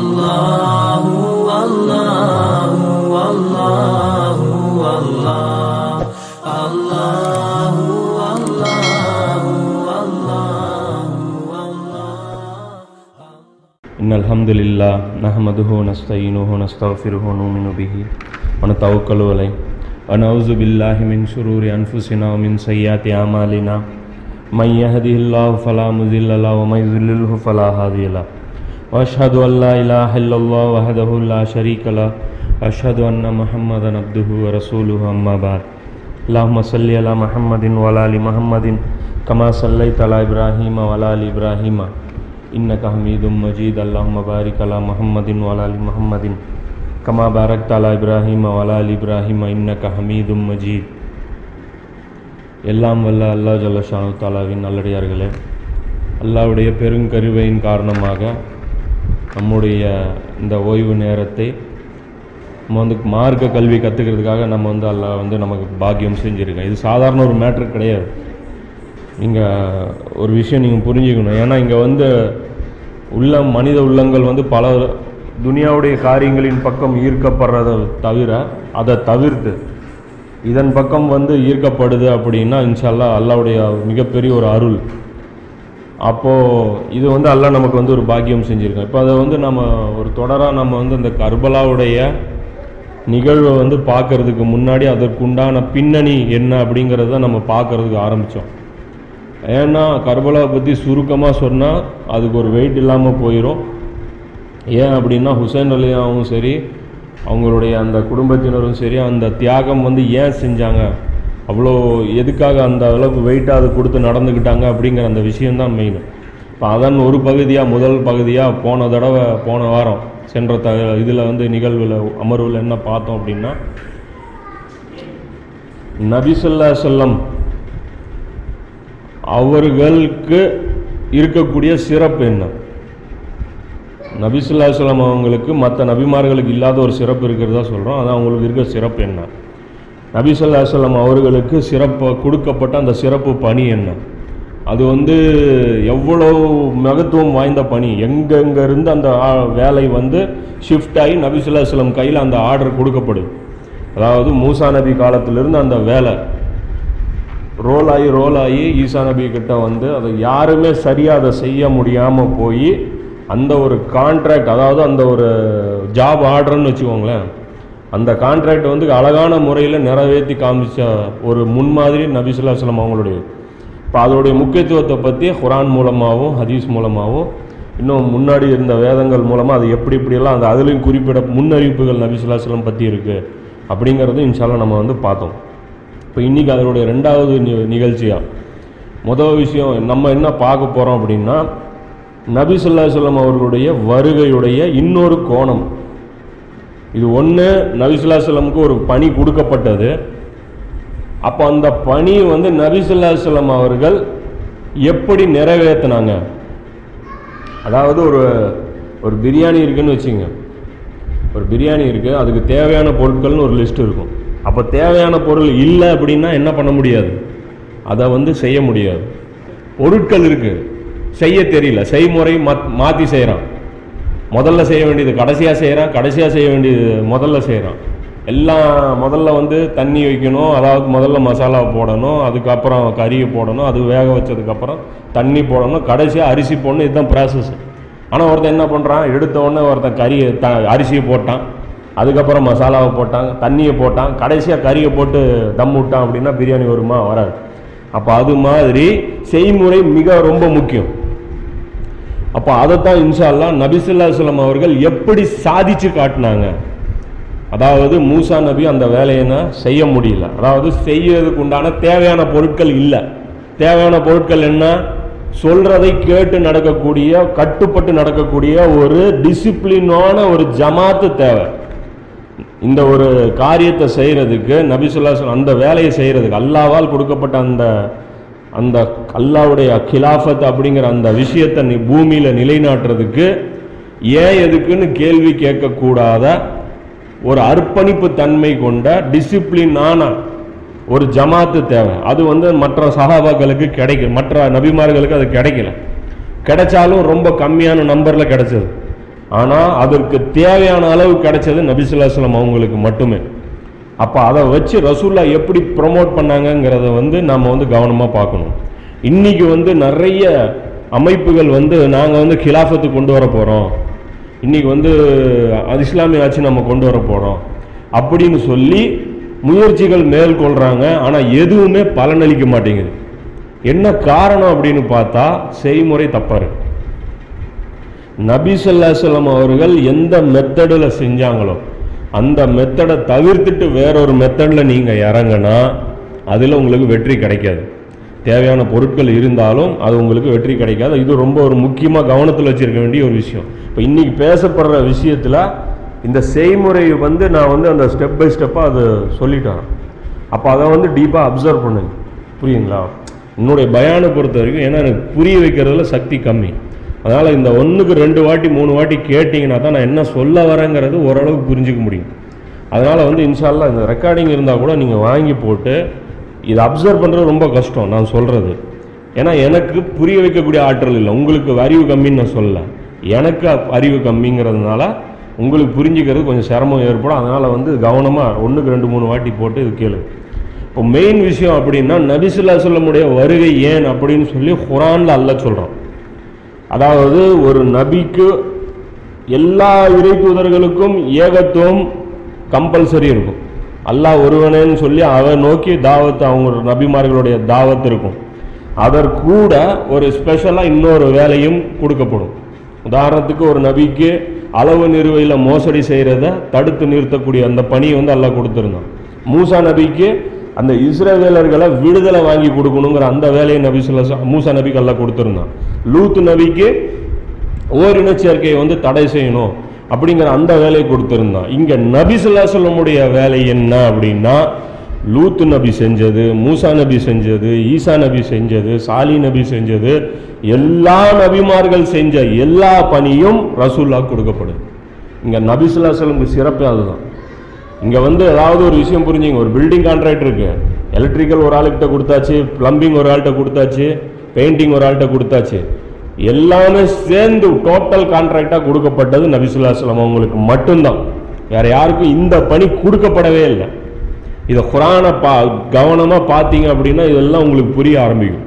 إن الحمد لله نحمده ونستعينه ونستغفره ونؤمن به ونتوكل عليه ونعوذ بالله من شرور أنفسنا ومن سيئات أعمالنا من يهده الله فلا مضل له ومن يضلله فلا هادي له وأشهد أن لا إله إلا الله وحده لا شريك له وأشهد أن محمدا عبده ورسوله أما بعد اللهم صل على محمد وعلى آل محمد كما صليت على إبراهيم وعلى آل إبراهيم إنك حميد مجيد اللهم بارك على محمد وعلى آل محمد كما باركت على إبراهيم وعلى آل إبراهيم إنك حميد مجيد. எல்லாம் வல்ல அல்லாஹ் ஜல்ல ஷானு தாலாவின் நல்லடியார்களே, அல்லாஹ்வுடைய பெருங்கருணையின் காரணமாக நம்முடைய இந்த ஓய்வு நேரத்தை நம்ம வந்து மார்க்க கல்வி கற்றுக்கிறதுக்காக நம்ம வந்து அல்லாஹ் வந்து நமக்கு பாக்கியம் செஞ்சுருக்கோம். இது சாதாரண ஒரு மேட்ரு கிடையாது. நீங்கள் ஒரு விஷயம் நீங்கள் புரிஞ்சுக்கணும். ஏன்னா இங்கே வந்து மனித உள்ளங்கள் வந்து பல துனியாவுடைய காரியங்களின் பக்கம் ஈர்க்கப்படுறத தவிர்த்து இதன் பக்கம் வந்து ஈர்க்கப்படுது அப்படின்னா இன்ஷா அல்லாஹ் அல்லாஹ்வுடைய மிகப்பெரிய ஒரு அருள். அப்போது இது வந்து அல்லாஹ் நமக்கு வந்து ஒரு பாக்கியம் செஞ்சுருக்கோம். இப்போ அதை வந்து நம்ம ஒரு தொடராக நம்ம வந்து அந்த கர்பலாவுடைய நிகழ்வை வந்து பார்க்குறதுக்கு முன்னாடி அதற்குண்டான பின்னணி என்ன அப்படிங்கிறத நம்ம பார்க்குறதுக்கு ஆரம்பித்தோம். ஏன்னா கர்பலாவை பற்றி சுருக்கமாக சொன்னால் அதுக்கு ஒரு வெயிட் இல்லாமல் போயிடும். ஏன் அப்படின்னா ஹுசைன் அலியாவும் சரி அவங்களுடைய அந்த குடும்பத்தினரும் சரி அந்த தியாகம் வந்து ஏன் செஞ்சாங்க, அவ்வளோ எதுக்காக அந்த அளவுக்கு வெயிட்டாக அது கொடுத்து நடந்துக்கிட்டாங்க அப்படிங்கிற அந்த விஷயந்தான் மெயின். இப்போ அதான் ஒரு பகுதியாக முதல் பகுதியாக போன வாரம் சென்ற இதில் வந்து நிகழ்வில் அமர்வில் என்ன பார்த்தோம் அப்படின்னா, நபி ஸல்லல்லாஹு அலைஹி வஸல்லம் அவர்களுக்கு இருக்கக்கூடிய சிறப்பு என்ன, நபி ஸல்லல்லாஹு அலைஹி வஸல்லம் அவங்களுக்கு மற்ற நபிமார்களுக்கு இல்லாத ஒரு சிறப்பு இருக்கிறதா சொல்கிறோம். அதான் அவங்களுக்கு இருக்கிற சிறப்பு என்ன, நபி ஸல்லல்லாஹு அலைஹி வஸல்லம் அவர்களுக்கு சிறப்பு கொடுக்கப்பட்ட அந்த சிறப்பு பணி என்ன, அது வந்து எவ்வளோ மகத்துவம் வாய்ந்த பணி, எங்கெங்கிருந்து அந்த வேலை வந்து ஷிஃப்ட் ஆகி நபி ஸல்லல்லாஹு அலைஹி வஸல்லம் கையில் அந்த ஆர்டர் கொடுக்கப்படுது. அதாவது மூசா நபி காலத்திலிருந்து அந்த வேலை ரோல் ஆகி ஈசா நபி கிட்ட வந்து அதை யாருமே சரியாக அதை செய்ய முடியாமல் போய் அந்த ஒரு கான்ட்ராக்ட், அதாவது அந்த ஒரு ஜாப் ஆர்டர்னு வச்சுக்கோங்களேன், அந்த கான்ட்ராக்ட் வந்து அழகான முறையில் நிறைவேற்றி காமிச்ச ஒரு முன்மாதிரி நபி ஸல்லல்லாஹு அலைஹி வஸல்லம் அவங்களுடைய. இப்போ அதோடைய முக்கியத்துவத்தை பற்றி குர்ஆன் மூலமாகவும் ஹதீஸ் மூலமாகவும் இன்னும் முன்னாடி இருந்த வேதங்கள் மூலமாக அது எப்படிலாம் அந்த அதுலேயும் குறிப்பிட முன்னறிவிப்புகள் நபி ஸல்லல்லாஹு அலைஹி வஸல்லம் பற்றி இருக்குது அப்படிங்கிறதும் இன்ஷா அல்லாஹ் நம்ம வந்து பார்த்தோம். இப்போ இன்றைக்கி அதனுடைய ரெண்டாவது நிகழ்ச்சியாக முதல் விஷயம் நம்ம என்ன பார்க்க போகிறோம் அப்படின்னா, நபி ஸல்லல்லாஹு அலைஹி வஸல்லம் அவர்களுடைய வருகையுடைய இன்னொரு கோணம். இது ஒன்று, நபி ஸல்லல்லாஹு அலைஹி வஸல்லமுக்கு ஒரு பணி கொடுக்கப்பட்டது. அப்போ அந்த பணி வந்து நபி ஸல்லல்லாஹு அலைஹி வஸல்லம் அவர்கள் எப்படி நிறைவேற்றினாங்க. அதாவது ஒரு ஒரு பிரியாணி இருக்குதுன்னு வச்சுங்க, ஒரு பிரியாணி இருக்குது, அதுக்கு தேவையான பொருட்கள்னு ஒரு லிஸ்ட் இருக்கும். அப்போ தேவையான பொருள் இல்லை அப்படின்னா என்ன பண்ண முடியாது, அதை வந்து செய்ய முடியாது. பொருட்கள் இருக்குது, செய்ய தெரியல, செய்முறை மாற்றி செய்கிறான், முதல்ல செய்ய வேண்டியது கடைசியாக செய்கிறான், கடைசியாக செய்ய வேண்டியது முதல்ல செய்கிறான். எல்லாம் முதல்ல வந்து தண்ணி வைக்கணும், அதாவது முதல்ல மசாலா போடணும், அதுக்கப்புறம் கறியை போடணும், அது வேக வச்சதுக்கப்புறம் தண்ணி போடணும், கடைசியாக அரிசி போடணும். இதுதான் ப்ராசஸ். ஆனால் ஒருத்தன் என்ன பண்ணுறான், எடுத்தோடனே ஒருத்தன் அரிசியை போட்டான், அதுக்கப்புறம் மசாலாவை போட்டாங்க, தண்ணியை போட்டான், கடைசியாக கறியை போட்டு தம் விட்டான் அப்படின்னா பிரியாணி வருமா, வராது. அப்போ அது மாதிரி செய்முறை மிக ரொம்ப முக்கியம். அப்போ அதைத்தான் இன்ஷா அல்லாஹ் நபி ஸல்லல்லாஹு அலைஹி வஸல்லம் அவர்கள் எப்படி சாதிச்சு காட்டினாங்க. அதாவது மூசா நபி அந்த வேலையை செய்ய முடியல, அதாவது செய்யறதுக்கு உண்டான தேவையான பொருட்கள் இல்லை. தேவையான பொருட்கள் என்ன, சொல்றதை கேட்டு நடக்கக்கூடிய, கட்டுப்பட்டு நடக்கக்கூடிய ஒரு டிசிப்ளினான ஒரு ஜமாத்து தேவை. இந்த ஒரு காரியத்தை செய்கிறதுக்கு நபி ஸல்லல்லாஹு அலைஹி வஸல்லம் அந்த வேலையை செய்கிறதுக்கு அல்லாஹ்வால் கொடுக்கப்பட்ட அந்த அந்த அல்லாஹ்வுடைய கிலாஃபத் அப்படிங்கிற அந்த விஷயத்தை பூமியில் நிலைநாட்டுறதுக்கு ஏன் எதுக்குன்னு கேள்வி கேட்கக்கூடாத ஒரு அர்ப்பணிப்பு தன்மை கொண்ட டிசிப்ளினான ஒரு ஜமாத்து தேவை. அது வந்து மற்ற சஹாபாக்களுக்கு கிடைக்கல, மற்ற நபிமார்களுக்கு அது கிடைக்கல, கிடைச்சாலும் ரொம்ப கம்மியான நம்பரில் கிடைச்சது. ஆனால் அதற்கு தேவையான அளவு கிடைச்சது நபி ஸல்லல்லாஹு அலைஹி வஸல்லம் அவங்களுக்கு மட்டுமே. அப்போ அதை வச்சு ரசூல்லா எப்படி ப்ரொமோட் பண்ணாங்கங்கிறத நம்ம கவனமாக பார்க்கணும். இன்றைக்கி நிறைய அமைப்புகள் நாங்கள் கிலாஃபத்து கொண்டு வர போகிறோம், இன்றைக்கி அது இஸ்லாமிய ஆட்சி நம்ம கொண்டு வர போகிறோம் அப்படின்னு சொல்லி முயற்சிகள் மேற்கொள்கிறாங்க. ஆனால் எதுவுமே பலனளிக்க மாட்டேங்குது. என்ன காரணம் அப்படின்னு பார்த்தா செய்முறை தப்பாக இருக்குது. நபி ஸல்லல்லாஹு அலைஹி வஸல்லம் அவர்கள் எந்த மெத்தடில் செஞ்சாங்களோ அந்த மெத்தடை தவிர்த்துட்டு வேறொரு மெத்தடில் நீங்கள் இறங்கினா அதில் உங்களுக்கு வெற்றி கிடைக்காது. தேவையான பொருட்கள் இருந்தாலும் அது உங்களுக்கு வெற்றி கிடைக்காது. இது ரொம்ப ஒரு முக்கியமாக கவனத்தில் வச்சுருக்க வேண்டிய ஒரு விஷயம். இப்போ இன்றைக்கி பேசப்படுற விஷயத்தில் இந்த செய்முறை நான் அந்த ஸ்டெப் பை ஸ்டெப்பாக அது சொல்லிட்டேன். அப்போ அதை டீப்பாக அப்சர்வ் பண்ணுங்க, புரியுங்களா? என்னுடைய பயானை பொறுத்த வரைக்கும் ஏன்னா எனக்கு புரிய வைக்கிறதுல சக்தி கம்மி. அதனால் இந்த 1-2 வாட்டி 3 வாட்டி கேட்டிங்கன்னா தான் நான் என்ன சொல்ல வரேங்கிறது ஓரளவுக்கு புரிஞ்சிக்க முடியும். அதனால் இன்ஷால்லா இந்த ரெக்கார்டிங் இருந்தால் கூட நீங்கள் வாங்கி போட்டு இதை அப்சர்வ் பண்ணுறது ரொம்ப கஷ்டம் நான் சொல்கிறது. ஏன்னா எனக்கு புரிய வைக்கக்கூடிய ஆற்றல் இல்லை. உங்களுக்கு அறிவு கம்மின்னு நான் சொல்லலை, எனக்கு அறிவு கம்மிங்கிறதுனால உங்களுக்கு புரிஞ்சுக்கிறது கொஞ்சம் சிரமம் ஏற்படும். அதனால் கவனமாக 1-2-3 வாட்டி போட்டு இது கேளு. இப்போ மெயின் விஷயம் அப்படின்னா நபி ஸல்லல்லாஹு அலைஹி வஸல்லமுடைய வருகை ஏன் அப்படின்னு சொல்லி குர்ஆனில் அல்லாஹ் சொல்கிறான். அதாவது ஒரு நபிக்கு எல்லா இறை தூதர்களுக்கும் ஏகத்துவம் கம்பல்சரி இருக்கும். அல்லாஹ் ஒருவனேன்னு சொல்லி அதை நோக்கி தாவத்து அவங்க நபிமார்களுடைய தாவத்து இருக்கும். அதற்கூட ஒரு ஸ்பெஷலாக இன்னொரு வேலையும் கொடுக்கப்படும். உதாரணத்துக்கு ஒரு நபிக்கு அளவு நிறுவையில் மோசடி செய்கிறத தடுத்து நிறுத்தக்கூடிய அந்த பணியை அல்லாஹ் கொடுத்துருந்தான். மூசா நபிக்கு அந்த இஸ்ரவேலர்களை விடுதலை வாங்கி கொடுக்கணுங்கிற அந்த வேலையை நபி மூசா நபிக்கு அல்லாஹ் கொடுத்துருந்தான். லூத் நபிக்கு ஓரின சேர்க்கையை தடை செய்யணும் அப்படிங்கிற அந்த வேலையை கொடுத்துருந்தான். இங்கே நபி ஸல்லல்லாஹு அலைஹி வஸல்லமுடைய வேலை என்ன அப்படின்னா லூத் நபி செஞ்சது, மூசா நபி செஞ்சது, ஈசா நபி செஞ்சது, சாலி நபி செஞ்சது, எல்லா நபிமார்கள் செஞ்ச எல்லா பணியும் ரசூல்லா கொடுக்கப்படுது. இங்கே நபி ஸல்லல்லாஹு அலைஹி வஸல்லமுக்கு சிறப்பே அதுதான். இங்கே ஏதாவது ஒரு விஷயம் புரிஞ்சுங்க. ஒரு பில்டிங் கான்ட்ராக்டருக்கு எலக்ட்ரிக்கல் ஒரு ஆள்கிட்ட கொடுத்தாச்சு, பிளம்பிங் ஒரு ஆள்கிட்ட கொடுத்தாச்சு, பெயிண்டிங் ஒரு ஆள்கிட்ட கொடுத்தாச்சு, எல்லாமே சேர்ந்து டோட்டல் கான்ட்ராக்டாக கொடுக்கப்பட்டது நபி ஸல்லல்லாஹு அலைஹி வஸல்லம் அவங்களுக்கு மட்டும்தான். வேறு யாருக்கும் இந்த பணி கொடுக்கப்படவே இல்லை. இதை குர்ஆனை கவனமாக பார்த்தீங்க அப்படின்னா இதெல்லாம் உங்களுக்கு புரிய ஆரம்பிக்கும்.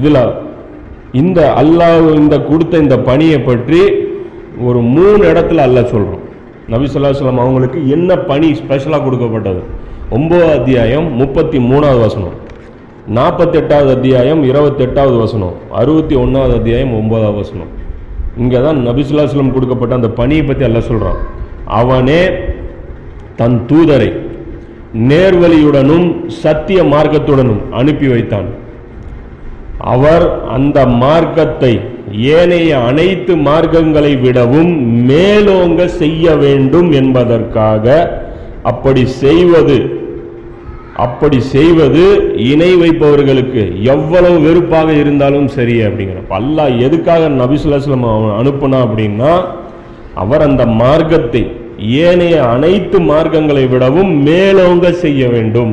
இதில் இந்த அல்லாஹ் கொடுத்த இந்த பணியை பற்றி ஒரு 3 இடத்துல அல்லாஹ் சொல்கிறோம். நபி ஸல்லல்லாஹு அலைஹி வஸல்லம் அவங்களுக்கு என்ன பணி ஸ்பெஷலாக கொடுக்கப்பட்டது? 9ஆம் அத்தியாயம் 33ஆவது வசனம், 48ஆவது அத்தியாயம் 28ஆவது வசனம், 61ஆவது அத்தியாயம் 9ஆவது வசனம். இங்கே தான் நபி ஸல்லல்லாஹு அலைஹி வஸல்லம் கொடுக்கப்பட்ட அந்த பணியை பற்றி அல்லாஹ் சொல்கிறான். அவனே தன் தூதரை நேர்வழியுடனும் சத்திய மார்க்கத்துடனும் அனுப்பி வைத்தான். அவர் அந்த மார்க்கத்தை ஏனைய அனைத்து மார்க்கங்களை விடவும் மேலோங்க செய்ய வேண்டும் என்பதற்காக அப்படி செய்வது இணை வைப்பவர்களுக்கு எவ்வளவு வெறுப்பாக இருந்தாலும் சரி அப்படிங்கிறப்ப அல்லாஹ் எதுக்காக நபி ஸல்லல்லாஹு அலைஹி வஸல்லம் அனுப்புனா அப்படின்னா அவர் அந்த மார்க்கத்தை ஏனைய அனைத்து மார்க்கங்களை விடவும் மேலோங்க செய்ய வேண்டும்,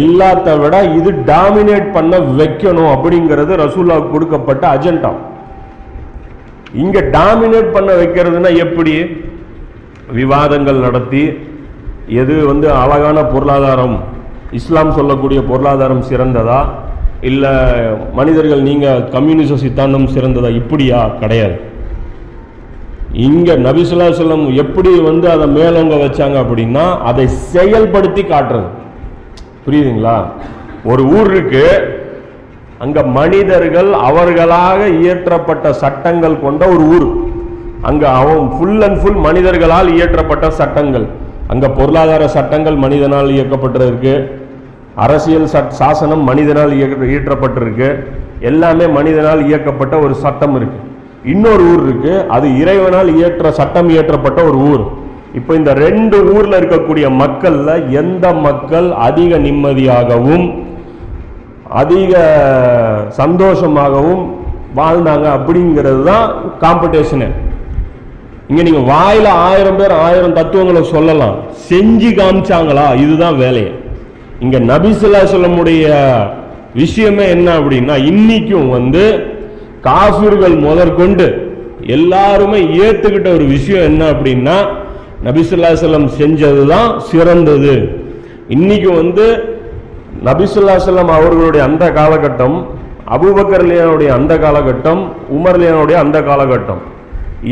எல்லாத்த விட இது டாமினேட் பண்ண வைக்கணும் அப்படிங்கிறது ரசூலுல்லாஹ் கொடுக்கப்பட்ட அஜெண்டா. இங்க டாமினேட் பண்ண வைக்கிறதுனா எப்படி? விவாதங்கள் நடத்தி எது அழகான பொருளாதாரம், இஸ்லாம் சொல்லக்கூடிய பொருளாதாரம் சிறந்ததா, இல்லை மனிதர்கள் நீங்க கம்யூனிச சித்தாந்தம் சிறந்ததா, இப்படியா? கிடையாது. இங்க நபி ஸல்லல்லாஹு அலைஹி வஸல்லம் எப்படி அதை மேலோங்க வச்சாங்க அப்படின்னா அதை செயல்படுத்தி காட்டுறது, புரியுதுங்களா? ஒரு ஊருக்கு அங்க மனிதர்கள் அவர்களாக இயற்றப்பட்ட சட்டங்கள் கொண்ட ஒரு ஊர், அங்க அவன் ஃபுல் அண்ட் ஃபுல் மனிதர்களால் இயற்றப்பட்ட சட்டங்கள், அங்க பொருளாதார சட்டங்கள் மனிதனால் இயக்கப்பட்டிருக்கு, அரசியல் சாசனம் மனிதனால் இயற்றப்பட்டிருக்கு, எல்லாமே மனிதனால் இயக்கப்பட்ட ஒரு சட்டம் இருக்கு. இன்னொரு ஊர் இருக்கு, அது இறைவனால் சட்டம் இயற்றப்பட்ட ஒரு ஊர். இப்போ இந்த 2 ஊர்ல இருக்கக்கூடிய மக்கள்ல எந்த மக்கள் அதிக நிம்மதியாகவும் அதிக சந்தோஷமாகவும் வாழ்ந்தாங்க அப்படிங்கிறது தான் காம்படிஷனு. இங்க நீங்க வாயில 1000 பேர் 1000 தத்துவங்களை சொல்லலாம், செஞ்சு காமிச்சாங்களா? இதுதான் வேலையை. இங்க நபி ஸல்லல்லாஹு அலைஹி வஸல்லமுடைய விஷயமே என்ன அப்படின்னா இன்னைக்கும் காஃபிர்கள் முதற்கொண்டு எல்லாருமே ஏற்றுக்கிட்ட ஒரு விஷயம் என்ன அப்படின்னா, நபி ஸல்லல்லாஹு அலைஹி வஸல்லம் செஞ்சது தான் சிறந்தது. இன்னைக்கு நபி ஸல்லல்லாஹு அலைஹி வஸல்லம் அவர்களுடைய அந்த காலகட்டம், அபூபக்கர் லியானுடைய அந்த காலகட்டம், உமர் லியானுடைய அந்த காலகட்டம்,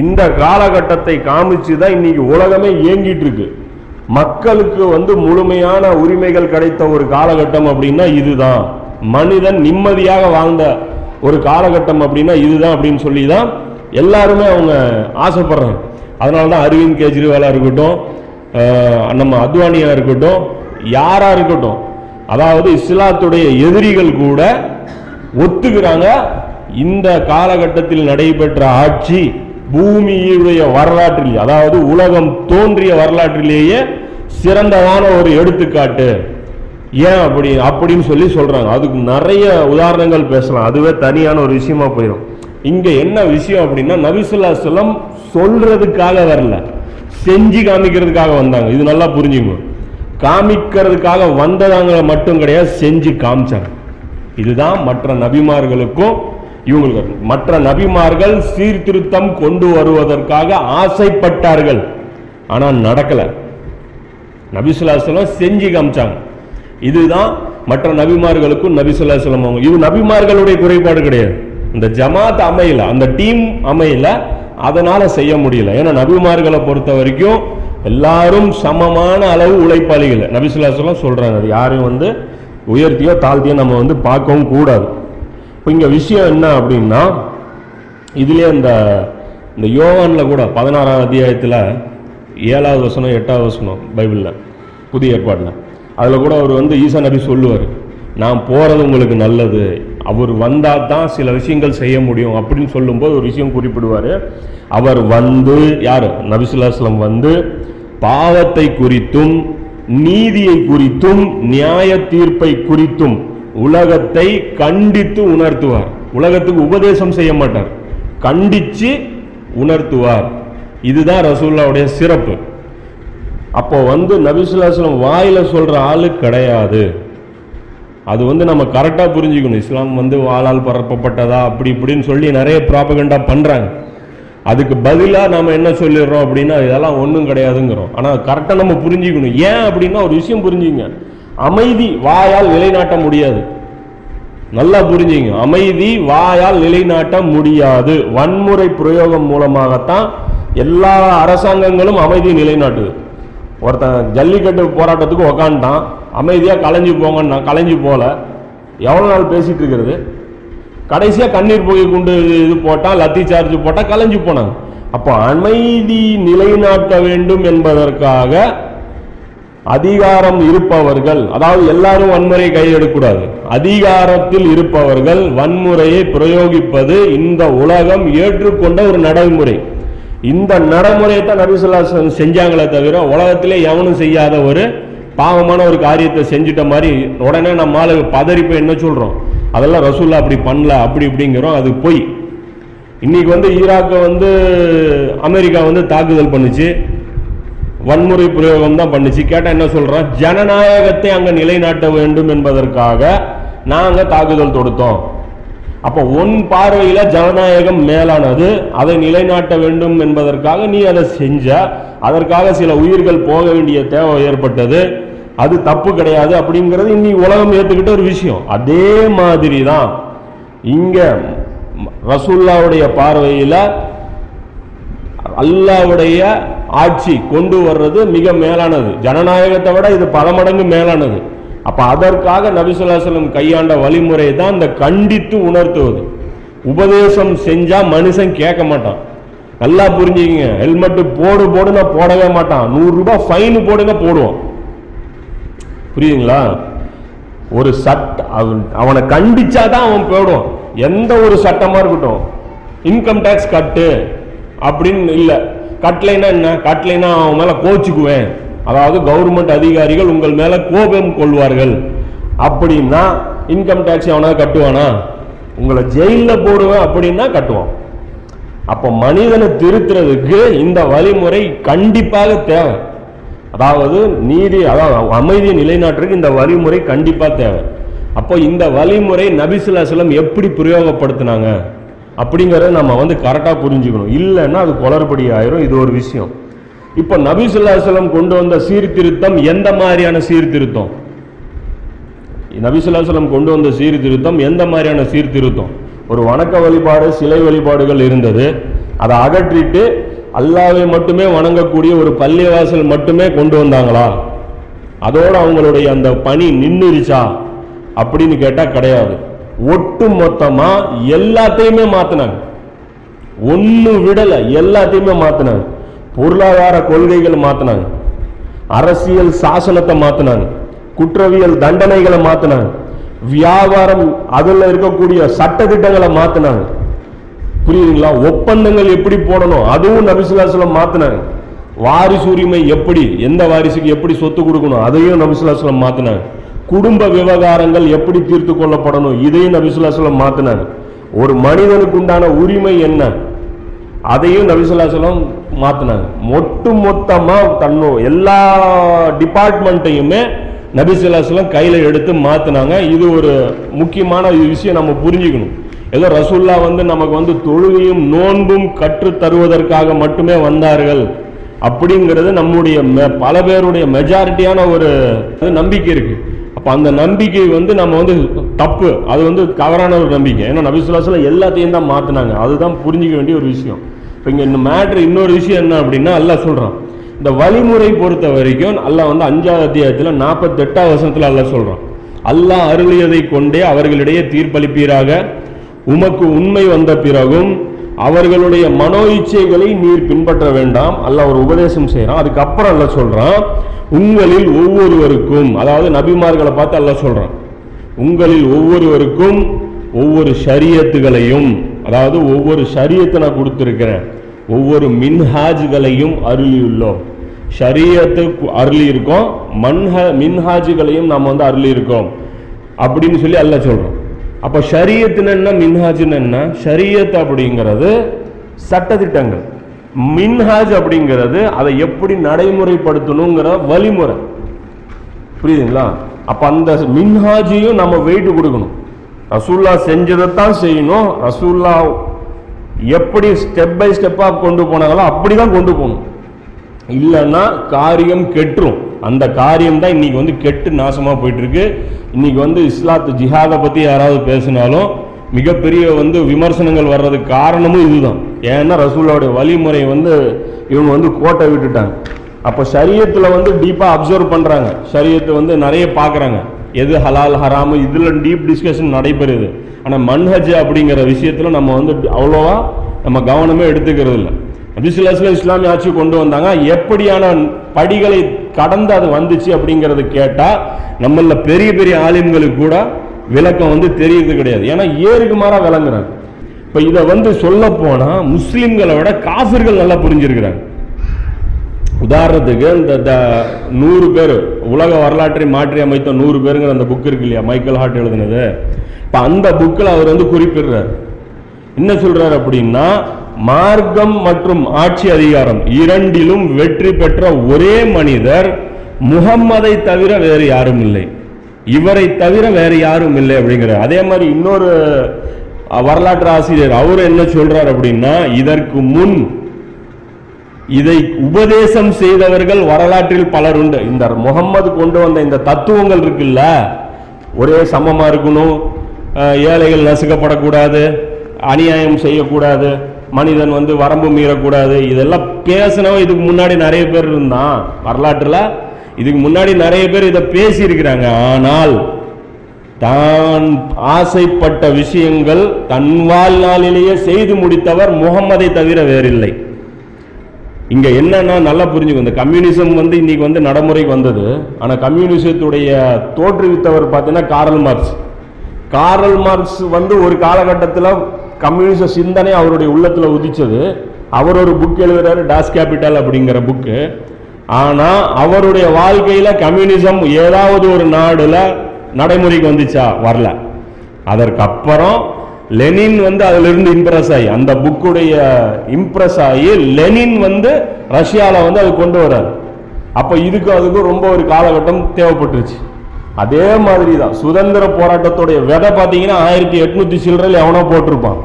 இந்த காலகட்டத்தை காமிச்சு தான் இன்னைக்கு உலகமே இயங்கிட்டு இருக்கு. மக்களுக்கு முழுமையான உரிமைகள் கிடைத்த ஒரு காலகட்டம் அப்படின்னா இதுதான். மனிதன் நிம்மதியாக வாழ்ந்த ஒரு காலகட்டம் அப்படின்னா இதுதான் அப்படின்னு சொல்லி தான் எல்லாருமே அவங்க ஆசைப்படுறாங்க. அதனால தான் அரவிந்த் கெஜ்ரிவாலாக இருக்கட்டும், நம்ம அத்வானியாக இருக்கட்டும், யாராக இருக்கட்டும், அதாவது இஸ்லாத்துடைய எதிரிகள் கூட ஒத்துக்கிறாங்க இந்த காலகட்டத்தில் நடைபெற்ற ஆட்சி பூமியுடைய வரலாற்றில், அதாவது உலகம் தோன்றிய வரலாற்றிலேயே சிறந்ததான ஒரு எடுத்துக்காட்டு ஏன் அப்படின்னு சொல்லி சொல்றாங்க. அதுக்கு நிறைய உதாரணங்கள் பேசலாம், அதுவே தனியான ஒரு விஷயமா போயிடும். இங்க என்ன விஷயம் அப்படின்னா, நபி ஸல்லல்லாஹு அலைஹி வஸல்லம் சொல்றதுக்காக வரல, செஞ்சு காமிக்கிறதுக்காக வந்தாங்க. இது நல்லா புரிஞ்சுக்கணும். காமிக்கிறதுக்காக வந்ததாங்க மட்டும் கிடையாது, செஞ்சு காமிச்சாங்க. இதுதான் மற்ற நபிமார்களுக்கும் இவங்களுக்கு. மற்ற நபிமார்கள் சீர்திருத்தம் கொண்டு வருவதற்காக ஆசைப்பட்டார்கள், ஆனால் நடக்கல. நபி ஸல்லல்லாஹு அலைஹி வஸல்லம் செஞ்சு காமிச்சாங்க. இதுதான் மற்ற நபிமார்களுக்கும் நபி ஸல்லல்லாஹு அலைஹி வஸல்லம். இது நபிமார்களுடைய குறைபாடு கிடையாது, இந்த ஜமாத் அமையல, அந்த டீம் அமையல, அதனால செய்ய முடியல. ஏன்னா நபிமார்களை பொறுத்த வரைக்கும் எல்லாரும் சமமான அளவு உழைப்பாளிகள். நபி ஸல்லல்லாஹு அலைஹி வஸல்லம் சொல்றாங்க, அது யாரையும் உயர்த்தியோ தாழ்த்தியோ நம்ம பார்க்கவும் கூடாது. இங்கே விஷயம் என்ன அப்படின்னா, இதுலேயே இந்த யோவானில் கூட 16ஆம் அத்தியாயத்தில் 7வது வசனம் 8வது வசனம் பைபிளில், புதிய ஏற்பாடில், அதில் கூட அவர் ஈசா நபி சொல்லுவார், நான் போகிறது உங்களுக்கு நல்லது, அவர் வந்தால் தான் சில விஷயங்கள் செய்ய முடியும் அப்படின்னு சொல்லும்போது ஒரு விஷயம் குறிப்பிடுவார். அவர் யார்? நபி ஸல்லல்லாஹு அலைஹி வஸல்லம் பாவத்தை குறித்தும் நீதியை குறித்தும் நியாய தீர்ப்பை குறித்தும் உலகத்தை கண்டித்து உணர்த்துவார். உலகத்துக்கு உபதேசம் செய்ய மாட்டார், கண்டித்து உணர்த்துவார். இதுதான் ரசூலுல்லாஹ்வுடைய சிறப்பு. அப்போ நபி ஸல்லல்லாஹு அலைஹி வஸல்லம் வாயில சொல்ற ஆளு கிடையாது. அது நம்ம கரெக்டாக புரிஞ்சுக்கணும். இஸ்லாம் வாளால் பரப்பப்பட்டதா அப்படி இப்படின்னு சொல்லி நிறைய ப்ராபகண்டா பண்றாங்க. அதுக்கு பதிலாக நம்ம என்ன சொல்லிடுறோம் அப்படின்னா, இதெல்லாம் ஒன்றும் கிடையாதுங்கிறோம். ஆனால் கரெக்டாக நம்ம புரிஞ்சுக்கணும். ஏன் அப்படின்னா ஒரு விஷயம் புரிஞ்சுங்க, அமைதி வாயால் நிலைநாட்ட முடியாது. நல்லா புரிஞ்சுங்க, அமைதி வாயால் நிலைநாட்ட முடியாது. வன்முறை பிரயோகம் மூலமாகத்தான் எல்லா அரசாங்கங்களும் அமைதி நிலைநாட்டுது. ஒருத்தன் ஜல்லிக்கட்டு போராட்டத்துக்கு உக்காண்டான், அமைதியாக கலைஞ்சு போங்கன்னா கலைஞ்சு போல எவ்வளோ நாள் பேசிட்டு இருக்கிறது. கடைசியாக கண்ணீர் புகை குண்டு இது போட்டால், லத்தி சார்ஜ் போட்டால் கலைஞ்சு போனாங்க. அப்போ அமைதி நிலைநாட்ட வேண்டும் என்பதற்காக அதிகாரம் இருப்பவர்கள், அதாவது எல்லாரும் வன்முறையை கையெடுக்கக்கூடாது, அதிகாரத்தில் இருப்பவர்கள் வன்முறையை பிரயோகிப்பது இந்த உலகம் ஏற்றுக்கொண்ட ஒரு நடைமுறை. இந்த நடைமுறையை தான் நபி ஸல்லல்லாஹு அலைஹி வஸல்லம் செஞ்சாங்களே தவிர உலகத்திலே எவனும் செய்யாத ஒரு பாவமான ஒரு காரியத்தை செஞ்சுட்ட மாதிரி உடனே நம்ம ஆளு பதறிப்போய் என்ன சொல்கிறோம், அதெல்லாம் ரசூலுல்லாஹ் அப்படி பண்ணல அப்படி இப்படிங்கிறோம். அது போய் இன்னைக்கு ஈராக்கை அமெரிக்கா தாக்குதல் பண்ணுச்சு, வன்முறை பிரயோகம் தான் பண்ணுச்சு. கேட்டால் என்ன சொல்கிறோம், ஜனநாயகத்தை அங்கே நிலைநாட்ட வேண்டும் என்பதற்காக நாங்கள் தாக்குதல் தொடுத்தோம். அப்போ உன் பார்வையில் ஜனநாயகம் மேலானது, அதை நிலைநாட்ட வேண்டும் என்பதற்காக நீ அதை செஞ்ச, அதற்காக சில உயிர்கள் போக வேண்டிய தேவை ஏற்பட்டது, அது தப்பு கிடையாது அப்படிங்கிறது இன்னைக்கு உலகம் ஏற்றுக்கிட்ட ஒரு விஷயம். அதே மாதிரி தான் இங்கே ரசூலுல்லாஹ்வுடைய பார்வையில் அல்லாஹ்வுடைய ஆட்சி கொண்டு வர்றது மிக மேலானது, ஜனநாயகத்தை விட இது பல மடங்கு மேலானது. அப்போ அதற்காக நபி ஸல்லல்லாஹு அலைஹி வஸல்லம் கையாண்ட வழிமுறை தான் இந்த கண்டித்து உணர்த்துவது. உபதேசம் செஞ்சால் மனுஷன் கேட்க மாட்டான். நல்லா புரிஞ்சுக்கிங்க, ஹெல்மெட்டு போடுன்னா போடவே மாட்டான், 100 ரூபாய் ஃபைனு போடுங்க போடுவான். புரியுதுங்களா? ஒரு அவனை கண்டிச்சாதான் அவன் போடுவான். எந்த ஒரு சட்டமாக இருக்கட்டும், இன்கம் டேக்ஸ் கட்டு அப்படின்னு இல்லை, கட்டலைனா என்ன, கட்டலைனா அவன் மேலே கோச்சுக்குவேன், அதாவது கவர்மெண்ட் அதிகாரிகள் உங்கள் மேலே கோபம் கொள்வார்கள் அப்படின்னா இன்கம் டேக்ஸ் அவனா கட்டுவானா, உங்களை ஜெயிலில் போடுவேன் அப்படின்னா கட்டுவான். அப்போ மனிதனை திருத்துறதுக்கு இந்த வழிமுறை கண்டிப்பாக தேவை. அதாவது நீதி, அதாவது அமைதியை நிலைநாட்டுறதுக்கு இந்த வழிமுறை கண்டிப்பாக தேவை. அப்போ இந்த வழிமுறை நபி ஸல்லல்லாஹு அலைஹி வஸல்லம் எப்படி பிரயோகப்படுத்தினாங்க அப்படிங்கிறத நம்ம வந்து கரெக்டாக புரிஞ்சுக்கணும். இல்லைன்னா அது குளறுபடி ஆயிரும். இது ஒரு விஷயம். இப்போ நபி ஸல்லல்லாஹு அலைஹி வஸல்லம் கொண்டு வந்த சீர்திருத்தம் எந்த மாதிரியான சீர்திருத்தம்? நபி ஸல்லல்லாஹு அலைஹி வஸல்லம் கொண்டு வந்த சீர்திருத்தம் எந்த மாதிரியான சீர்திருத்தம்? ஒரு வணக்க வழிபாடு, சிலை வழிபாடுகள் இருந்தது, அதை அகற்றிட்டு அல்லாஹ்வை மட்டுமே வணங்கக்கூடிய ஒரு பள்ளிவாசல் மட்டுமே கொண்டு வந்தாங்களா? அதோடு அவங்களுடைய அந்த பணி நின்றுச்சா அப்படின்னு கேட்டால் கிடையாது. ஒட்டு மொத்தமாக எல்லாத்தையுமே மாற்றினாங்க, ஒன்று விடலை, எல்லாத்தையுமே மாற்றினாங்க. பொருளாதார கொள்கைகளை மாற்றினாங்க, அரசியல் சாசனத்தை மாற்றினாங்க, குற்றவியல் தண்டனைகளை மாற்றினாங்க, வியாபாரம் அதில் இருக்கக்கூடிய சட்டத்திட்டங்களை மாற்றினாங்க. புரியுதுங்களா? ஒப்பந்தங்கள் எப்படி போடணும் அதுவும் நபி ஸல்லல்லாஹு அலைஹி வஸல்லம் மாற்றினாங்க. வாரிசு உரிமை எப்படி, எந்த வாரிசுக்கு எப்படி சொத்து கொடுக்கணும் அதையும் நபி ஸல்லல்லாஹு அலைஹி வஸல்லம் மாற்றினாங்க. குடும்ப விவகாரங்கள் எப்படி தீர்த்து கொள்ளப்படணும் இதையும் நபி ஸல்லல்லாஹு அலைஹி வஸல்லம் மாற்றினாங்க. ஒரு மனிதனுக்கு உண்டான உரிமை என்ன அதையும் நபி ஸல்லல்லாஹு அலைஹி வஸல்லம் மாற்றினாங்க. மொட்டு மொத்தமாக தன்னோ எல்லா டிபார்ட்மெண்ட்டையுமே நபி ஸல்லல்லாஹு அலைஹி வஸல்லம் கையில் எடுத்து மாற்றினாங்க. இது ஒரு முக்கியமான விஷயம், நம்ம புரிஞ்சுக்கணும். ஏதோ ரசூல்லா வந்து நமக்கு வந்து தொழுகையும் நோன்பும் கற்று தருவதற்காக மட்டுமே வந்தார்கள் அப்படிங்கிறது நம்முடைய பல பேருடைய மெஜாரிட்டியான ஒரு நம்பிக்கை இருக்கு. அப்போ அந்த நம்பிக்கை வந்து நம்ம வந்து தப்பு, அது வந்து தவறான ஒரு நம்பிக்கை. ஏன்னா நபி ஸல்லல்லாஹு அலைஹி வஸல்லம் எல்லாத்தையும் தான் மாற்றினாங்க. அதுதான் புரிஞ்சிக்க வேண்டிய ஒரு விஷயம். இப்போ இங்கே இந்த மேட்ரு இன்னொரு விஷயம் என்ன அப்படின்னா, அல்லாஹ் சொல்கிறான் இந்த வழிமுறை பொறுத்த வரைக்கும் அல்லாஹ் வந்து 5வது அத்தியாயத்தில் 48வது வசனத்தில் அல்லாஹ் சொல்கிறான், அல்லாஹ் அருளியதை கொண்டே அவர்களிடையே தீர்ப்பளிப்பீராக, உமக்கு உண்மை வந்த பிறகும் அவர்களுடைய மனோ இச்சைகளை நீர் பின்பற்ற வேண்டாம். அல்லாஹ் ஒரு உபதேசம் செய்கிறான். அதுக்கப்புறம் அல்லாஹ் சொல்கிறான், உங்களில் ஒவ்வொருவருக்கும், அதாவது நபிமார்களை பார்த்து அல்லாஹ் சொல்கிறான், உங்களில் ஒவ்வொருவருக்கும் ஒவ்வொரு ஷரியத்துகளையும், அதாவது ஒவ்வொரு ஷரியத்தை நான் கொடுத்துருக்கிறேன், ஒவ்வொரு மின்ஹாஜுகளையும் அருளியுள்ளோம். ஷரியத்து அருளி இருக்கோம், மின்ஹாஜுகளையும் நாம் வந்து அருளி இருக்கோம் அப்படின்னு சொல்லி அல்லாஹ் சொல்கிறோம். அப்போ ஷரியத்துன்னு என்ன, மின்ஹாஜுன்னு என்ன? ஷரியத் அப்படிங்கிறது சட்டத்திட்டங்கள், மின்ஹாஜ் அப்படிங்கிறது அதை எப்படி நடைமுறைப்படுத்தணுங்கிற வழிமுறை. புரியுதுங்களா? அப்போ அந்த மின்ஹாஜையும் நம்ம வெயிட்டு கொடுக்கணும். ரசூல்லா செஞ்சதைத்தான் செய்யணும். ரசூல்லா எப்படி ஸ்டெப் பை ஸ்டெப்பாக கொண்டு போனாங்களோ அப்படி தான் கொண்டு போகணும். இல்லைன்னா காரியம் கெட்டுரும். அந்த காரியம் தான் இன்றைக்கி வந்து கெட்டு நாசமாக போயிட்டுருக்கு. இன்றைக்கி வந்து இஸ்லாத்து ஜிஹாதை பற்றி யாராவது பேசினாலும் மிகப்பெரிய வந்து விமர்சனங்கள் வர்றதுக்கு காரணமும் இதுதான். ஏன்னா ரசூல்லாவுடைய வழிமுறை வந்து இவங்க வந்து கோட்டை விட்டுட்டாங்க. அப்போ ஷரியத்தில் வந்து டீப்பாக அப்சர்வ் பண்ணுறாங்க, ஷரியத்தை வந்து நிறைய பார்க்குறாங்க, எது ஹலால் ஹராமு இதில் டீப் டிஸ்கஷன் நடைபெறுது. ஆனால் மன்ஹஜ் அப்படிங்கிற விஷயத்தில் நம்ம வந்து அவ்வளோவா நம்ம கவனமே எடுத்துக்கிறது இல்லை. நபி ஸல்லல்லாஹு அலைஹி வஸல்லம் இஸ்லாமிய ஆட்சி கொண்டு வந்தாங்க, எப்படியான படிகளை கடந்து அது வந்துச்சு அப்படிங்கிறது கேட்டால் நம்மள பெரிய பெரிய ஆலிம்களுக்கு கூட விளக்கம் வந்து தெரியுது கிடையாது. ஏன்னா ஏருக்கு மாறாக விளங்குறாங்க. இப்போ இதை வந்து சொல்ல போனால் முஸ்லீம்களை விட காஃபிர்கள் நல்லா புரிஞ்சிருக்கிறாங்க. உதாரணத்துக்கு இந்த 100 பேர் உலக வரலாற்றை மாற்றி அமைத்த 100 பேருங்கிற அந்த புக் இருக்கு இல்லையா, மைக்கேல் ஹார்ட் எழுதினது. இப்போ அந்த புக்கில் அவர் வந்து குறிப்பிடுறார், என்ன சொல்றாரு அப்படின்னா, மார்க்கம் மற்றும் ஆட்சி அதிகாரம் இரண்டிலும் வெற்றி பெற்ற ஒரே மனிதர் முஹம்மதை தவிர வேறு யாரும் இல்லை, இவரை தவிர வேறு யாரும் இல்லை அப்படிங்கிறார். அதே மாதிரி இன்னொரு வரலாற்று ஆசிரியர் அவர் என்ன சொல்றார் அப்படின்னா, இதற்கு முன் இதை உபதேசம் செய்தவர்கள் வரலாற்றில் பலர் உண்டு. இந்த முகம்மது கொண்டு வந்த இந்த தத்துவங்கள் இருக்குல்ல, ஒரே சமமாக இருக்கணும், ஏழைகள் நசுக்கப்படக்கூடாது, அநியாயம் செய்யக்கூடாது, மனிதன் வந்து வரம்பு மீறக்கூடாது, இதெல்லாம் பேசினவன் இதுக்கு முன்னாடி நிறைய பேர் இருந்தான் வரலாற்றில். இதுக்கு முன்னாடி நிறைய பேர் இதை பேசியிருக்கிறாங்க. ஆனால் தான் ஆசைப்பட்ட விஷயங்கள் தன் வாழ்நாளிலேயே செய்து முடித்தவர் முகம்மதை தவிர வேறில்லை. இங்கே என்னன்னா நல்லா புரிஞ்சுக்கும், இந்த கம்யூனிசம் வந்து இன்றைக்கி வந்து நடைமுறைக்கு வந்தது. ஆனால் கம்யூனிசத்துடைய தோற்றுவித்தவர் பார்த்தீங்கன்னா கார்ல் மார்க்ஸ். கார்ல் மார்க்ஸ் வந்து ஒரு காலகட்டத்தில் கம்யூனிச சிந்தனை அவருடைய உள்ளத்தில் உதிச்சது. அவர் ஒரு புக் எழுதுகிறாரு, டாஸ் கேபிட்டல் அப்படிங்கிற புக்கு. ஆனால் அவருடைய வாழ்க்கையில் கம்யூனிசம் ஏதாவது ஒரு நாடில் நடைமுறைக்கு வந்துச்சா? வரல. அதற்கப்புறம் லெனின் வந்து அதிலிருந்து இம்ப்ரெஸ் ஆகி, அந்த புக்குடைய இம்ப்ரெஸ் ஆகி லெனின் வந்து ரஷ்யாவில் வந்து அது கொண்டு வர்றாரு. அப்போ அதுக்கும் ரொம்ப ஒரு காலகட்டம் தேவைப்பட்டுருச்சு. அதே மாதிரி தான் சுதந்திர போராட்டத்துடைய விதை பார்த்தீங்கன்னா 1800 சில்லறையில் எவனோ போட்டிருப்பான்,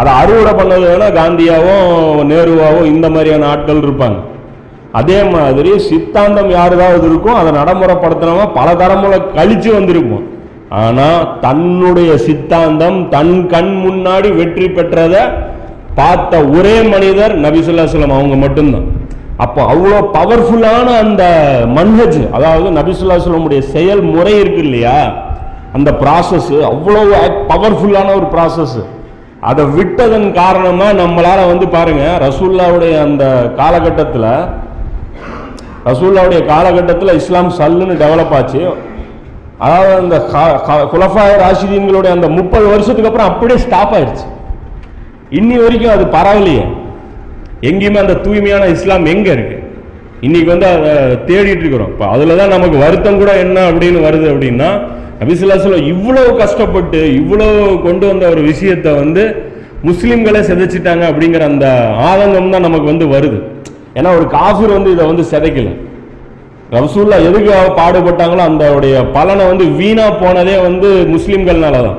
அதை அறுவடை பண்ணதுனால காந்தியாவும் நேருவாவும் இந்த மாதிரியான ஆட்கள் இருப்பாங்க. அதே மாதிரி சித்தாந்தம் யாருதாவது இருக்கும், அதை நடைமுறைப்படுத்தினவங்க பல தலைமுறை கழிச்சு வந்திருக்கும். ஆனால் தன்னுடைய சித்தாந்தம் தன் கண் முன்னாடி வெற்றி பெற்றதை பார்த்த ஒரே மனிதர் நபி ஸல்லல்லாஹு அலைஹி வஸல்லம் அவங்க மட்டும்தான். அப்போ அவ்வளோ பவர்ஃபுல்லான அந்த மன்ஹஜ், அதாவது நபி ஸல்லல்லாஹு அலைஹி வஸல்லம் உடைய செயல்முறை இருக்கு இல்லையா, அந்த ப்ராசஸ் அவ்வளோ பவர்ஃபுல்லான ஒரு ப்ராசஸ். அதை விட்டதன் காரணமாக நம்மளால் வந்து பாருங்கள், ரசூல்லாவுடைய அந்த காலகட்டத்தில் இஸ்லாம் சல்லுன்னு டெவலப் ஆச்சு. அதாவது அந்த குலஃபாய் ராஷிதீன்களுடைய அந்த 30 வருஷத்துக்கு அப்புறம் அப்படியே ஸ்டாப் ஆயிடுச்சு. இன்னி வரைக்கும் அது பரவலையே, எங்கேயுமே அந்த தூய்மையான இஸ்லாம் எங்கே இருக்குது இன்றைக்கி வந்து அதை தேடிட்டு இருக்கிறோம். இப்போ அதில் தான் நமக்கு வருத்தம் கூட என்ன அப்படின்னு வருது அப்படின்னா, நபி ஸல்லல்லாஹு அலைஹி வஸல்லம் இவ்வளோ கஷ்டப்பட்டு இவ்வளோ கொண்டு வந்த ஒரு விஷயத்தை வந்து முஸ்லீம்களே செதைச்சிட்டாங்க அப்படிங்கிற அந்த ஆதங்கம் தான் நமக்கு வந்து வருது. ஏன்னா ஒரு காஃபிர் வந்து இதை வந்து செதைக்கலை. ரசூலுல்லா எதுக்கு பாடுபட்டாங்களோ அந்த உடைய பலனை வந்து வீணா போனதே வந்து முஸ்லீம்கள்னால தான்.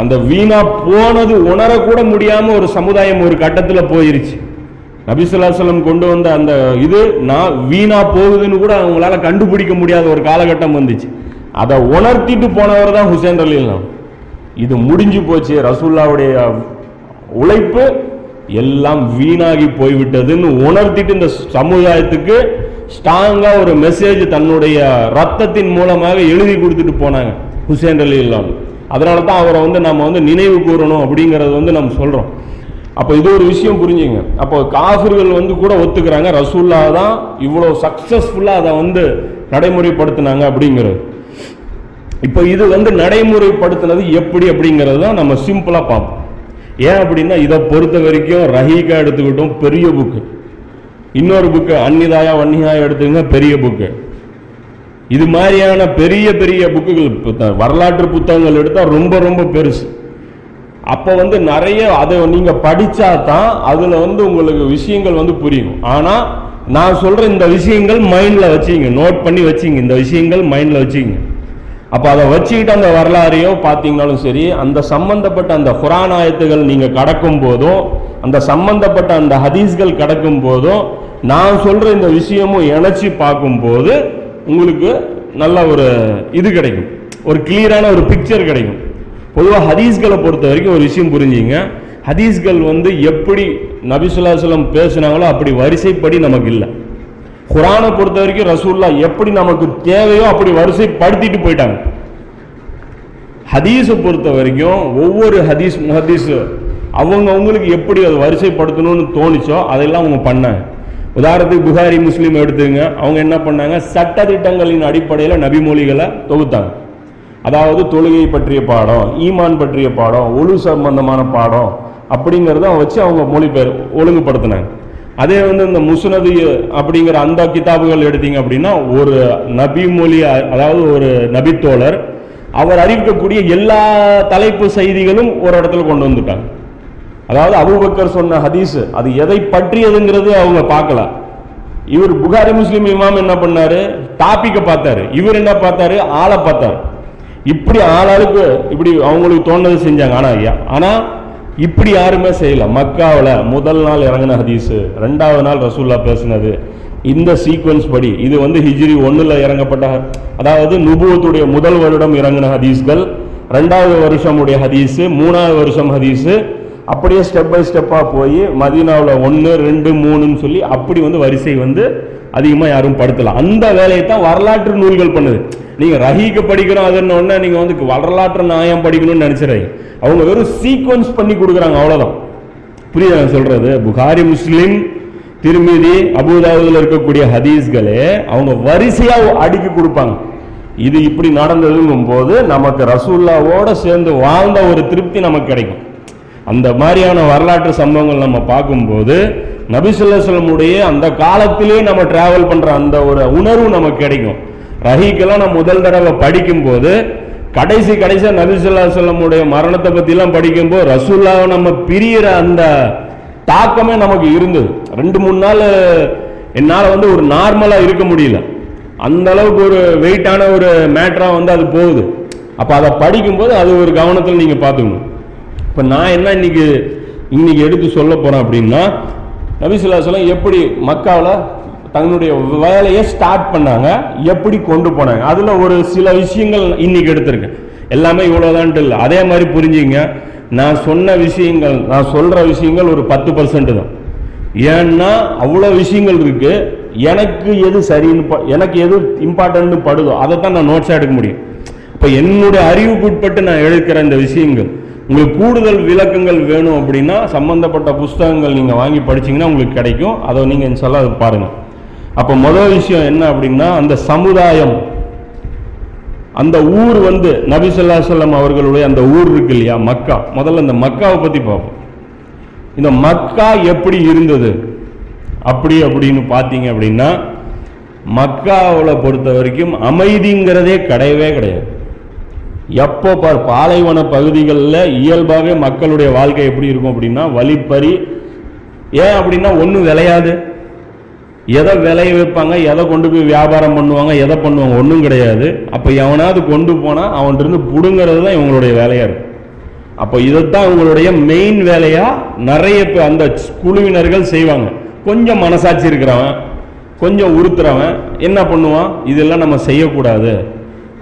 அந்த வீணா போனது உணரக்கூட முடியாமல் ஒரு சமுதாயம் ஒரு கட்டத்தில் போயிருச்சு. நபி ஸல்லல்லாஹு அலைஹி வஸல்லம் கொண்டு வந்த அந்த இது நான் வீணா போகுதுன்னு கூட அவங்களால கண்டுபிடிக்க முடியாத ஒரு காலகட்டம் வந்துச்சு. அதை உணர்த்திட்டு போனவர் தான் ஹுசைன் ரலியல்லாஹு. இது முடிஞ்சு போச்சு, ரசூலுல்லாவுடைய உழைப்பு எல்லாம் வீணாகி போய்விட்டதுன்னு உணர்த்திட்டு இந்த சமுதாயத்துக்கு ஸ்ட்ராங்காக ஒரு மெசேஜ் தன்னுடைய ரத்தத்தின் மூலமாக எழுதி கொடுத்துட்டு போனாங்க ஹுசைன் ரலியல்லாஹு. அதனால தான் அவரை வந்து நம்ம வந்து நினைவு கூறணும் அப்படிங்கிறது வந்து நம்ம சொல்கிறோம். அப்போ இது ஒரு விஷயம் புரிஞ்சுங்க. அப்போ காஃபிர்கள் வந்து கூட ஒத்துக்கிறாங்க ரசூல்லா தான் இவ்வளோ சக்ஸஸ்ஃபுல்லாக அதை வந்து நடைமுறைப்படுத்தினாங்க அப்படிங்கிறது. இப்போ இது வந்து நடைமுறைப்படுத்தினது எப்படி அப்படிங்கிறது தான் நம்ம சிம்பிளாக பார்ப்போம். ஏன் அப்படின்னா இதை பொறுத்த வரைக்கும் ரஹீகா எடுத்துக்கிட்டோம் பெரிய புக்கு, இன்னொரு புக்கு அந்நிதாயா வன்னிதாயா எடுத்துக்கிங்க பெரிய புக்கு, இது மாதிரியான பெரிய பெரிய புக்குகள் வரலாற்று புத்தகங்கள் எடுத்தால் ரொம்ப ரொம்ப பெருசு. அப்போ வந்து நிறைய அதை நீங்கள் படித்தா தான் அதில் வந்து உங்களுக்கு விஷயங்கள் வந்து புரியும். ஆனால் நான் சொல்கிற இந்த விஷயங்கள் மைண்டில் வச்சுங்க, நோட் பண்ணி வச்சுங்க, இந்த விஷயங்கள் மைண்டில் வச்சுங்க. அப்போ அதை வச்சுக்கிட்டு அந்த வரலாறையோ பார்த்தீங்கன்னாலும் சரி, அந்த சம்பந்தப்பட்ட அந்த குர்ஆன் ஆயத்துகள் நீங்கள் கடக்கும் போதும் அந்த சம்பந்தப்பட்ட அந்த ஹதீஸ்கள் கடக்கும் போதும் நான் சொல்கிற இந்த விஷயமும் இணைச்சி பார்க்கும்போது உங்களுக்கு நல்ல ஒரு இது கிடைக்கும், ஒரு கிளியரான ஒரு பிக்சர் கிடைக்கும். பொதுவாக ஹதீஸ்களை பொறுத்த வரைக்கும் ஒரு விஷயம் புரிஞ்சுங்க, ஹதீஸ்கள் வந்து எப்படி நபி ஸல்லல்லாஹு அலைஹி வஸல்லம் பேசுனாங்களோ அப்படி வரிசைப்படி நமக்கு இல்லை. குர்ஆனை பொறுத்த வரைக்கும் ரசூலுல்லா எப்படி நமக்கு தேவையோ அப்படி வரிசைப்படுத்திட்டு போயிட்டாங்க. ஹதீஸை பொறுத்த வரைக்கும் ஒவ்வொரு ஹதீஸ் முஹதீஸ் அவங்கவுங்களுக்கு எப்படி அது வரிசைப்படுத்தணும்னு தோணுச்சோ அதெல்லாம் அவங்க பண்ணாங்க. உதாரணத்துக்கு புகாரி முஸ்லீம் எடுத்துங்க, அவங்க என்ன பண்ணாங்க, சட்டத்திட்டங்களின் அடிப்படையில் நபிமொழிகளை தொகுத்தாங்க. அதாவது தொழுகை பற்றிய பாடம், ஈமான் பற்றிய பாடம், ஒழு சம்பந்தமான பாடம் அப்படிங்கிறத வச்சு அவங்க மொழிபெயர் ஒழுங்குபடுத்தினாங்க. அதே வந்து இந்த முஸ்னது அப்படிங்கிற அந்த கிதாபுகள் எடுத்தீங்க அப்படின்னா ஒரு நபி மொழி, அதாவது ஒரு நபித்தோழர் அவர் அறிவிக்கக்கூடிய எல்லா தலைப்பு செய்திகளும் ஒரு இடத்துல கொண்டு வந்துட்டாங்க. அதாவது அபூபக்கர் சொன்ன ஹதீஸ் அது எதை பற்றியதுங்கிறது அவங்க பார்க்கல. இவர் புகாரி முஸ்லீம் இமாம் என்ன பண்ணாரு, டாபிக்கை பார்த்தாரு, இவர் என்ன பார்த்தாரு, ஆளை பார்த்தாரு. இப்படி ஆளாளுக்கு இப்படி அவங்களுக்கு தோணது செஞ்சாங்க. ஆனால் இப்படி யாருமே செய்யல. மக்காவில் முதல் நாள் இறங்கின ஹதீஸு, 2வது நாள் ரசூல்லா பேசுனது, இந்த சீக்வன்ஸ் படி இது வந்து ஹிஜ்ரி 1ல் இறங்கப்பட்ட, அதாவது நுபுவத்துடைய முதல் வருடம் இறங்கின ஹதீஸ்கள், 2வது வருஷம் உடைய ஹதீஸு, 3வது வருஷம் ஹதீஸு, அப்படியே ஸ்டெப் பை ஸ்டெப்பாக போய் மதீனாவில் 1, 2, 3ன்னு சொல்லி அப்படி வந்து வரிசை வந்து அதிகமாக யாரும் படுத்தலாம். அந்த வேலையை தான் வரலாற்று நூல்கள் பண்ணுது. நீங்கள் ரஹீக்கு படிக்கிறோம் அதுன்னு ஒன்று நீங்கள் வந்து வரலாற்று நியாயம் படிக்கணும்னு நினச்சிடுறீங்க. அவங்க வெறும் சீக்வன்ஸ் பண்ணி கொடுக்குறாங்க, அவ்வளோதான். புரியுது நான் சொல்கிறது? புகாரி முஸ்லீம் திருமிதி அபூதாவுதில் இருக்கக்கூடிய ஹதீஸ்களே அவங்க வரிசையாக அடுக்கி கொடுப்பாங்க. இது இப்படி நடந்ததுங்கும் போது நமக்கு ரசூல்லாவோடு சேர்ந்து வாழ்ந்த ஒரு திருப்தி நமக்கு கிடைக்கும். அந்த மாதிரியான வரலாற்று சம்பவங்கள் நம்ம பார்க்கும்போது நபி ஸல்லல்லாஹு அலைஹி வஸல்லம் உடைய அந்த காலத்திலே நம்ம டிராவல் பண்ணுற அந்த ஒரு உணர்வு நமக்கு கிடைக்கும். ரஹீக்கெல்லாம் நம்ம முதல் தடவை படிக்கும்போது கடைசியாக நபி ஸல்லல்லாஹு அலைஹி வஸல்லம் உடைய மரணத்தை பற்றிலாம் படிக்கும்போது ரசூலுல்லாஹ்வை நம்ம பிரியிற அந்த தாக்கமே நமக்கு இருந்தது. 2-3 நாள் என்னால் வந்து ஒரு நார்மலாக இருக்க முடியல, அந்த அளவுக்கு ஒரு வெயிட்டான ஒரு மேட்டராக வந்து அது போகுது. அப்போ அதை படிக்கும்போது அது ஒரு கவனத்தில் நீங்கள் பார்த்துக்கணும். இப்போ நான் என்ன இன்னைக்கு இன்னைக்கு எடுத்து சொல்ல போறோம் அப்படின்னா, நபி ஸல்லல்லாஹு அலைஹி வஸல்லம் எப்படி மக்காவில் தன்னுடைய வேலையை ஸ்டார்ட் பண்ணாங்க, எப்படி கொண்டு போனாங்க, அதில் ஒரு சில விஷயங்கள் இன்னைக்கு எடுத்திருக்கேன். எல்லாமே இவ்வளோதான் இல்லை, அதே மாதிரி புரிஞ்சுங்க. நான் சொல்கிற விஷயங்கள் ஒரு 10% தான். ஏன்னா அவ்வளோ விஷயங்கள் இருக்குது. எனக்கு எது சரின்னு, எனக்கு எது இம்பார்ட்டன்ட்னு படுதோ அதை தான் நான் நோட்ஸாக எடுக்க முடியும். இப்போ என்னுடைய அறிவுக்குட்பட்டு நான் எடுக்கிற இந்த விஷயங்கள் உங்களுக்கு கூடுதல் விளக்கங்கள் வேணும் அப்படின்னா சம்மந்தப்பட்ட புஸ்தகங்கள் நீங்கள் வாங்கி படிச்சிங்கன்னா உங்களுக்கு கிடைக்கும். அதை நீங்கள் இன்ஷால்லா அதை பாருங்கள். அப்போ முதல் விஷயம் என்ன அப்படின்னா, அந்த சமுதாயம், அந்த ஊர் நபி ஸல்லல்லாஹு அலைஹி வஸல்லம் அவர்களுடைய அந்த ஊர் இருக்கு இல்லையா, மக்கா. முதல்ல இந்த மக்காவை பற்றி பார்ப்போம். இந்த மக்கா எப்படி இருந்தது அப்படின்னு பார்த்தீங்க அப்படின்னா, மக்காவில் பொறுத்த வரைக்கும் அமைதிங்கிறதே கிடையவே கிடையாது. எப்போ பாலைவன பகுதிகளில் இயல்பாகவே மக்களுடைய வாழ்க்கை எப்படி இருக்கும் அப்படின்னா வழிப்பறி. ஏன் அப்படின்னா ஒன்றும் விளையாது. எதை விளைய வைப்பாங்க, எதை கொண்டு போய் வியாபாரம் பண்ணுவாங்க, எதை பண்ணுவாங்க, ஒன்றும் கிடையாது. அப்போ எவனாவது கொண்டு போனால் அவன்கிட்ட பிடுங்கிறது தான் இவங்களுடைய வேலையாக இருக்கும். அப்போ இதைத்தான் இவங்களுடைய மெயின் வேலையாக நிறைய பேர் அந்த குழுவினர்கள் செய்வாங்க. கொஞ்சம் மனசாட்சி இருக்கிறவன், கொஞ்சம் உறுத்துறவன் என்ன பண்ணுவான், இதெல்லாம் நம்ம செய்யக்கூடாது,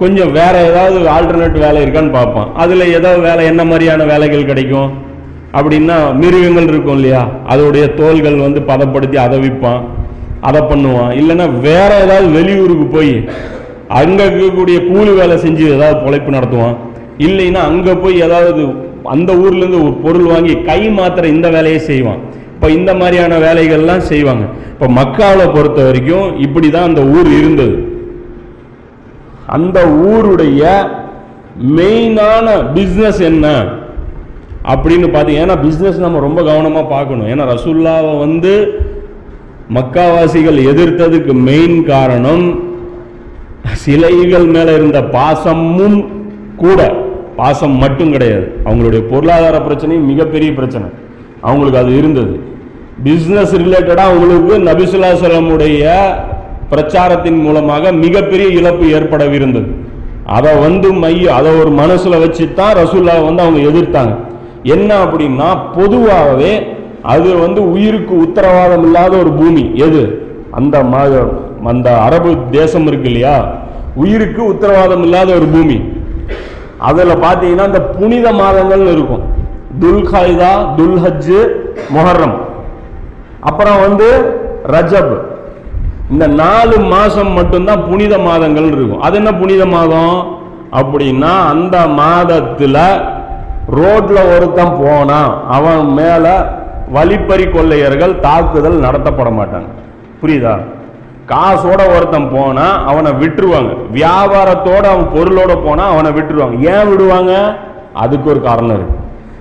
கொஞ்சம் வேறு ஏதாவது ஆல்டர்னேட் வேலை இருக்கான்னு பார்ப்பான். அதில் ஏதாவது வேலை, என்ன மாதிரியான வேலைகள் கிடைக்கும் அப்படின்னா, மிருகங்கள் இருக்கும் இல்லையா, அதோடைய தோள்கள் பதப்படுத்தி அதை விற்பான், அதை பண்ணுவான். இல்லைன்னா வேறு ஏதாவது வெளியூருக்கு போய் அங்கே இருக்கக்கூடிய கூலி வேலை செஞ்சு ஏதாவது பொழைப்பு நடத்துவான். இல்லைன்னா அங்கே போய் ஏதாவது அந்த ஊர்லேருந்து ஒரு பொருள் வாங்கி கை மாத்திர இந்த வேலையை செய்வான். இப்போ இந்த மாதிரியான வேலைகள்லாம் செய்வாங்க. இப்போ மக்காவை பொறுத்த வரைக்கும் இப்படி தான் அந்த ஊர் இருந்தது. அந்த ஊருடைய மெயினான பிஸ்னஸ் என்ன அப்படின்னு பார்த்தீங்க. ஏன்னா பிஸ்னஸ் நம்ம ரொம்ப கவனமாக பார்க்கணும். ஏன்னா ரசூலுல்லாஹ்வை மக்காவாசிகள் எதிர்த்ததுக்கு மெயின் காரணம் சிலைகள் மேலே இருந்த பாசமும் கூட. பாசம் மட்டும் கிடையாது, அவங்களுடைய பொருளாதார பிரச்சனையும் மிகப்பெரிய பிரச்சனை அவங்களுக்கு அது இருந்தது. பிஸ்னஸ் ரிலேட்டடாக அவங்களுக்கு நபி ஸல்லல்லாஹு அலைஹி வஸல்லம் உடைய பிரச்சாரத்தின் மூலமாக மிகப்பெரிய இழப்பு ஏற்படவிருந்தது. அதை அதை ஒரு மனசில் வச்சு தான் ரசூலுல்லாஹ் அவங்க எதிர்த்தாங்க. என்ன அப்படின்னா, பொதுவாகவே அது உயிருக்கு உத்தரவாதம் இல்லாத ஒரு பூமி. எது அந்த அரபு தேசம் இருக்கு இல்லையா, உயிருக்கு உத்தரவாதம் இல்லாத ஒரு பூமி. அதில் பார்த்தீங்கன்னா இந்த புனித மாதங்கள் இருக்கும், துல்காய்தா, துல்ஹஜ், முஹர்ரம், அப்புறம் ரஜப். இந்த 4 மாதம் மட்டும்தான் புனித மாதங்கள் இருக்கும். அது என்ன புனித மாதம் அப்படின்னா, அந்த மாதத்தில் ரோட்டில் ஒருத்தன் போனான் அவன் மேலே வழிப்பறி கொள்ளையர்கள் தாக்குதல் நடத்தப்பட மாட்டாங்க. புரியுதா? காசோட ஒருத்தன் போனால் அவனை விட்டுருவாங்க, வியாபாரத்தோட அவன் பொருளோட போனால் அவனை விட்டுருவாங்க. ஏன் விடுவாங்க? அதுக்கு ஒரு காரணம் இருக்கு.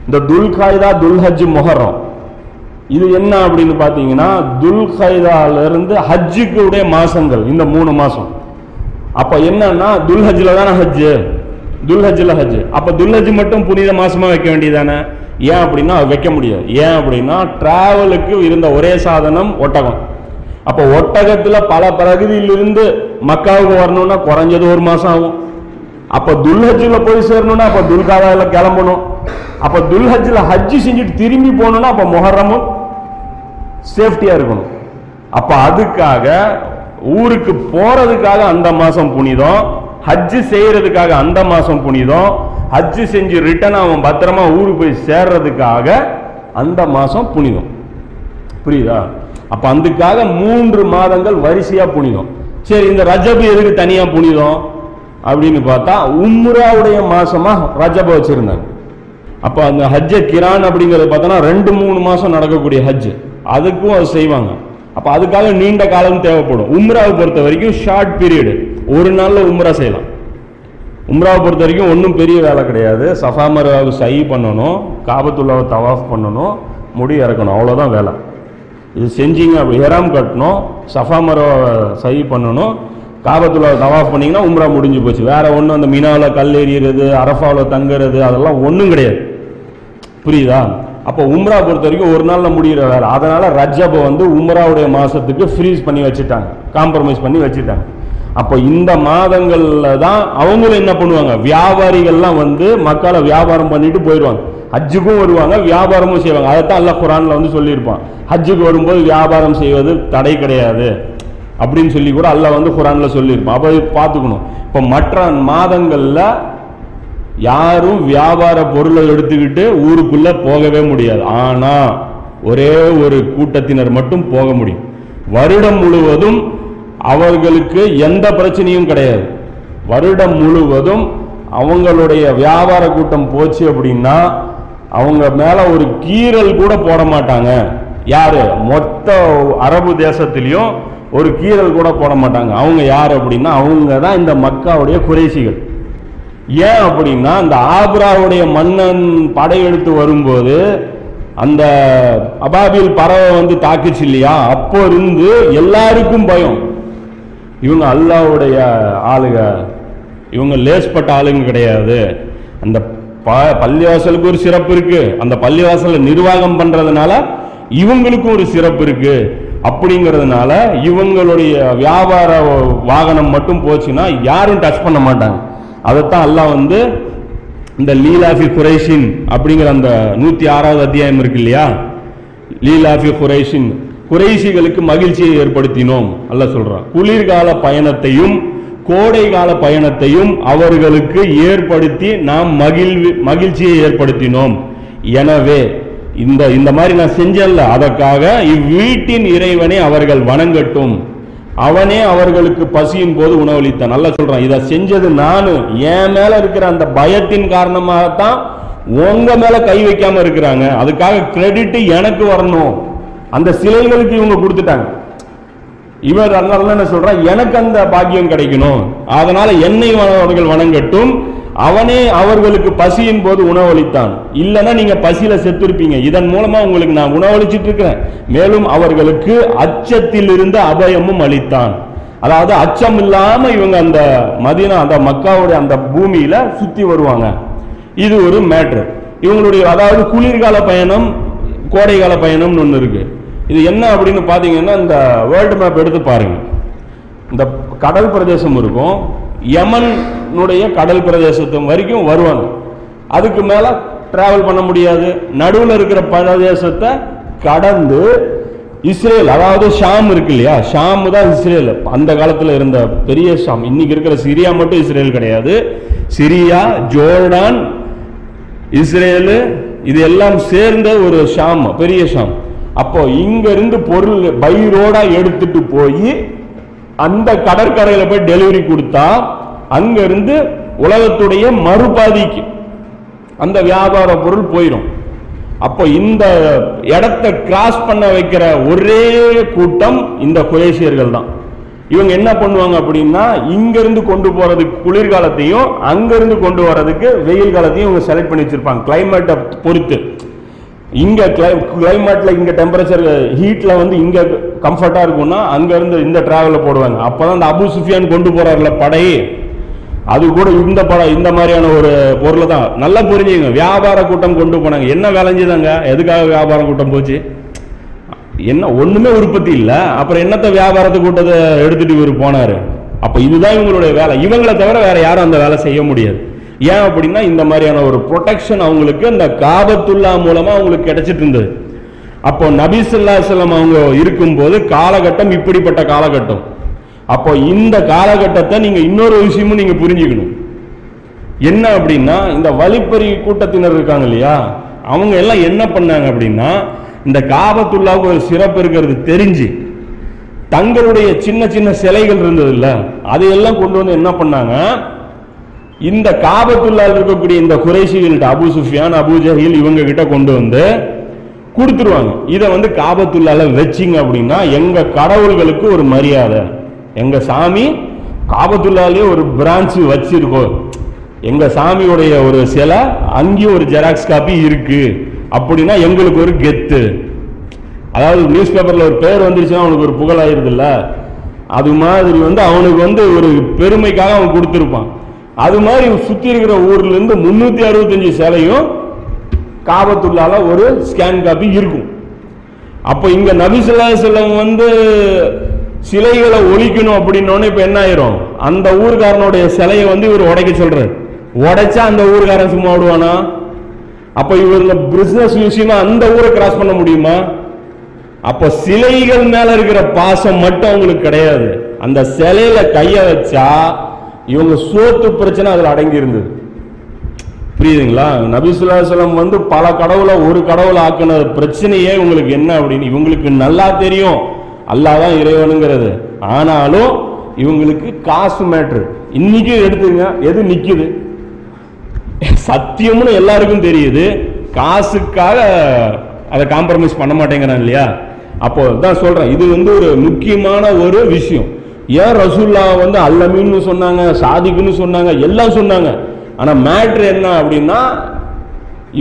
இந்த துல்காய்தா, துல்ஹஜ், முஹர்ரம் இது என்ன அப்படின்னு பார்த்தீங்கன்னா, துல்காய்தாலிருந்து ஹஜ்ஜுக்கு உடைய மாசங்கள் இந்த 3 மாசம். அப்போ என்னன்னா துல்ஹஜ்ல தானே ஹஜ்ஜு, துல்ஹஜ்ல ஹஜ்ஜு. அப்போ துல்ஹஜ் மட்டும் புனித மாசமாக வைக்க வேண்டியதானே? ஏன் அப்படின்னா வைக்க முடியாது. ஏன் அப்படின்னா டிராவலுக்கு இருந்த ஒரே சாதனம் ஒட்டகம். அப்போ ஒட்டகத்தில் பல பகுதியிலிருந்து மக்காவுக்கு வரணும்னா குறைஞ்சது 1 மாதம் ஆகும். அப்போ துல்ஹஜில் போய் சேரணும்னா அப்போ துல்காதாவில் கிளம்பணும். அப்போ துல்ஹஜில் ஹஜ்ஜி செஞ்சுட்டு திரும்பி போகணும்னா அப்போ முஹர்ரமும் சேஃப்டியாக இருக்கணும். அப்போ அதுக்காக ஊருக்கு போகிறதுக்காக அந்த மாதம் புனிதம், ஹஜ்ஜு செய்கிறதுக்காக அந்த மாதம் புனிதம், ஹஜ்ஜு செஞ்சு ரிட்டர்ன் அவன் பத்திரமா ஊருக்கு போய் சேர்றதுக்காக அந்த மாதம் புனிதம். புரியுதா? அப்போ அதுக்காக 3 மாதங்கள் வரிசையாக புனிதம். சரி, இந்த ரஜபு எதுக்கு தனியாக புனிதம் அப்படின்னு பார்த்தா, உம்ராவுடைய மாசமாக ரஜபை வச்சுருந்தாங்க. அப்போ அந்த ஹஜ்ஜ கிரான் அப்படிங்கிறது பார்த்தோன்னா 2-3 மாதம் நடக்கக்கூடிய ஹஜ்ஜு, அதுக்கும் அது செய்வாங்க. அப்போ அதுக்காக நீண்ட காலம் தேவைப்படும். உம்ராவை பொறுத்த வரைக்கும் ஷார்ட் பீரியடு, ஒரு நாளில் உம்ரா செய்யலாம். உம்ராவை பொறுத்த வரைக்கும் ஒன்றும் பெரிய வேலை கிடையாது. சஃபா மர்வாவை சை பண்ணணும், காபத்துல்லாவை தவாஃப் பண்ணணும், முடி இறக்கணும், அவ்வளோதான் வேலை. இது செஞ்சிங்க அப்படி ஹெராம் கட்டணும், சஃபா மர்வாவை சை பண்ணணும், காபத்துல்லாவை தவாஃப் பண்ணிங்கன்னா உம்ரா முடிஞ்சு போச்சு. வேறு ஒன்றும் அந்த மினாவில் கல் எறிகிறது, அரஃபாவில் தங்குறது, அதெல்லாம் ஒன்றும் கிடையாது. புரியுதா? அப்போ உம்ரா பொறுத்த வரைக்கும் ஒரு நாளில் முடிகிற வேலை. அதனால் ரஜபை உம்ராவுடைய மாதத்துக்கு ஃப்ரீஸ் பண்ணி வச்சுட்டாங்க, காம்ப்ரமைஸ் பண்ணி வச்சுட்டாங்க. அப்போ இந்த மாதங்களில் தான் அவங்களும் என்ன பண்ணுவாங்க, வியாபாரிகள்லாம் மக்களை வியாபாரம் பண்ணிட்டு போயிடுவாங்க. ஹஜ்ஜுக்கும் வருவாங்க, வியாபாரமும் செய்வாங்க. அதைத்தான் அல்லாஹ் குர்ஆனில் வந்து சொல்லியிருப்பான், ஹஜ்ஜுக்கு வரும்போது வியாபாரம் செய்வது தடை கிடையாது அப்படின்னு சொல்லி கூட அல்லாஹ் வந்து குர்ஆனில் சொல்லியிருப்பான். அப்போ பார்த்துக்கணும். இப்போ மற்ற மாதங்களில் யாரும் வியாபார பொருளை எடுத்துக்கிட்டு ஊருக்குள்ளே போகவே முடியாது. ஆனால் ஒரே ஒரு கூட்டத்தினர் மட்டும் போக முடியும். வருடம் முழுவதும் அவர்களுக்கு எந்த பிரச்சனையும் கிடையாது. வருடம் முழுவதும் அவங்களுடைய வியாபார கூட்டம் போச்சு அப்படின்னா அவங்க மேலே ஒரு கீறல் கூட போட மாட்டாங்க. யார்? மொத்த அரபு தேசத்துலேயும் ஒரு கீறல் கூட போட மாட்டாங்க. அவங்க யார் அப்படின்னா அவங்க தான் இந்த மக்காவுடைய குறைஷிகள். ஏன் அப்படின்னா அந்த ஆபிராவுடைய மன்னன் படையெடுத்து வரும்போது அந்த அபாபில் பறவை வந்து தாக்குச்சு இல்லையா? அப்போ இருந்து எல்லாருக்கும் பயம், இவங்க அல்லாவுடைய ஆளுங்க, இவங்க லேஸ்பட்ட ஆளுங்க கிடையாது. அந்த பள்ளிவாசலுக்கு ஒரு சிறப்பு இருக்கு, அந்த பள்ளிவாசலை நிர்வாகம் பண்றதுனால இவங்களுக்கும் ஒரு சிறப்பு இருக்கு. அப்படிங்கிறதுனால இவங்களுடைய வியாபார வாகனம் மட்டும் போச்சுன்னா யாரும் டச் பண்ண மாட்டாங்க. அதைத்தான் அல்லாஹ் வந்து இந்த லீலாஃபி குரைஷின் அப்படிங்கிற அந்த 106வது அத்தியாயம் இருக்கு இல்லையா, லீலாஃபி குரைஷின், குறைஷிகளுக்கு மகிழ்ச்சியை ஏற்படுத்தினோம் அல்லாஹ் சொல்றான். குளிர்கால பயணத்தையும் கோடை கால பயணத்தையும் அவர்களுக்கு ஏற்படுத்தி நாம் மகிழ்ச்சியை ஏற்படுத்தினோம். எனவே இந்த மாதிரி நான் செஞ்சல, அதற்காக இவ்வீட்டின் இறைவனை அவர்கள் வணங்கட்டும், அவனே அவர்களுக்கு பசியின் போது உணவளித்தான். நல்லா சொல்றான், இதை செஞ்சது நானு, என் மேல இருக்கிற அந்த பயத்தின் காரணமாகத்தான் உங்க மேல கை வைக்காம இருக்கிறாங்க, அதுக்காக கிரெடிட் எனக்கு வரணும். அந்த சிலைகளுக்கு இவங்க கொடுத்துட்டாங்க, இவர் அதனால என்ன சொல்றான், எனக்கு அந்த பாக்கியம் கிடைக்கணும், அதனால என்னை அவர்கள் வணங்கட்டும், அவனே அவர்களுக்கு பசியின் போது உணவளித்தான். இல்லைன்னா நீங்க பசியில செத்துருப்பீங்க, இதன் மூலமா உங்களுக்கு நான் உணவளிச்சுட்டு இருக்கிறேன். மேலும் அவர்களுக்கு அச்சத்தில் இருந்த அபயமும் அளித்தான். அதாவது அச்சம் இல்லாம இவங்க அந்த மதீனா, அந்த மக்காவுடைய அந்த பூமியில சுத்தி வருவாங்க. இது ஒரு மேட்ரு. இவங்களுடைய அதாவது குளிர்கால பயணம் கோடைகால பயணம்னு ஒன்று இருக்கு. இது என்ன அப்படின்னு பார்த்தீங்கன்னா இந்த வேர்ல்டு மேப் எடுத்து பாருங்க, இந்த கடல் பிரதேசம் இருக்கும், யமனுடைய கடல் பிரதேசத்து வரைக்கும் வருவாங்க, அதுக்கு மேலே டிராவல் பண்ண முடியாது. நடுவில் இருக்கிற பிரதேசத்தை கடந்து இஸ்ரேல், அதாவது ஷாம் இருக்கு இல்லையா, ஷாம் தான் இஸ்ரேல், அந்த காலத்தில் இருந்த பெரிய ஷாம். இன்னைக்கு இருக்கிற சிரியா மட்டும் இஸ்ரேல் கிடையாது. சிரியா, ஜோர்டான், இஸ்ரேலு, இது எல்லாம் சேர்ந்த ஒரு ஷாம், பெரிய ஷாம். அப்போ இங்கிருந்து பொருள் பை ரோடா எடுத்துட்டு போய் அந்த கடற்கரையில போய் டெலிவரி கொடுத்தா அங்கிருந்து உலகத்துடைய மறுபாதிக்கு அந்த வியாபார பொருள் போயிடும். அப்போ இந்த இடத்தை கிராஸ் பண்ண வைக்கிற ஒரே கூட்டம் இந்த குறைஷியர்கள் தான். இவங்க என்ன பண்ணுவாங்க அப்படின்னா இங்கிருந்து கொண்டு போறதுக்கு குளிர்காலத்தையும் அங்கிருந்து கொண்டு வர்றதுக்கு வெயில் காலத்தையும் இவங்க செலக்ட் பண்ணி வச்சிருப்பாங்க. கிளைமேட்டை பொறுத்து இங்கே கிளைமேட்டில் இங்கே டெம்பரேச்சர் ஹீட்டில் வந்து இங்கே கம்ஃபர்ட்டாக இருக்கும்னா அங்கேருந்து இந்த ட்ராவலில் போடுவாங்க. அப்போ தான் இந்த அபு சுஃபியான் கொண்டு போகிறார்ல படை, அது கூட இந்த படம் இந்த மாதிரியான ஒரு பொருளை தான். நல்லா புரிஞ்சுங்க, வியாபார கூட்டம் கொண்டு போனாங்க, என்ன விளைஞ்சுதாங்க, எதுக்காக வியாபார கூட்டம் போச்சு, என்ன ஒன்றுமே உற்பத்தி இல்லை, அப்புறம் என்னத்தை வியாபாரத்தை கூட்டத்தை எடுத்துகிட்டு இவர் போனார். அப்போ இதுதான் இவங்களுடைய வேலை. இவங்களை தவிர வேறு யாரும் அந்த வேலை செய்ய முடியாது. ஏன் அப்படின்னா இந்த மாதிரியான ஒரு ப்ரொடெக்ஷன் அவங்களுக்கு இந்த காபத்துல்லா மூலமா அவங்களுக்கு கிடைச்சிட்டு இருந்தது. அப்போ நபி ஸல்லல்லாஹு அலைஹி வஸல்லம் அவங்க இருக்கும்போது காலகட்டம் இப்படிப்பட்ட காலகட்டம். அப்போ இந்த காலகட்டத்தை நீங்க இன்னொரு விஷயமும் நீங்க புரிஞ்சுக்கணும். என்ன அப்படின்னா இந்த வழிப்பறி கூட்டத்தினர் இருக்காங்க இல்லையா, அவங்க எல்லாம் என்ன பண்ணாங்க அப்படின்னா இந்த காபத்துல்லாவுக்கு ஒரு சிறப்பு இருக்கிறது தெரிஞ்சு தங்களுடைய சின்ன சின்ன சிலைகள் இருந்தது இல்லை, அதையெல்லாம் கொண்டு வந்து என்ன பண்ணாங்க, இந்த காபத்துள்ளால் இருக்கக்கூடிய இந்த குறைஷிகிட்ட அபு சுஃபியான், அபு ஜஹீல் இவங்க கிட்ட கொண்டு வந்து கொடுத்துருவாங்க. இதை வந்து காபத்துள்ளால வச்சிங்க அப்படின்னா எங்க கடவுள்களுக்கு ஒரு மரியாதை, எங்க சாமி காபத்துள்ளாலே ஒரு பிரான்ச்சு வச்சிருக்கோம், எங்க சாமியுடைய ஒரு சிலை அங்கேயும் ஒரு ஜெராக்ஸ் காப்பி இருக்கு அப்படின்னா எங்களுக்கு ஒரு கெத்து. அதாவது நியூஸ் பேப்பர்ல ஒரு பேர் வந்துருச்சுன்னா அவனுக்கு ஒரு புகழாயிருது இல்லை, அது மாதிரி வந்து அவனுக்கு வந்து ஒரு பெருமைக்காக அவன் கொடுத்துருப்பான். அது மாதிரி சுற்றி இருக்கிற ஊர்ல இருந்து 365 சிலையும் காபத்துள்ளால ஒரு ஸ்கேன் காப்பி இருக்கும். அப்போ இங்க நபி ஸல்லல்லாஹு அலைஹி வஸல்லம் வந்து சிலைகளை ஒழிக்கணும் அப்படின்னோடனே இப்போ என்ன ஆயிரும், அந்த ஊர்காரனுடைய சிலையை வந்து இவர் உடைக்க சொல்றாரு. உடைச்சா அந்த ஊர்காரன் சும்மா விடுவானா? அப்ப இவங்க பிசினஸ் விஷயமா அந்த ஊரை கிராஸ் பண்ண முடியுமா? அப்ப சிலைகள் மேல இருக்கிற பாசம் மட்டும் அவங்களுக்கு கிடையாது. அந்த சிலையில கைய வச்சா இவங்க சோத்து பிரச்சனை அதுல அடங்கி இருந்தது. புரியுதுங்களா? நபி ஸல்லல்லாஹு அலைஹி வஸல்லம் வந்து பல கடவுளை ஒரு கடவுளை ஆக்கின பிரச்சனையே இவங்களுக்கு என்ன அப்படின்னு இவங்களுக்கு நல்லா தெரியும். அல்லாஹ் தான் இறைவனுங்கிறது. ஆனாலும் இவங்களுக்கு காசு மேட்ரு. இன்னைக்கும் எடுத்துங்க, எது நிக்குது சத்தியம்னு எல்லாருக்கும் தெரியுது, காசுக்காக அதை காம்ப்ரமைஸ் பண்ண மாட்டேங்கிறான் இல்லையா? அப்போ தான் சொல்றேன், இது வந்து ஒரு முக்கியமான ஒரு விஷயம். ஏன் ரசூல்லா வந்து அல்லமீன்னு சொன்னாங்க, சாதிக்குன்னு சொன்னாங்க, எல்லாம் சொன்னாங்க. ஆனா மேட்ரு என்ன அப்படின்னா,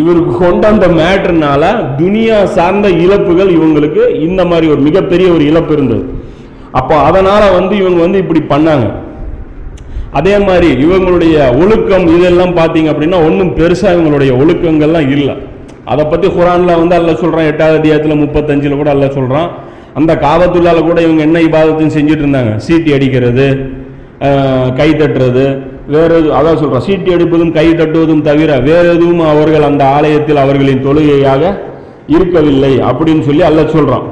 இவருக்கு கொண்ட அந்த மேட்ருனால துனியா சார்ந்த இழப்புகள் இவங்களுக்கு இந்த மாதிரி ஒரு மிகப்பெரிய ஒரு இழப்பு இருந்தது. அப்போ அதனால வந்து இவங்க வந்து இப்படி பண்ணாங்க. அதே மாதிரி இவங்களுடைய ஒழுக்கம் இதெல்லாம் பார்த்தீங்க அப்படின்னா ஒன்றும் பெருசாக இவங்களுடைய ஒழுக்கங்கள்லாம் இல்லை. அதை பற்றி குர்ஆன்ல வந்து அல்லாஹ் சொல்கிறான், 8வது அத்தியாயத்தில் 35 கூட அல்லாஹ் சொல்கிறான். அந்த காபத்துள்ளால கூட இவங்க என்ன இபாதத்தையும் செஞ்சுட்டு இருந்தாங்க, சீட்டி அடிக்கிறது, கை தட்டுறது, வேறு எதுவும். அதான் சொல்கிறான், சீட்டி அடிப்பதும் கை தட்டுவதும் தவிர வேறு எதுவும் அவர்கள் அந்த ஆலயத்தில் அவர்களின் தொழுகையாக இருக்கவில்லை அப்படின்னு சொல்லி அல்லாஹ் சொல்கிறான்.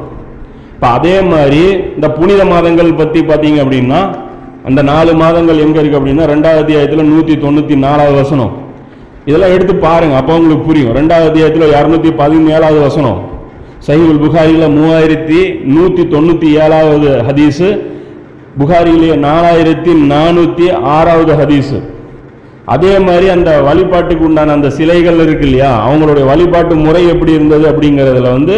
இப்போ அதே மாதிரி இந்த புனித மாதங்கள் பற்றி பார்த்தீங்க அப்படின்னா அந்த 4 மாதங்கள் எங்கே இருக்குது அப்படின்னா 2வது அத்தியாயத்தில் 194வது வசனம். இதெல்லாம் எடுத்து பாருங்கள், அப்போ உங்களுக்கு புரியும். 2வது அத்தியாயத்தில் 217வது வசனம், சஹீஹுல் புகாரியில் 3197வது ஹதீஸு, புகாரியிலேயே 4406வது ஹதீஸு. அதே மாதிரி அந்த வழிபாட்டுக்கு உண்டான அந்த சிலைகள் இருக்கு இல்லையா, அவங்களுடைய வழிபாட்டு முறை எப்படி இருந்தது அப்படிங்கிறதுல வந்து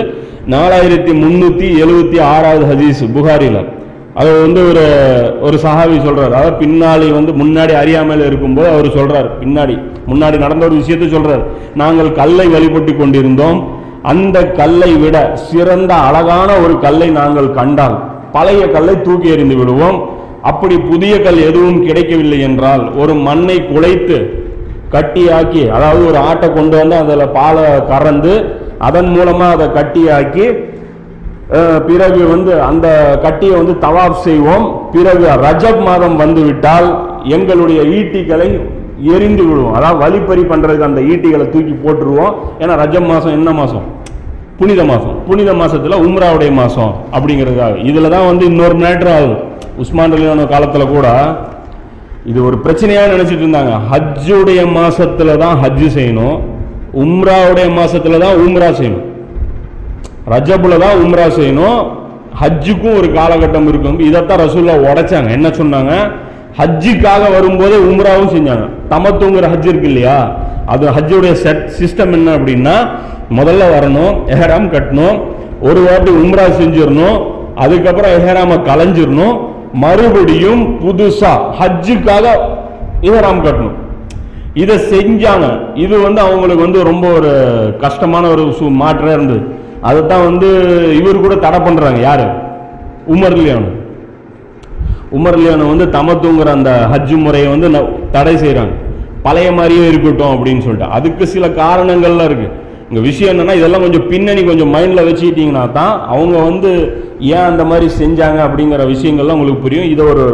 4376வது ஹதீஸு புகாரியில். அது வந்து ஒரு சஹாபி சொல்றாரு, அதாவது பின்னாடி வந்து முன்னாடி அறியாமல் இருக்கும்போது அவர் சொல்றாரு, முன்னாடி நடந்த ஒரு விஷயத்தை சொல்றாரு. நாங்கள் கல்லை வழிபட்டு கொண்டிருந்தோம், அந்த கல்லை விட சிறந்த அழகான ஒரு கல்லை நாங்கள் கண்டால் பழைய கல்லை தூக்கி எறிந்து விடுவோம். அப்படி புதிய கல் எதுவும் கிடைக்கவில்லை என்றால் ஒரு மண்ணை குழைத்து கட்டியாக்கி, அதாவது ஒரு ஆட்டை கொண்டு வந்து அதில் பாலை கறந்து அதன் மூலமாக அதை கட்டியாக்கி பிறகு வந்து அந்த கட்டியை வந்து தவாப் செய்வோம். பிறகு ரஜப் மாதம் வந்துவிட்டால் எங்களுடைய ஈட்டிகளை எரிந்து விடுவோம், அதாவது வழிப்பறி பண்ணுறதுக்கு அந்த ஈட்டிகளை தூக்கி போட்டுருவோம். ஏன்னா ரஜப் மாதம் என்ன மாதம்? புனித மாதம். புனித மாதத்தில் உம்ராவுடைய மாதம் அப்படிங்கிறதுக்காக. இதில் தான் வந்து இன்னொரு மேட்டர் ஆகும். உஸ்மான் ரலியல்லாஹு அன்ஹு காலத்தில் கூட இது ஒரு பிரச்சனையாக நினச்சிட்டு இருந்தாங்க. ஹஜ்ஜுடைய மாதத்தில் தான் ஹஜ்ஜு செய்யணும், உம்ராவுடைய மாதத்தில் தான் உம்ரா செய்யணும், ரஜபுல தான் உம்ரா செய்யணும், ஹஜ்ஜுக்கும் ஒரு காலகட்டம் இருக்கும். இதைத்தான் ரசூல்லா உடைச்சாங்க. என்ன சொன்னாங்க? ஹஜ்ஜுக்காக வரும்போது உம்ராவும் செஞ்சாங்க. தமத்துங்கிற ஹஜ் இருக்கு இல்லையா, அது ஹஜ்ஜுடைய சிஸ்டம் என்ன அப்படின்னா, முதல்ல வரணும், எஹராம் கட்டணும், ஒரு வாட்டி உம்ரா செஞ்சிடணும், அதுக்கப்புறம் எஹராம கலைஞ்சிடணும், மறுபடியும் புதுசா ஹஜ்ஜுக்காக எஹராம் கட்டணும். இதை செஞ்சாங்க. இது வந்து அவங்களுக்கு வந்து ரொம்ப ஒரு கஷ்டமான ஒரு மாற்றா இருந்தது. அதைத்தான் வந்து இவர் கூட தடை பண்ணுறாங்க. யார்? உமர் லியானு வந்து தமத்துங்கிற அந்த ஹஜ்ஜு முறையை வந்து தடை செய்கிறாங்க. பழைய மாதிரியே இருக்கட்டும் அப்படின்னு சொல்லிட்டு. அதுக்கு சில காரணங்கள்லாம் இருக்குது. இங்கே விஷயம் என்னென்னா, இதெல்லாம் கொஞ்சம் பின்னணி கொஞ்சம் மைண்டில் வச்சுக்கிட்டிங்கன்னா தான் அவங்க வந்து ஏன் அந்த மாதிரி செஞ்சாங்க அப்படிங்கிற விஷயங்கள்லாம் உங்களுக்கு புரியும். இதை ஒரு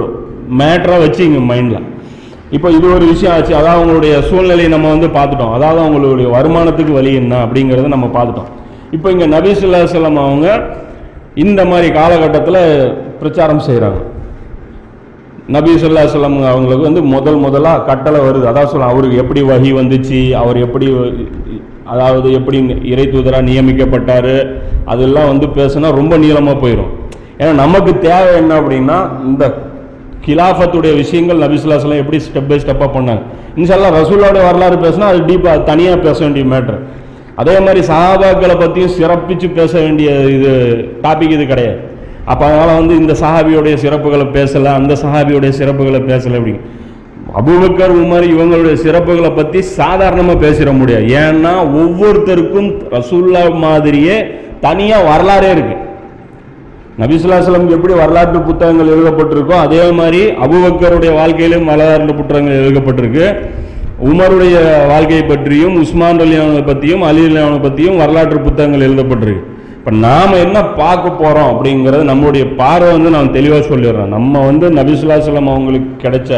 மேட்டராக வச்சுங்க மைண்டில். இப்போ இது ஒரு விஷயம் ஆச்சு. அதாவது அவங்களுடைய சூழ்நிலையை நம்ம வந்து பார்த்துட்டோம். அதாவது அவங்களுடைய வருமானத்துக்கு வழி என்ன அப்படிங்கிறத நம்ம பார்த்துட்டோம். இப்போ இங்கே நபி ஸல்லல்லாஹு அலைஹி வஸல்லம் அவங்க இந்த மாதிரி காலகட்டத்தில் பிரச்சாரம் செய்கிறாங்க. நபி ஸல்லல்லாஹு அலைஹி வஸல்லம் அவங்களுக்கு வந்து முதலாக கட்டளை வருது. அதான் சொல்ல, அவருக்கு எப்படி வஹி வந்துச்சு, அவர் எப்படி அதாவது எப்படி இறை தூதராக நியமிக்கப்பட்டார், அதெல்லாம் வந்து பேசுனா ரொம்ப நீளமாக போயிடும். ஏன்னா நமக்கு தேவை என்ன அப்படின்னா, இந்த கிலாஃபத்துடைய விஷயங்கள் நபி ஸல்லல்லாஹு அலைஹி வஸல்லம் எப்படி ஸ்டெப் பை ஸ்டெப்பாக பண்ணாங்க. இன்ஷா அல்லாஹ் ரசூலுடைய வரலாறு பேசுனா அது டீப்பாக தனியாக பேச வேண்டிய மேட்ரு. அதே மாதிரி சஹாபாக்களை பற்றியும் சிறப்பிச்சு பேச வேண்டிய இது டாபிக் இது கிடையாது. அப்போ அதனால் வந்து இந்த சஹாபியோடைய சிறப்புகளை பேசலை, அந்த சஹாபியோடைய சிறப்புகளை பேசலை அப்படிங்க. அபூபக்கர், உமர் இவங்களுடைய சிறப்புகளை பற்றி சாதாரணமாக பேசிட முடியாது. ஏன்னா ஒவ்வொருத்தருக்கும் ரசூல்லா மாதிரியே தனியாக வரலாறே இருக்குது. நபி ஸல்லல்லாஹு அலைஹி வஸல்லம் எப்படி வரலாற்று புத்தகங்கள் எழுதப்பட்டிருக்கோ அதே மாதிரி அபூபக்கருடைய வாழ்க்கையிலும் வரலாற்று புத்தகங்கள் எழுதப்பட்டிருக்கு. உமருடைய வாழ்க்கையை பற்றியும் உஸ்மான் ரலியல்லாஹு அன்ஹு பற்றியும் அலி ரலியல்லாஹு அன்ஹு பற்றியும் வரலாற்று புத்தகங்கள் எழுதப்பட்டிருக்கு. இப்போ நாம் என்ன பார்க்க போகிறோம் அப்படிங்கிறது நம்மளுடைய பார்வை வந்து நான் தெளிவாக சொல்லிடுறேன். நம்ம வந்து நபி ஸல்லல்லாஹு அலைஹி வஸல்லம் அவங்களுக்கு கிடைச்ச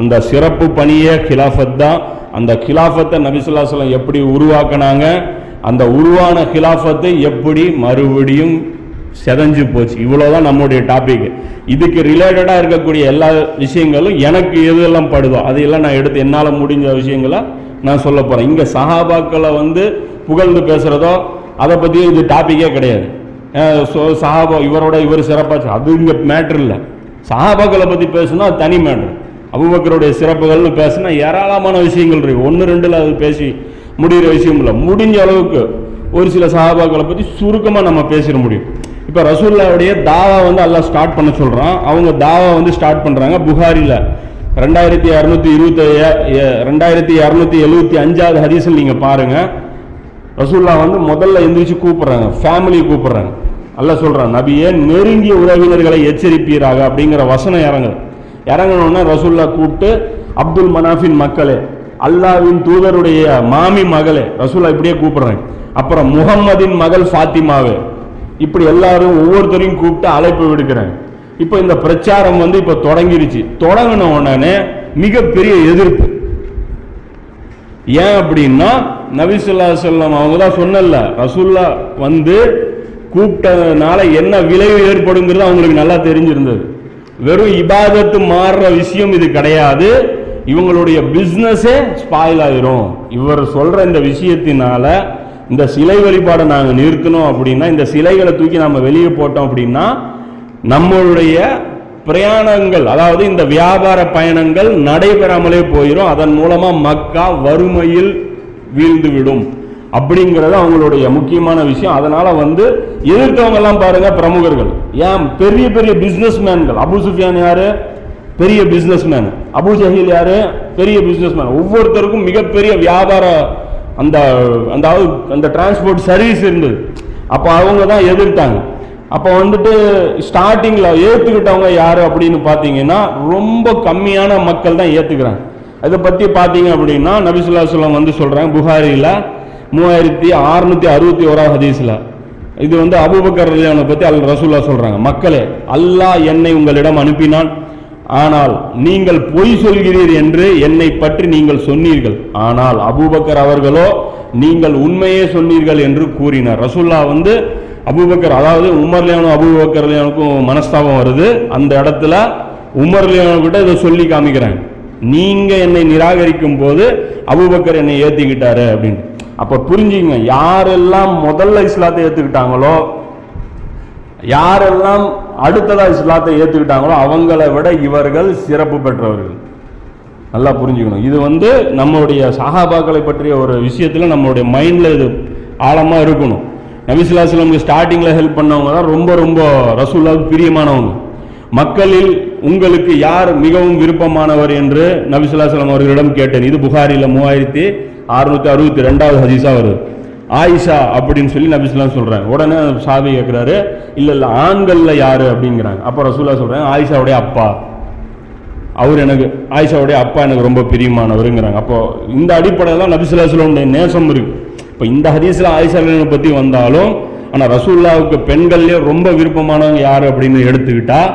அந்த சிறப்பு பணியே கிலாஃபத் தான். அந்த கிலாஃபத்தை நபி ஸல்லல்லாஹு அலைஹி வஸல்லம் எப்படி உருவாக்கினாங்க, அந்த உருவான கிலாஃபத்தை எப்படி மறுபடியும் செதஞ்சு போச்சு. இவ்வளோதான் நம்முடைய டாபிக். இதுக்கு ரிலேட்டடாக இருக்கக்கூடிய எல்லா விஷயங்களும் எனக்கு எதுலாம் படுதோ அதையெல்லாம் நான் எடுத்து என்னால் முடிஞ்ச விஷயங்களை நான் சொல்ல போகிறேன். இங்கே சஹாபாக்களை புகழ்ந்து பேசுகிறதோ அதை பற்றி இது டாப்பிக்கே கிடையாது. ஸோ சஹாபா இவரோட இவர் சிறப்பாச்சு அது இங்கே மேட்ரு இல்லை. சஹாபாக்களை பற்றி பேசுனா அது தனி மேட்ரு. அபூபக்கருடைய சிறப்புகள்னு பேசுனா ஏராளமான விஷயங்கள் இருக்குது. ஒன்று ரெண்டில் அது பேசி முடிகிற விஷயம் இல்லை. முடிஞ்ச அளவுக்கு ஒரு சில சஹாபாக்களை பற்றி சுருக்கமாக நம்ம பேசிட முடியும். இப்போ ரசூலுல்லாஹ்வுடைய தாவா அல்லாஹ் ஸ்டார்ட் பண்ண சொல்கிறான். அவங்க தாவா ஸ்டார்ட் பண்ணுறாங்க. புகாரியில் 2275வது ஹதீஸில் நீங்கள் பாருங்கள். ரசூலுல்லாஹ் முதல்ல எந்திரிச்சு கூப்பிட்றாங்க, ஃபேமிலியை கூப்பிட்றாங்க. அல்லாஹ் சொல்கிறான், நபியே நெருங்கிய உறவினர்களை எச்சரிப்பீராக அப்படிங்கிற வசனம் இறங்கணுன்னா ரசூலுல்லாஹ் கூப்பிட்டு, அப்துல் மனாஃபின் மக்களே, அல்லாஹ்வின் தூதருடைய மாமி மகளே, ரசூலுல்லாஹ் இப்படியே கூப்பிட்றாங்க. அப்புறம் முகம்மதின் மகள் ஃபாத்திமாவே, இப்படி எல்லாரும் ஒவ்வொருத்தரையும் கூப்பிட்டு அழைப்பு விடுக்கிறாங்க. இப்போ இந்த பிரச்சாரம் இப்போ தொடங்கிருச்சு. தொடங்கின உடனே மிகப்பெரிய எதிர்ப்பு. ஏன் அப்படின்னா நபி ஸல்லல்லாஹு அலைஹி வஸல்லம் அவங்க தான் சொன்னல, ரசூலுல்லாஹ் கூப்பிட்டதுனால என்ன விளைவு ஏற்படுங்கிறது அவங்களுக்கு நல்லா தெரிஞ்சிருந்தது. வெறும் இபாதத்து மாறுற விஷயம் இது கிடையாது, இவங்களுடைய பிஸ்னஸே ஸ்பாயில் ஆயிரும். இவர் சொல்ற இந்த விஷயத்தினால இந்த சிலை வழிபாடை நாங்கள் நிறுத்தணும் அப்படின்னா, இந்த சிலைகளை தூக்கி நம்ம வெளியே போட்டோம் அப்படின்னா நம்மளுடைய பிரயாணங்கள், அதாவது இந்த வியாபார பயணங்கள் நடைபெறாமலே போயிடும். அதன் மூலமாக மக்கா வறுமையில் வீழ்ந்துவிடும் அப்படிங்கிறது அவங்களுடைய முக்கியமான விஷயம். அதனால் எதிர்த்தவங்கெல்லாம் பாருங்கள் பிரமுகர்கள், ஏன் பெரிய பெரிய பிஸ்னஸ்மேன்கள். அபு சுஃபியான் யார்? பெரிய பிஸ்னஸ்மேன். அபு ஜஹீல் யார்? பெரிய பிஸ்னஸ்மேன். ஒவ்வொருத்தருக்கும் மிகப்பெரிய வியாபார அந்த அந்த டிரான்ஸ்போர்ட் சர்வீஸ் இருந்தது. அப்போ அவங்க தான் எதிர்த்தாங்க. அப்போ ஸ்டார்டிங்கில் ஏற்றுக்கிட்டவங்க யார் அப்படின்னு பார்த்தீங்கன்னா ரொம்ப கம்மியான மக்கள் தான் ஏற்றுக்கிறாங்க. அதை பற்றி பார்த்தீங்க அப்படின்னா நபி ஸல்லல்லாஹு அலைஹி வஸல்லம் சொல்கிறாங்க புகாரியில் 3661 ஹதீஸில். இது அபூபக்கர் ரலியல்லாஹு அன்ஹு பற்றி ரசூலுல்லாஹ் சொல்கிறாங்க, மக்களே, அல்லாஹ் என்னை உங்களிடம் அனுப்பினான், ஆனால் நீங்கள் பொய் சொல்கிறீர் என்று என்னை பற்றி நீங்கள் சொன்னீர்கள். ஆனால் அபூபக்கர் அவர்களோ நீங்கள் உண்மையே சொன்னீர்கள் என்று கூறினார். ரசூலுல்லாஹ் அபூபக்கர், அதாவது உமர்லியானும் அபூபக்கர்லியானுக்கும் மனஸ்தாபம் வருது. அந்த இடத்துல உமர்லியானுக்கிட்ட இதை சொல்லி காமிக்கிறாங்க, நீங்கள் என்னை நிராகரிக்கும் போது அபூபக்கர் என்னை ஏற்றிக்கிட்டாரு அப்படின்னு. அப்போ புரிஞ்சுங்க, யாரெல்லாம் முதல்ல இஸ்லாத்தை ஏற்றுக்கிட்டாங்களோ, யாரெல்லாம் அடுத்ததாக இஸ்லாத்தை ஏற்றுக்கிட்டாங்களோ அவங்கள விட இவர்கள் சிறப்பு பெற்றவர்கள். நல்லா புரிஞ்சுக்கணும். இது நம்முடைய சஹாபாக்களை பற்றிய ஒரு விஷயத்தில் நம்மளுடைய மைண்டில் இது ஆழமாக இருக்கணும். நபி ஸல்லல்லாஹு அலைஹி வஸல்லம் ஸ்டார்டிங்கில் ஹெல்ப் பண்ணவங்க தான் ரொம்ப ரொம்ப ரசூலுல்லாஹ்வுக்கு பிரியமானவங்க. மக்களில் உங்களுக்கு யார் மிகவும் விருப்பமானவர் என்று நபி ஸல்லல்லாஹு அலைஹி வஸல்லம் அவர்களிடம் கேட்டேன். இது புகாரியில் 3662வது ஹதீஸாக வருது. ஆயிஷா அப்படின்னு சொல்லி நபி ஸல்லல்லாஹு சொல்கிறாங்க. உடனே சாஹாபி கேட்குறாரு, இல்லை ஆண்களில் யார் அப்படிங்கிறாங்க. அப்போ ரசூலுல்லாஹ் சொல்கிறாங்க, ஆயிஷாவுடைய அப்பா, அவர் எனக்கு, ஆயிஷாவுடைய அப்பா எனக்கு ரொம்ப பிரியமானவருங்கிறாங்க. அப்போது இந்த அடிப்படையில் தான் நபி ஸல்லல்லாஹு அலைஹி வஸல்லம் நேசம் இருக்குது. இப்போ இந்த ஹதீஸில் ஆயிஷா பற்றி வந்தாலும், ஆனால் ரசூலுல்லாஹ்வுக்கு பெண்கள்லேயே ரொம்ப விருப்பமானவங்க யார் அப்படின்னு எடுத்துக்கிட்டால்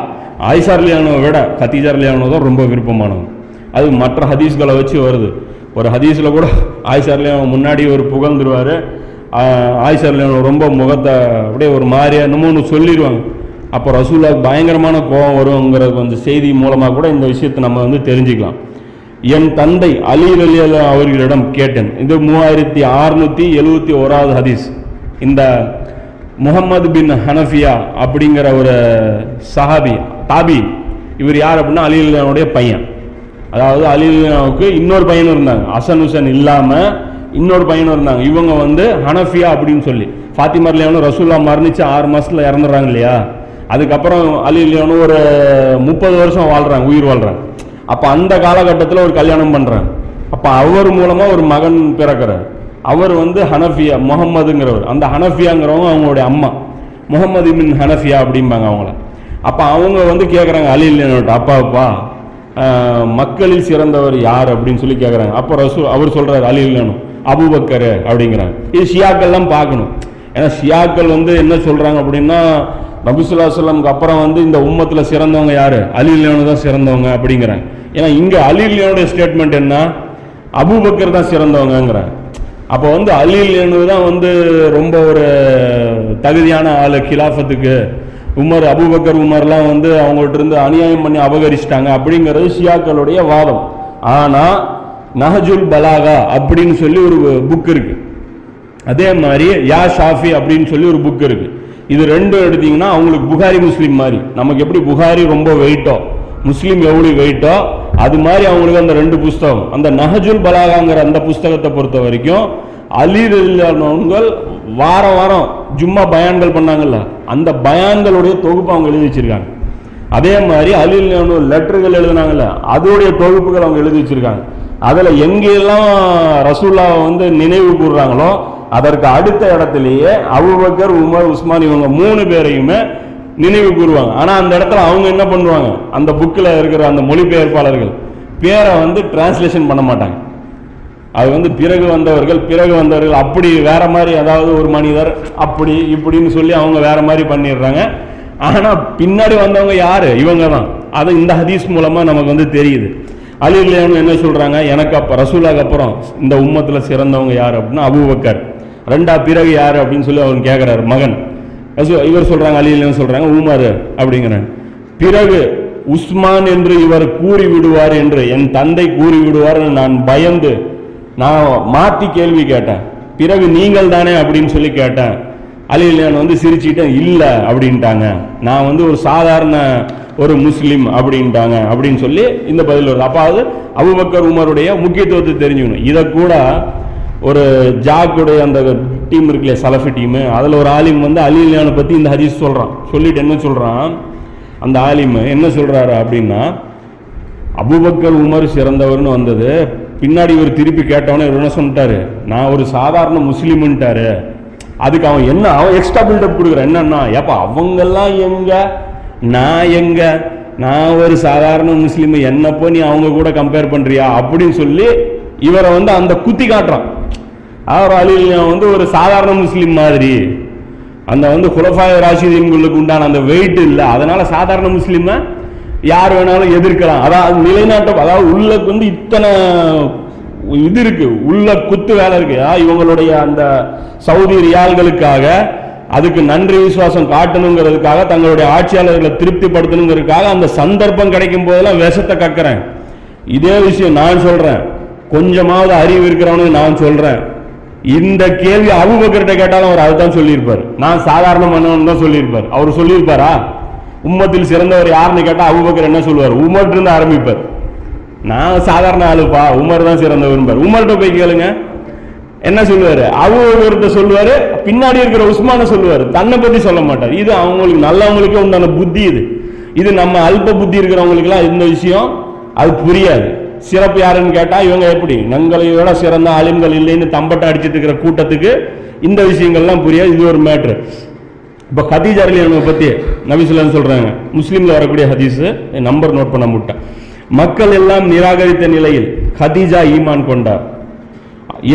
ஆயிஷா ரலியல்லாஹு விட கதீஜா ரலியல்லாஹு தான் ரொம்ப விருப்பமானவங்க. அது மற்ற ஹதீஸ்களை வச்சு வருது. ஒரு ஹதீஸில் கூட ஆயிஷா ரலியல்லாஹு முன்னாடி புகழ்ந்துருவார், ஆயிஷா ரலியல்லாஹு ரொம்ப முகத்தை அப்படியே ஒரு மாதிரியாக இன்னமும் சொல்லிடுவாங்க. அப்போ ரசூலுல்லாஹ்வுக்கு பயங்கரமான கோபம் வருங்கிற செய்தி மூலமாக கூட இந்த விஷயத்தை நம்ம தெரிஞ்சுக்கலாம். என் தந்தை அலி ரலியல்லாஹு அவர்களிடம் கேட்டேன். இது 3671வது ஹதீஸ். இந்த முஹம்மது பின் ஹனஃபியா அப்படிங்கிற ஒரு சஹாபி தாபி, இவர் யார் அப்படின்னா அலி ரலியல்லாஹுடைய பையன். அதாவது அலி ரலியல்லாஹுக்கு இன்னொரு பையன் இருந்தாங்க, ஹசன் ஹுசன் இல்லாமல் இன்னொரு பையன் இருந்தாங்க. இவங்க ஹனஃபியா அப்படின்னு சொல்லி, ஃபாத்திமா ரலியல்லாஹு ரசூலுல்லாஹ் மரணிச்சு 6 மாதத்தில் இறந்துடுறாங்க இல்லையா, அதுக்கப்புறம் அலி ரலியல்லாஹு ஒரு 30 வருஷம் வாழ்கிறாங்க, உயிர் வாழ்கிறாங்க. அப்போ அந்த காலகட்டத்தில் ஒரு கல்யாணம் பண்ணுறாங்க. அப்போ அவர் மூலமாக ஒரு மகன் பிறக்கிறார். அவர் ஹனஃபியா முகம்மதுங்கிறவர். அந்த ஹனஃபியாங்கிறவங்க அவங்களுடைய அம்மா, முகம்மது பின் ஹனஃபியா அப்படிம்பாங்க அவங்கள. அப்போ அவங்க கேட்குறாங்க, அலி இல்லைன்னு அப்பாப்பா மக்களில் சிறந்தவர் யார் அப்படின்னு சொல்லி கேட்குறாங்க. அப்போ அவர் சொல்கிறார், அலி இல்லைன்னு, அபூபக்கர் அப்படிங்கிறாங்க. இது ஷியாக்கள்லாம் பார்க்கணும். ஏன்னா ஷியாக்கள் என்ன சொல்கிறாங்க அப்படின்னா, நபி ஸல்லல்லாஹு அலைஹி வஸல்லம் அப்புறம் இந்த உம்மத்தில் சிறந்தவங்க யார், அலி ரலியல்லாஹு தான் சிறந்தவங்க அப்படிங்கிறாங்க. ஏன்னா இங்கே அலி ரலியல்லாஹுடைய ஸ்டேட்மெண்ட் என்ன, அபூபக்கர் தான் சிறந்தவங்கிற. அப்போ வந்து அலில் என்பதுதான் வந்து ரொம்ப ஒரு தகுதியான ஆளு கிலாஃபத்துக்கு. உமர், அபூபக்கர், உமர்லாம் வந்து அவங்கள்ட்ட இருந்து அநியாயம் பண்ணி அபகரிச்சிட்டாங்க அப்படிங்கிறது ஷியாக்களுடைய வாதம். ஆனால் நஹஜுல் பலாகா அப்படின்னு சொல்லி ஒரு புக் இருக்குது, அதே மாதிரி யா ஷாஃபி அப்படின்னு சொல்லி ஒரு புக் இருக்குது. இது ரெண்டும் எடுத்திங்கன்னா அவங்களுக்கு புகாரி முஸ்லீம் மாதிரி, நமக்கு எப்படி புகாரி ரொம்ப வெயிட்டோ முஸ்லீம் எவ்வளோ வெயிட்டோ அது மாதிரி அவங்களுக்கு அந்த ரெண்டு புஸ்தகம். அந்த நஹஜுல் பலாகாங்கிற அந்த புஸ்தகத்தை பொறுத்த வரைக்கும் அலி ரலியல்லாஹு வாரம் வாரம் ஜும்மா பயான்கள் பண்ணாங்கல்ல, அந்த பயான்களுடைய தொகுப்பு அவங்க எழுதி வச்சிருக்காங்க. அதே மாதிரி அலி ரலியல்லாஹு லெட்டர்கள் எழுதினாங்கல்ல, அதோடைய தொகுப்புகள் அவங்க எழுதி வச்சிருக்காங்க. அதில் எங்கெல்லாம் ரசூலுல்லாஹ் வந்து நினைவு கூறுறாங்களோ அதற்கு அடுத்த இடத்துலயே அபூபக்கர், உமர், உஸ்மான் இவங்க மூணு பேரையுமே நினைவு கூறுவாங்க. ஆனால் அந்த இடத்துல அவங்க என்ன பண்ணுவாங்க, அந்த புக்கில் இருக்கிற அந்த மொழிபெயர்ப்பாளர்கள் பேரை வந்து டிரான்ஸ்லேஷன் பண்ண மாட்டாங்க. அது வந்து பிறகு வந்தவர்கள் அப்படி வேற மாதிரி, அதாவது ஒரு மனிதர் அப்படி இப்படின்னு சொல்லி அவங்க வேற மாதிரி பண்ணிடுறாங்க. ஆனால் பின்னாடி வந்தவங்க யாரு, இவங்க தான். அது இந்த ஹதீஸ் மூலமாக நமக்கு வந்து தெரியுது. அலி ரலியல்லாஹு என்ன சொல்கிறாங்க, எனக்கு அப்போ ரசூலுல்லாஹ்க்கு அப்புறம் இந்த உம்மத்தில் சிறந்தவங்க யார் அப்படின்னா அபூபக்கர், ரெண்டா பிறகு யார் அப்படின்னு சொல்லி அவர் கேட்குறாரு மகன். இவர் சொல்கிறாங்க, அலி ரலியல்லாஹு சொல்கிறாங்க உமர் அப்படிங்கிறாங்க. பிறகு உஸ்மான் என்று இவர் கூறி விடுவார் என்று என் தந்தை கூறி விடுவார் நான் பயந்து நான் மாற்றி கேள்வி கேட்டேன். பிறகு நீங்கள் தானே அப்படின்னு சொல்லி கேட்டேன். அலி ரலியல்லாஹு வந்து சிரிச்சுக்கிட்டேன், இல்லை அப்படின்ட்டாங்க. நான் வந்து ஒரு சாதாரண ஒரு முஸ்லீம் அப்படின்ட்டாங்க அப்படின்னு சொல்லி இந்த பதில் வருது. அப்போ அது அபூபக்கர் உமருடைய முக்கியத்துவத்தை தெரிஞ்சுக்கணும். இதை கூட ஒரு ஜாக்குடைய அந்த டீம் இருக்குல்ல, சலஃபி டீமு, அதில் ஒரு ஆலிம் வந்து அலி ரலியல்லாஹு பற்றி இந்த ஹதீஸ் சொல்லிட்டு என்ன சொல்கிறான், அந்த ஆலிம் என்ன சொல்கிறாரு அப்படின்னா, அபூபக்கர் உமர் சிறந்தவர்னு வந்தது, பின்னாடி இவர் திருப்பி கேட்டவனே என்ன சொல்லிட்டாரு, நான் ஒரு சாதாரண முஸ்லீம்ன்ட்டாரு. அதுக்கு அவன் என்ன, அவன் எக்ஸ்ட்ரா பில்டப் கொடுக்குறான். என்னன்னா, ஏப்பா அவங்கெல்லாம் எங்க நான் ஒரு சாதாரண முஸ்லீம், என்னப்போ நீ அவங்க கூட கம்பேர் பண்ணுறியா அப்படின்னு சொல்லி இவரை வந்து அந்த குத்தி காட்டுறான். அவர் அலி வந்து ஒரு சாதாரண முஸ்லீம் மாதிரி, அந்த வந்து குலஃபாய் ராஷிதீன்களுக்கு உண்டான அந்த வெயிட் இல்லை, அதனால சாதாரண முஸ்லீமை யார் வேணாலும் எதிர்க்கலாம். அதாவது நிலைநாட்டம், அதாவது உள்ளக்கு வந்து இத்தனை இது இருக்கு, உள்ள குத்து வேலை இருக்கு. இவங்களுடைய அந்த சவுதி ரியால்களுக்காக அதுக்கு நன்றி விசுவாசம் காட்டணுங்கிறதுக்காக, தங்களுடைய ஆட்சியாளர்களை திருப்திப்படுத்தணுங்கிறதுக்காக அந்த சந்தர்ப்பம் கிடைக்கும் போதெல்லாம் விஷத்தை கக்கிறேன். இதே விஷயம் நான் சொல்றேன், கொஞ்சமாவது அறிவு இருக்கிறவனுக்கு நான் சொல்கிறேன். இந்த கேள்வி அபூபக்கர்கிட்ட கேட்டாலும் அவர் அதுதான் சொல்லியிருப்பார், நான் சாதாரண மன்னவன் தான் சொல்லியிருப்பார். அவர் சொல்லியிருப்பாரா உம்மத்தில் சிறந்தவர் யாருன்னு கேட்டால் அபூபக்கர் என்ன சொல்லுவார், உமர்கிட்ட இருந்து ஆரம்பிப்பார். நான் சாதாரண ஆளுப்பா, உமர் தான் சிறந்தவர்பார். உமர்கிட்ட போய் கேளுங்க என்ன சொல்லுவார், அபூபக்கர்கிட்ட சொல்லுவார், பின்னாடி இருக்கிற உஸ்மானை சொல்லுவார், தன்னை பற்றி சொல்ல மாட்டார். இது அவங்களுக்கு நல்லவங்களுக்கே உண்டான புத்தி. இது நம்ம அல்ப புத்தி இருக்கிறவங்களுக்குலாம் இந்த விஷயம் அது புரியாது. சிறப்பு யாருன்னு கேட்டால் இவங்க எப்படி எங்களையோட சிறந்த ஆலிம்கள் இல்லைன்னு தம்பட்டை அடிச்சுட்டு இருக்கிற கூட்டத்துக்கு இந்த விஷயங்கள்லாம் புரியாது. இது ஒரு மேட்ரு. இப்போ ஹதீஜா ரலியல்லாஹு அன்ஹா பற்றி நபிசுல்லான்னு சொல்கிறாங்க, முஸ்லீமில் வரக்கூடிய ஹதீஸு, நம்பர் நோட் பண்ண முட்டேன். மக்கள் எல்லாம் நிராகரித்த நிலையில் ஹதீஜா ஈமான் கொண்டார்,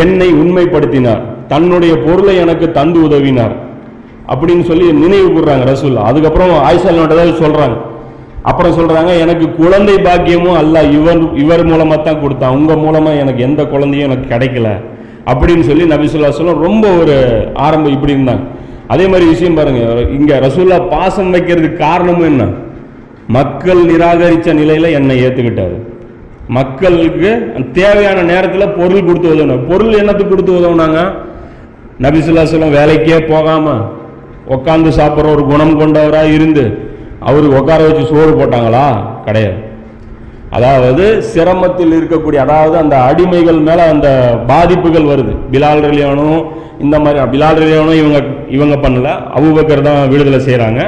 என்னை உண்மைப்படுத்தினார், தன்னுடைய பொருளை எனக்கு தந்து உதவினார் அப்படின்னு சொல்லி நினைவு கூறுறாங்க ரசூலுல்லாஹ். அதுக்கப்புறம் ஆயிஷா ரலியல்லாஹு அன்ஹா சொல்கிறாங்க, அப்புறம் சொல்கிறாங்க, எனக்கு குழந்தை பாக்கியமும் அல்லாஹ் இவர் மூலமாக தான் கொடுத்தான், உங்கள் மூலமாக எனக்கு எந்த குழந்தையும் எனக்கு கிடைக்கல அப்படின்னு சொல்லி நபி ஸல்லல்லாஹு அலைஹி வஸல்லம் ரொம்ப ஒரு ஆரம்பம் இப்படி இருந்தாங்க. அதே மாதிரி விஷயம் பாருங்கள், இங்கே ரசூலுல்லாஹ் பாசம் வைக்கிறதுக்கு காரணமும் என்ன, மக்கள் நிராகரித்த நிலையில் என்னை ஏற்றுக்கிட்டாரு, மக்களுக்கு தேவையான நேரத்தில் பொருள் கொடுத்து உதவினாங்க. பொருள் என்னத்துக்கு கொடுத்து உதவுனாங்க, நபி ஸல்லல்லாஹு அலைஹி வஸல்லம் வேலைக்கே போகாமல் உட்காந்து சாப்பிட்ற ஒரு குணம் கொண்டவராக இருந்து அவருக்கு உட்கார வச்சு சோறு போட்டாங்களா, கிடையாது. அதாவது சிரமத்தில் இருக்கக்கூடிய, அதாவது அந்த அடிமைகள் மேலே அந்த பாதிப்புகள் வருது. பிலால் ரலியல்லாஹு இந்த மாதிரி, பிலால் ரலியல்லாஹு இவங்க பண்ணல, அபூபக்கர் தான் விடுதலை செய்கிறாங்க.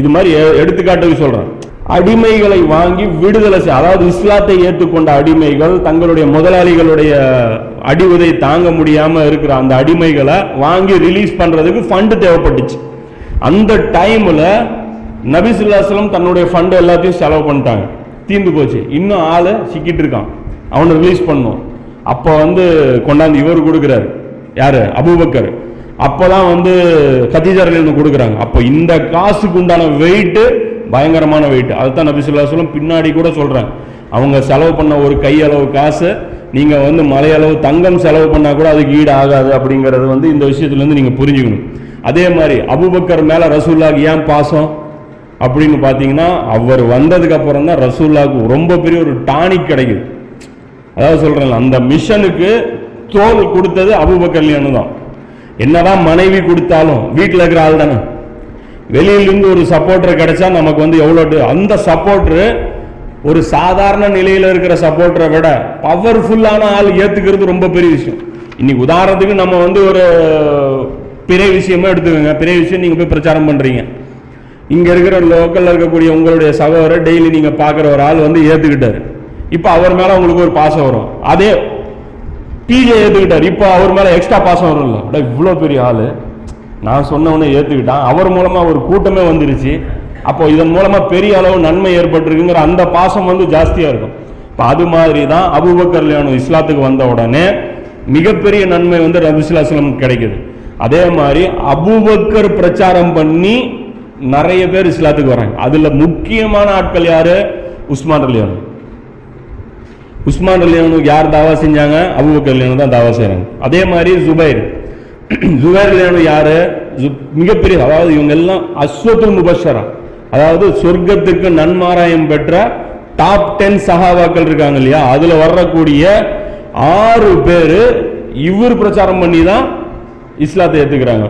இது மாதிரி எடுத்துக்காட்டுக்கு சொல்கிறேன், அடிமைகளை வாங்கி விடுதலை செய், அதாவது இஸ்லாத்தை ஏற்றுக்கொண்ட அடிமைகள் தங்களுடைய முதலாளிகளுடைய அடிவுதை தாங்க முடியாமல் இருக்கிற அந்த அடிமைகளை வாங்கி ரிலீஸ் பண்ணுறதுக்கு ஃபண்டு தேவைப்பட்டுச்சு. அந்த டைமில் நபி ஸல்லல்லாஹு அலைஹி வஸல்லம் தன்னுடைய ஃபண்டு எல்லாத்தையும் செலவு பண்ணிட்டாங்க, தீர்ந்து போச்சு. இன்னும் ஆளை சிக்கிட்டு இருக்கான், அவனை ரிலீஸ் பண்ணும். அப்போ வந்து கொண்டாந்து இவர் கொடுக்குறாரு, யார், அபூபக்கர். அப்போ தான் வந்து கதீஜா ரலியல்லாஹு கொடுக்குறாங்க. அப்போ இந்த காசுக்கு உண்டான வெயிட்டு பயங்கரமான வெயிட்டு. அதுதான் நபி ஸல்லல்லாஹு அலைஹி வஸல்லம் பின்னாடி கூட சொல்கிறாங்க, அவங்க செலவு பண்ண ஒரு கையளவு காசு நீங்கள் வந்து மலையளவு தங்கம் செலவு பண்ணால் கூட அதுக்கு ஈடு ஆகாது அப்படிங்கிறது வந்து இந்த விஷயத்துலேருந்து நீங்கள் புரிஞ்சுக்கணும். அதே மாதிரி அபூபக்கர் மேலே ரசூலுல்லாஹ் ஏன் பாசம் அப்படின்னு பார்த்தீங்கன்னா, அவர் வந்ததுக்கப்புறம் தான் ரசூலுல்லாஹ்க்கு ரொம்ப பெரிய ஒரு டானிக் கிடைக்குது. அதாவது சொல்கிறேன், அந்த மிஷனுக்கு தோல் கொடுத்தது அபூபக்கர்லியானு தான். என்னதான் மனைவி கொடுத்தாலும் வீட்டில் இருக்கிற ஆள் தானே, வெளியிலேருந்து ஒரு சப்போர்ட்டர் கிடைச்சா நமக்கு வந்து எவ்வளோ, அந்த சப்போர்ட்ரு ஒரு சாதாரண நிலையில் இருக்கிற சப்போர்ட்டரை விட பவர்ஃபுல்லான ஆள் ஏற்றுக்கிறது ரொம்ப பெரிய விஷயம். இன்னைக்கு உதாரணத்துக்கு நம்ம வந்து ஒரு பெரிய விஷயமா எடுத்துக்கோங்க, பெரிய விஷயம் நீங்கள் போய் பிரச்சாரம் பண்ணுறீங்க, இங்கே இருக்கிற லோக்கலில் இருக்கக்கூடிய உங்களுடைய சகோதரர் டெய்லி நீங்கள் பார்க்குற ஒரு ஆள் வந்து ஏற்றுக்கிட்டாரு, இப்போ அவர் மேலே உங்களுக்கு ஒரு பாசம் வரும். அதே பிஜே ஏற்றுக்கிட்டார், இப்போ அவர் மேலே எக்ஸ்ட்ரா பாசம் வரும்ல, அப்படியே இவ்வளோ பெரிய ஆள் நான் சொன்னவனே ஏற்றுக்கிட்டான், அவர் மூலமாக ஒரு கூட்டமே வந்துருச்சு, அப்போ இதன் மூலமா பெரிய அளவு நன்மை ஏற்பட்டிருக்குங்கிற அந்த பாசம் வந்து ஜாஸ்தியா இருக்கும். இப்போ அது மாதிரி தான் அபூபக்கர் லியானு இஸ்லாத்துக்கு வந்த உடனே மிகப்பெரிய நன்மை வந்து ரசூலுல்லாஹி கிடைக்குது. அதே மாதிரி அபூபக்கர் பிரச்சாரம் பண்ணி நிறைய பேர் இஸ்லாத்துக்கு வராங்க. அதுல முக்கியமான ஆட்கள் யாரு? உஸ்மான் லியானு. உஸ்மான் லியானுக்கு யார் தாவா செஞ்சாங்க? அபூபக்கர் லியானு தான் தாவா செய்யறாங்க. அதே மாதிரி ஜுபைர், ஜுபைர் லியானு யாரு? மிகப்பெரிய, அதாவது இவங்க எல்லாம் அஸ்வத்துல் முபஷரா, அதாவது சொர்க்கத்துக்கு நன்மாராயம் பெற்ற டாப் 10 சஹாபாக்கள் இருக்காங்க இல்லையா, அதுல வரக்கூடிய 6 பேரு இவர் பிரச்சாரம் பண்ணி தான் இஸ்லாத்தை ஏத்துக்கிறாங்க.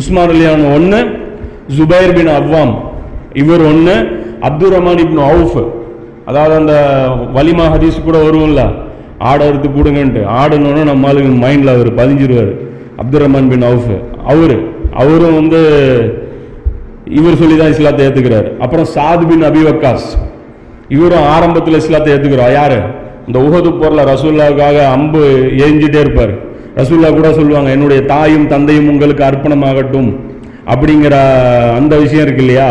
உஸ்மான் லியானு 1, ஜுபைர் பின் அவ்வாம் இவர் 1, அப்துல் ரஹ்மான் இப்னு அவுஃப், அதாவது அந்த வலிமா ஹதீஸ் கூட வரும்ல, ஆடை எடுத்து கூடுங்கன்ட்டு ஆடணும்னா நம்ம ஆளுங்க மைண்ட்ல அவர் பதிஞ்சிருவார், அப்துல் ரஹ்மான் பின் அவுஃப் அவரும் வந்து இவர் சொல்லிதான் இஸ்லாத்தை ஏத்துக்கிறார். அப்புறம் சாத் பின் அபி வக்காஸ் இவரும் ஆரம்பத்தில் இஸ்லாத்தை ஏத்துக்கிறார். யாரு? இந்த உஹது போர்ல ரசூலுல்லாஹ்வுக்காக அம்பு எரிஞ்சிட்டே இருப்பார், ரசூலுல்லாஹ் கூட சொல்லுவாங்க என்னுடைய தாயும் தந்தையும் உங்களுக்கு அர்ப்பணமாகட்டும் அப்படிங்கிற அந்த விஷயம் இருக்கு இல்லையா,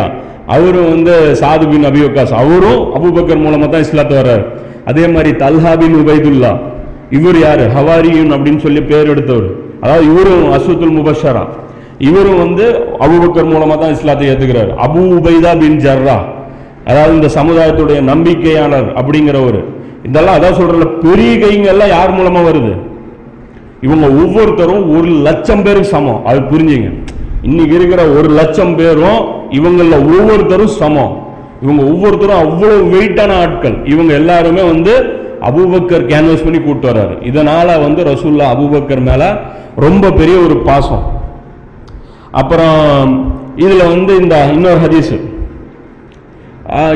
அவரும் வந்து சாத் பின் அபி வக்காஸ் அவரும் அபூபக்கர் மூலமா தான் இஸ்லாத்து வர்றாரு. அதே மாதிரி தல்ஹா பின் உபைதுல்லா இவர் யாரு? ஹவாரியுன் அப்படின்னு சொல்லி பேர் எடுத்தவர், அதாவது இவரும் அஸ்வத்துல் முபஷரா, இவரும் வந்து அபூபக்கர் மூலமா தான் இஸ்லாத்தை ஏத்துக்கிறார். அபு உபைதா பின் ஜர்ரா, அதாவது இந்த சமுதாயத்துடைய நம்பிக்கையாளர் அப்படிங்கிறவர். இதெல்லாம் அதான் சொல்ற பெரிய கைங்க எல்லாம் யார் மூலமா வருது? இவங்க ஒவ்வொருத்தரும் 1,00,000 பேருக்கு சமம். அது புரிஞ்சுங்க, இன்னைக்கு இருக்கிற 1,00,000 பேரும் இவங்கள ஒவ்வொருத்தரும் சமம். இவங்க ஒவ்வொருத்தரும் அவ்வளவு வெயிட்டான ஆட்கள். இவங்க எல்லாருமே வந்து அபூபக்கர் கேன்வஸ் பண்ணி கூப்பிட்டு வர்றாரு. இதனால வந்து ரசூலுல்லாஹ் அபூபக்கர் மேல ரொம்ப பெரிய ஒரு பாசம். அப்புறம் இதில் வந்து இந்த இன்னொரு ஹதீஸ்,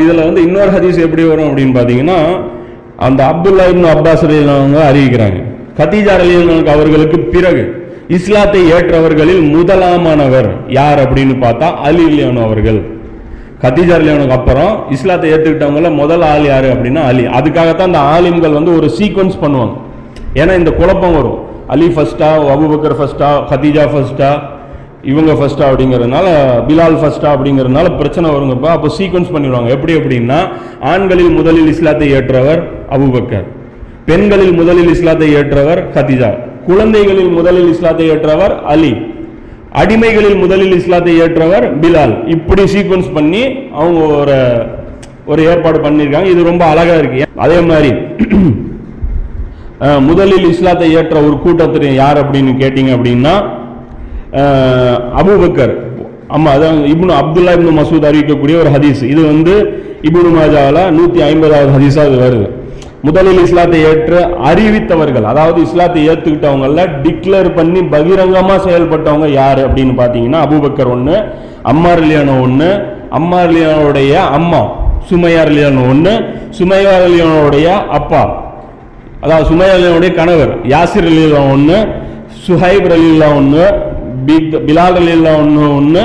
இதில் வந்து இன்னொரு ஹதீஸ் எப்படி வரும் அப்படின்னு பார்த்தீங்கன்னா, அந்த அப்துல்லா இப்னு அப்பாஸ் ரலியல்லாஹு அறிவிக்கிறாங்க, கதீஜா ரலியல்லாஹு அவர்களுக்கு பிறகு இஸ்லாத்தை ஏற்றவர்களில் முதலாமானவர் யார் அப்படின்னு பார்த்தா அலி ரலியல்லாஹு அவர்கள். கதீஜா ரலியல்லாஹு அப்புறம் இஸ்லாத்தை ஏற்றுக்கிட்டவங்கள முதல் ஆள் யார் அப்படின்னா அலி. அதுக்காகத்தான் அந்த ஆலிம்கள் வந்து ஒரு சீக்வன்ஸ் பண்ணுவாங்க. ஏன்னா இந்த குழப்பம் வரும், அலி ஃபர்ஸ்டா, அபூபக்கர் ஃபர்ஸ்டா, கதீஜா ஃபர்ஸ்டா, இவங்க ஃபர்ஸ்டா அப்படிங்கிறதுனால, பிலால் ஃபர்ஸ்டா அப்படிங்கிறதுனால பிரச்சனை வருங்கப்பா. அப்போ சீக்வன்ஸ் பண்ணிடுவாங்க. எப்படி அப்படின்னா, ஆண்களில் முதலில் இஸ்லாத்தை ஏற்றவர் அபூபக்கர், பெண்களில் முதலில் இஸ்லாத்தை ஏற்றவர் கதீஜா, குழந்தைகளில் முதலில் இஸ்லாத்தை ஏற்றவர் அலி, அடிமைகளில் முதலில் இஸ்லாத்தை ஏற்றவர் பிலால். இப்படி சீக்வன்ஸ் பண்ணி அவங்க ஒரு ஏற்பாடு பண்ணியிருக்காங்க. இது ரொம்ப அழகா இருக்கு. அதே மாதிரி முதலில் இஸ்லாத்தை ஏற்ற ஒரு கூட்டத்தினர் யார் அப்படின்னு கேட்டீங்க அப்படின்னா அபூபக்கர். ஆமாம், அதான் இப்னு அப்துல்லா இப்னு மசூத் அறிவிக்கக்கூடிய ஒரு ஹதீஸ். இது வந்து இப்னு மாஜாவில் 150வது ஹதீஸாக இது வருது. முதலில் இஸ்லாத்தை ஏற்ற அறிவித்தவர்கள், அதாவது இஸ்லாத்தை ஏற்றுக்கிட்டவங்கள டிக்ளேர் பண்ணி பகிரங்கமாக செயல்பட்டவங்க யார் அப்படின்னு பார்த்தீங்கன்னா, அபூபக்கர் 1, அம்மார் லியானோ 1, அம்மார் லியானோடைய அம்மா சுமையார் லியானோ 1, சுமையார் லியானோடைய அப்பா, அதாவது சுமையார் லியானோடைய கணவர் யாசிர் அலிலா 1, சுஹைப் அலிலா 1, பிலால் ரலியல்லாஹு அன்ஹு 1,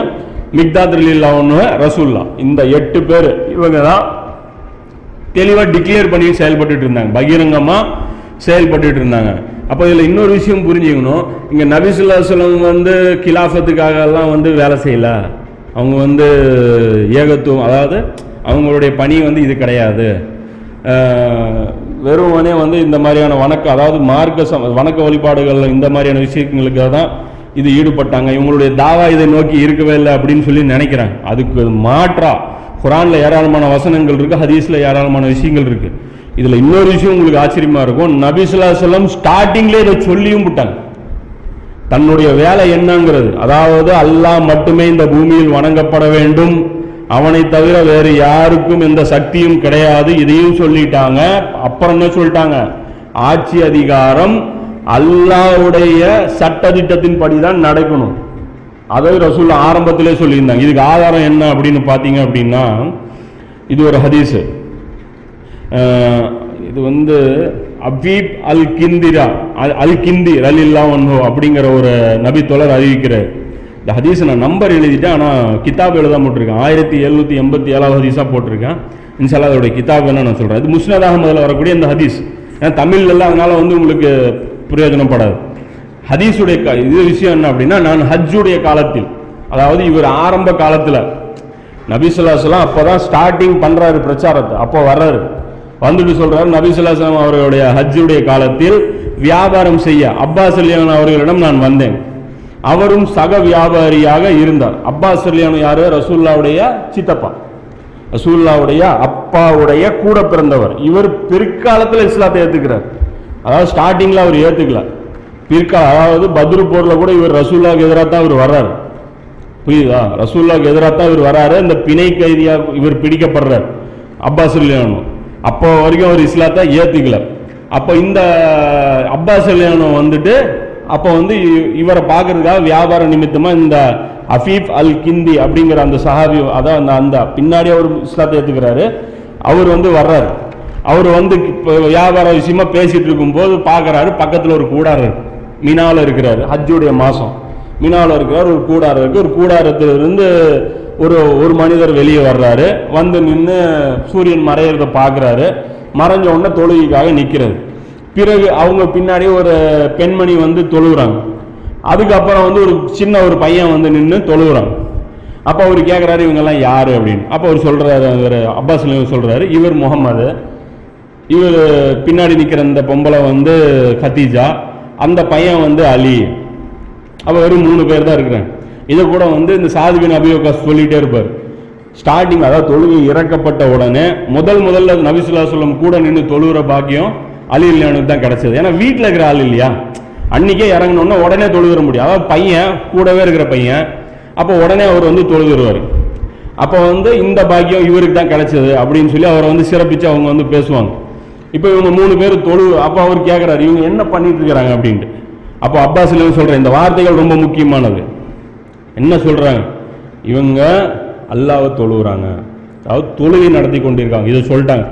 மிக்தாத் ரலியல்லாஹு அன்ஹு, ரசூலுல்லாஹ். இந்த 8 பேர் இவங்க தான் தெளிவாக டிக்ளேர் பண்ணி செயல்பட்டு இருந்தாங்க, பகிரங்கமாக செயல்பட்டு இருந்தாங்க. அப்போ இதில் இன்னொரு விஷயம் புரிஞ்சுக்கணும், இங்கே நபி ஸல்லல்லாஹு அலைஹி வஸல்லம் வந்து கிலாஃபத்துக்காக எல்லாம் வந்து வேலை செய்யல, அவங்க வந்து ஏகத்துவம், அதாவது அவங்களுடைய பணி வந்து இது கிடையாது, வெறுமனே வந்து இந்த மாதிரியான வணக்கம், அதாவது மார்க்க வணக்க வழிபாடுகள் இந்த மாதிரியான விஷயங்களுக்காக தான் இது ஈடுபட்டாங்க, இவங்களுடைய தாவா இதை நோக்கி இருக்கவே இல்லை அப்படின்னு சொல்லி நினைக்கிறாங்க. அதுக்கு மாற்றா குர்ஆனில் ஏராளமான வசனங்கள் இருக்குது, ஹதீஸில் ஏராளமான விஷயங்கள் இருக்குது. இதில் இன்னொரு விஷயம் உங்களுக்கு ஆச்சரியமாக இருக்கும். நபி ஸல்லல்லாஹு அலைஹி வஸல்லம் ஸ்டார்டிங்லேயே இதை சொல்லியும் விட்டாங்க. தன்னுடைய வேலை என்னங்கிறது, அதாவது அல்லாஹ் மட்டுமே இந்த பூமியில் வணங்கப்பட வேண்டும், அவனை தவிர வேறு யாருக்கும் எந்த சக்தியும் கிடையாது, இதையும் சொல்லிட்டாங்க. அப்புறம் என்ன சொல்லிட்டாங்க, ஆட்சி அதிகாரம் அல்லாஹ்வுடைய சட்டதிட்டத்தின் படி தான் நடக்கணும். அதை ரசூல் ஆரம்பத்திலே சொல்லியிருந்தாங்க. இதுக்கு ஆதாரம் என்ன அப்படின்னு பார்த்தீங்க அப்படின்னா, இது ஒரு ஹதீஸு. இது வந்து அபீப் அல் கிந்திரா அல் கிந்தி ரலில்லா ஒன்ஹோ அப்படிங்கிற ஒரு நபி தோழர் அறிவிக்கிறார். இந்த ஹதீஸ் நான் நம்பர் எழுதிட்டேன், ஆனால் கிதாப் எழுத போட்டிருக்கேன். 1787 ஹதீஸாக போட்டிருக்கேன். இன்ஷால்லா அதோடைய கிதாப் என்ன நான் சொல்கிறேன். இது முஸ்னத் அஹ்மதில் வரக்கூடிய இந்த ஹதீஸ். ஏன்னா தமிழ்லாம் அதனால் வந்து உங்களுக்கு பிரயோஜனப்படாது. ஹதீஸுடைய இது விஷயம் என்ன அப்படின்னா, நான் ஹஜ்ஜுடைய காலத்தில், அதாவது இவர் ஆரம்ப காலத்தில் நபி ஸல்லல்லாஹு அலைஹி வஸல்லம் அப்போ தான் ஸ்டார்டிங் பண்ணுறாரு பிரச்சாரத்தை. அப்போ வர்றாரு, வந்துட்டு சொல்கிறார், நபி ஸல்லல்லாஹு அலைஹி வஸல்லம் அவருடைய ஹஜ்ஜுடைய காலத்தில் வியாபாரம் செய்ய அப்பாஸ் ரலியல்லாஹு அன்ஹு அவர்களிடம் நான் வந்தேன். அவரும் சக வியாபாரியாக இருந்தார். அப்பாஸ் ரலியல்லாஹு அன்ஹு யார், ரசூலுல்லாஹ்வுடைய சித்தப்பா, ரசூலுல்லாஹ்வுடைய அப்பாவுடைய கூட பிறந்தவர். இவர் பிற்காலத்தில் இஸ்லாத்தை ஏற்றுக்கிறார். அதாவது ஸ்டார்டிங்கில் அவர் ஏற்றுக்கல, பிற்கால அதாவது பத்ரு போரில் கூட இவர் ரசூலுல்லாஹ்வுக்கு எதிராக தான் இவர் வர்றார். புரியுதா, ரசூலுல்லாஹ்வுக்கு எதிராக தான் இவர் வராரு. இந்த பிணை கைதியாக இவர் பிடிக்கப்படுறார் அப்பாஸ் ரலியல்லாஹு அன்ஹு. அப்போ வரைக்கும் அவர் இஸ்லாத்தை ஏற்றுக்கல. அப்போ இந்த அப்பாஸ் ரலியல்லாஹு வந்துட்டு அப்போ வந்து இவரை பார்க்கறதுக்காக வியாபார நிமித்தமாக இந்த அஃபீப் அல் கிந்தி அப்படிங்கிற அந்த சஹாபி, அதான் அந்த அந்த பின்னாடி அவர் இஸ்லாத்தை ஏற்றுக்கிறாரு. அவர் வந்து வர்றாரு. அவர் வந்து இப்போ வியாபார விஷயமா பேசிகிட்டு இருக்கும்போது பார்க்குறாரு, பக்கத்தில் ஒரு கூடாரம் இருக்குது. மினாவில் இருக்கிறாரு, ஹஜ்ஜுடைய மாதம். மினாவில் இருக்கிறார், ஒரு கூடாரம் இருக்குது. ஒரு கூடாரத்திலிருந்து ஒரு ஒரு மனிதர் வெளியே வர்றாரு. வந்து நின்று சூரியன் மறையிறத பார்க்குறாரு. மறைஞ்ச உடனே தொழுகைக்காக நிற்கிறது. பிறகு அவங்க பின்னாடி ஒரு பெண்மணி வந்து தொழுகிறாங்க. அதுக்கப்புறம் வந்து ஒரு சின்ன ஒரு பையன் வந்து நின்று தொழுகிறாங்க. அப்போ அவர் கேட்குறாரு, இவங்கெல்லாம் யார் அப்படின்னு. அப்போ அவர் சொல்கிறாரு, இவர் அப்பாஸ் சொல்கிறாரு, இவர் முகமது, இவர் பின்னாடி நிற்கிற இந்த பொம்பளை வந்து கத்தீஜா, அந்த பையன் வந்து அலி. அப்போ வெறும் 3 பேர் தான் இருக்கிறாங்க. இதை கூட வந்து இந்த சாத் பின் அபீ வக்காஸ் சொல்லிகிட்டே இருப்பார். ஸ்டார்டிங் அதாவது தொழுகை இறக்கப்பட்ட உடனே முதல்ல நபி ஸல்லல்லாஹு அலைஹி வஸல்லம் கூட நின்று தொழுகிற பாக்கியம் அலி இல்லானுக்கு தான் கிடச்சிது. ஏன்னா வீட்டில் இருக்கிற ஆள் இல்லையா, அன்றைக்கே இறங்கணுன்னா உடனே தொழுகிற முடியும். அதாவது பையன் கூடவே இருக்கிற பையன், அப்போ உடனே அவர் வந்து தொழுதுருவார். அப்போ வந்து இந்த பாக்கியம் இவருக்கு தான் கிடச்சிது அப்படின்னு சொல்லி அவரை வந்து சிறப்பித்து அவங்க வந்து பேசுவாங்க. இப்போ இவங்க 3 பேர் தொழு. அப்போ அவர் கேட்குறாரு, இவங்க என்ன பண்ணிட்டு இருக்கிறாங்க அப்படின்ட்டு. அப்போ அப்பாஸ் ரலியல்லாஹு சொல்கிறேன், இந்த வார்த்தைகள் ரொம்ப முக்கியமானது. என்ன சொல்கிறாங்க, இவங்க அல்லாஹ்வை தொழுகிறாங்க, அதாவது தொழுகை நடத்தி கொண்டிருக்காங்க. இதை சொல்லிட்டாங்க.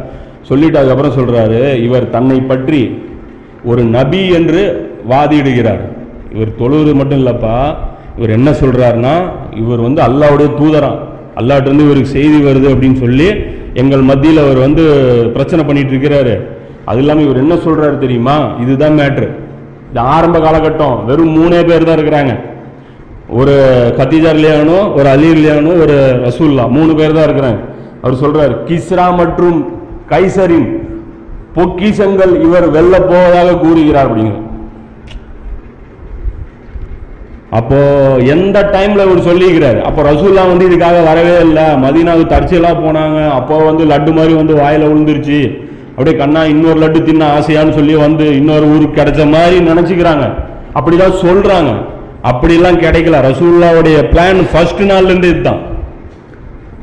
சொல்லிட்டு அதுக்கப்புறம் சொல்கிறாரு, இவர் தன்னை பற்றி ஒரு நபி என்று வாதிடுகிறார். இவர் தொழுகிறது மட்டும் இல்லைப்பா, இவர் என்ன சொல்கிறாருன்னா, இவர் வந்து அல்லாஹ்வுடைய தூதரான், அல்லாஹ்விட்டேருந்து இவருக்கு செய்தி வருது அப்படின்னு சொல்லி எங்கள் மத்தியில் அவர் வந்து பிரச்சனை பண்ணிகிட்டு இருக்கிறாரு. அது இல்லாமல் இவர் என்ன சொல்கிறாரு தெரியுமா, இதுதான் மேட்ரு. இது ஆரம்ப காலகட்டம், வெறும் 3 பேர் தான் இருக்கிறாங்க. ஒரு கத்தீஜா இல்லையானோ, ஒரு அலி இல்லையானோ, ஒரு ரசூல்லா, 3 பேர் தான் இருக்கிறாங்க. அவர் சொல்கிறார், கிஸ்ரா மற்றும் கைசரின் பொக்கிஷங்கள் இவர் வெல்ல போவதாக கூறுகிறார் அப்படிங்கிற. அப்போ எந்த டைம்ல இவர் சொல்லிக்கிறாரு. அப்போ ரசூல்லா வந்து இதுக்காக வரவே இல்லை. மதீனாவுக்கு தற்செயலாக போனாங்க. அப்போ வந்து லட்டு மாதிரி வந்து வாயில விழுந்துருச்சு. அப்படியே கண்ணா இன்னொரு லட்டு தின்ன ஆசையான்னு சொல்லி வந்து இன்னொரு ஊருக்கு கிடைச்ச மாதிரி நினைச்சுக்கிறாங்க. அப்படிதான் சொல்றாங்க. அப்படிலாம் கிடைக்கல. ரசூல்லாவுடைய பிளான் ஃபர்ஸ்ட் நாள்ல இருந்து இதுதான்.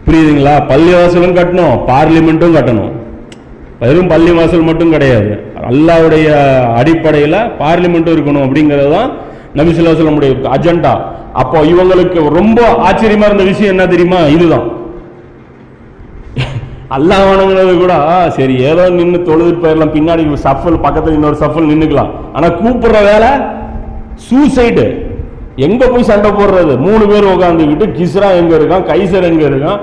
புரியுதுங்களா? பள்ளிவாசலும் கட்டணும், பார்லிமெண்ட்டும் கட்டணும். வெறும் பள்ளிவாசல் மட்டும் கிடையாது, அல்லாவுடைய அடிப்படையில் பார்லிமெண்ட்டும் இருக்கணும் அப்படிங்கிறது தான் நபி ஸல்லல்லாஹு அலைஹி வஸல்லம் அஜெண்டா. அப்போ இவங்களுக்கு ரொம்ப ஆச்சரியமா இருந்த விஷயம் என்ன தெரியுமா, இதுதான். அல்லாஹ் வணங்குறது கூட சரி, ஏதோ நின்று தொழுதுட்டு போயிடலாம், பின்னாடி சஃபல் பக்கத்தில் இன்னொரு சஃபல் நின்றுக்கலாம். ஆனால் கூப்பிடுற வேலை சூசைடு, எங்க போய் சண்டை போடுறது, 3 பேர் உட்காந்துக்கிட்டு கிஸ்ரா எங்க இருக்கான், கைசர் எங்க இருக்கான்,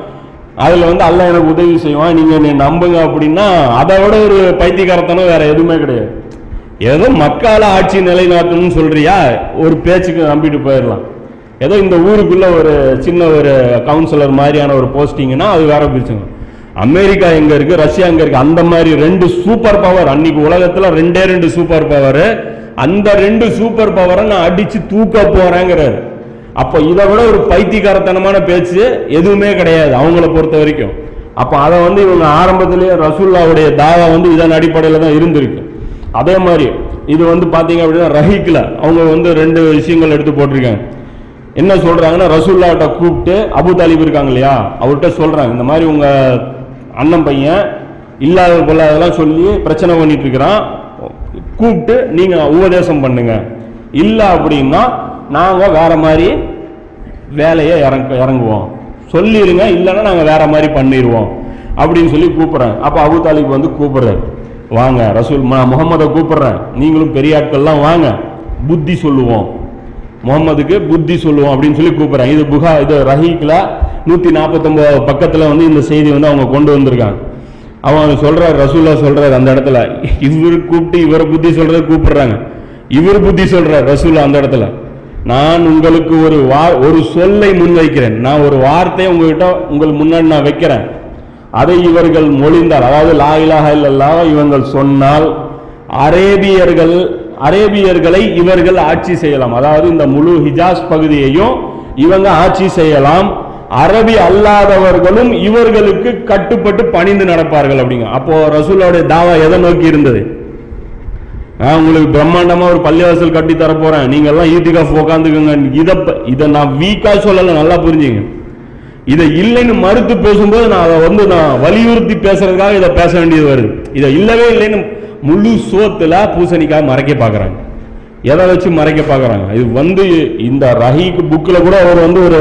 அதுல வந்து அல்லாஹ் எனக்கு உதவி செய்வான், நீங்க என்னை நம்புங்க அப்படின்னா அதை விட ஒரு பைத்தியக்காரத்தனம் வேற எதுவுமே கிடையாது. ஏதோ மக்கால ஆட்சி நிலைநாட்டணும்னு சொல்றியா, ஒரு பேச்சுக்கு நம்பிட்டு போயிடலாம். ஏதோ இந்த ஊருக்குள்ள ஒரு சின்ன ஒரு கவுன்சிலர் மாதிரியான ஒரு போஸ்டிங்னா அது வேற பிரிச்சுங்க. அமெரிக்கா எங்க இருக்கு, ரஷ்யா எங்க இருக்கு, அந்த மாதிரி 2 சூப்பர் பவர். அன்னைக்கு உலகத்துல 2 சூப்பர் பவர். அந்த 2 சூப்பர் பவரை நான் அடிச்சு தூக்க போறேங்கிறாரு. அப்போ இதை விட ஒரு பைத்தியக்காரத்தனமான பேச்சு எதுவுமே கிடையாது அவங்கள பொறுத்த வரைக்கும். அப்போ அதை வந்து இவங்க ஆரம்பத்திலேயே ரசூல்லாவுடைய தாவா வந்து இதன் அடிப்படையில் தான் இருந்திருக்கு. அதே மாதிரி இது வந்து பார்த்தீங்க அப்படின்னா ரஹீக்கில் அவங்க வந்து ரெண்டு விஷயங்கள் எடுத்து போட்டிருக்காங்க. என்ன சொல்கிறாங்கன்னா, ரசூல்லாவிட்ட கூப்பிட்டு அபு தாலிப் இருக்காங்க இல்லையா, அவர்கிட்ட சொல்கிறாங்க, இந்த மாதிரி உங்கள் அண்ணன் பையன் இல்லாத பொல்லாதெல்லாம் சொல்லி பிரச்சனை பண்ணிட்டு இருக்கிறான், கூப்பிட்டு நீங்கள் உபதேசம் பண்ணுங்க, இல்லை அப்படின்னா நாங்கள் வேற மாதிரி வேலையை இறங்குவோம் சொல்லிடுங்க, இல்லைன்னா நாங்கள் வேற மாதிரி பண்ணிடுவோம் அப்படின்னு சொல்லி கூப்பிட்றேன். அப்போ அபு தாலிப் வந்து கூப்பிட்றேன், வாங்க ரசூல் நான் முகமதை கூப்பிட்றேன், நீங்களும் பெரிய ஆட்கள்லாம் வாங்க, புத்தி சொல்லுவோம் முகமதுக்கு, புத்தி சொல்லுவோம் அப்படின்னு சொல்லி கூப்பிட்றேன். இது இது ரஹீக்ல 149 பக்கத்தில் வந்து இந்த செய்தி வந்து அவங்க கொண்டு வந்திருக்காங்க. அவன் சொல்கிறார், ரசூல்லா சொல்கிறார் அந்த இடத்துல, இவர் கூப்பிட்டு இவரை புத்தி சொல்கிறத கூப்பிட்றாங்க, இவர் புத்தி சொல்கிறார் ரசூல்லா அந்த இடத்துல, நான் உங்களுக்கு ஒரு சொல்லை முன்வைக்கிறேன், நான் ஒரு வார்த்தையை உங்ககிட்ட உங்களுக்கு முன்னாடி நான் வைக்கிறேன், அதை இவர்கள் மொழிந்தார், அதாவது லா இலாஹ இல்லல்லாஹ் இவர்கள் சொன்னால் அரேபியர்களை இவர்கள் ஆட்சி செய்யலாம், அதாவது இந்த முழு ஹிஜாஸ் பகுதியையும் இவங்க ஆட்சி செய்யலாம், அரபி அல்லாதவர்களும் இவர்களுக்கு கட்டுப்பட்டு பணிந்து நடப்பார்கள் அப்படிங்க. அப்போ ரசூலுடைய தாவா எதை நோக்கி இருந்தது? உங்களுக்கு பிரம்மாண்டமா ஒரு பள்ளிவாசல் கட்டி தர போறேன், நீங்க எல்லாம் ஈதிகாஃப் உட்காந்துக்குங்க, இதை நான் வீக்கா சொல்லல, நல்லா புரிஞ்சுங்க. இதை இல்லைன்னு மறுத்து பேசும்போது நான் வலியுறுத்தி பேசுறதுக்காக இதை பேச வேண்டியது வருது. இதை இல்லவே இல்லைன்னு முழு சோத்துல பூசணிக்காக மறைக்க பார்க்குறாங்க, எதை வச்சு மறைக்க பார்க்குறாங்க? இது வந்து இந்த ரஹீக் புக்கில் கூட அவர் வந்து ஒரு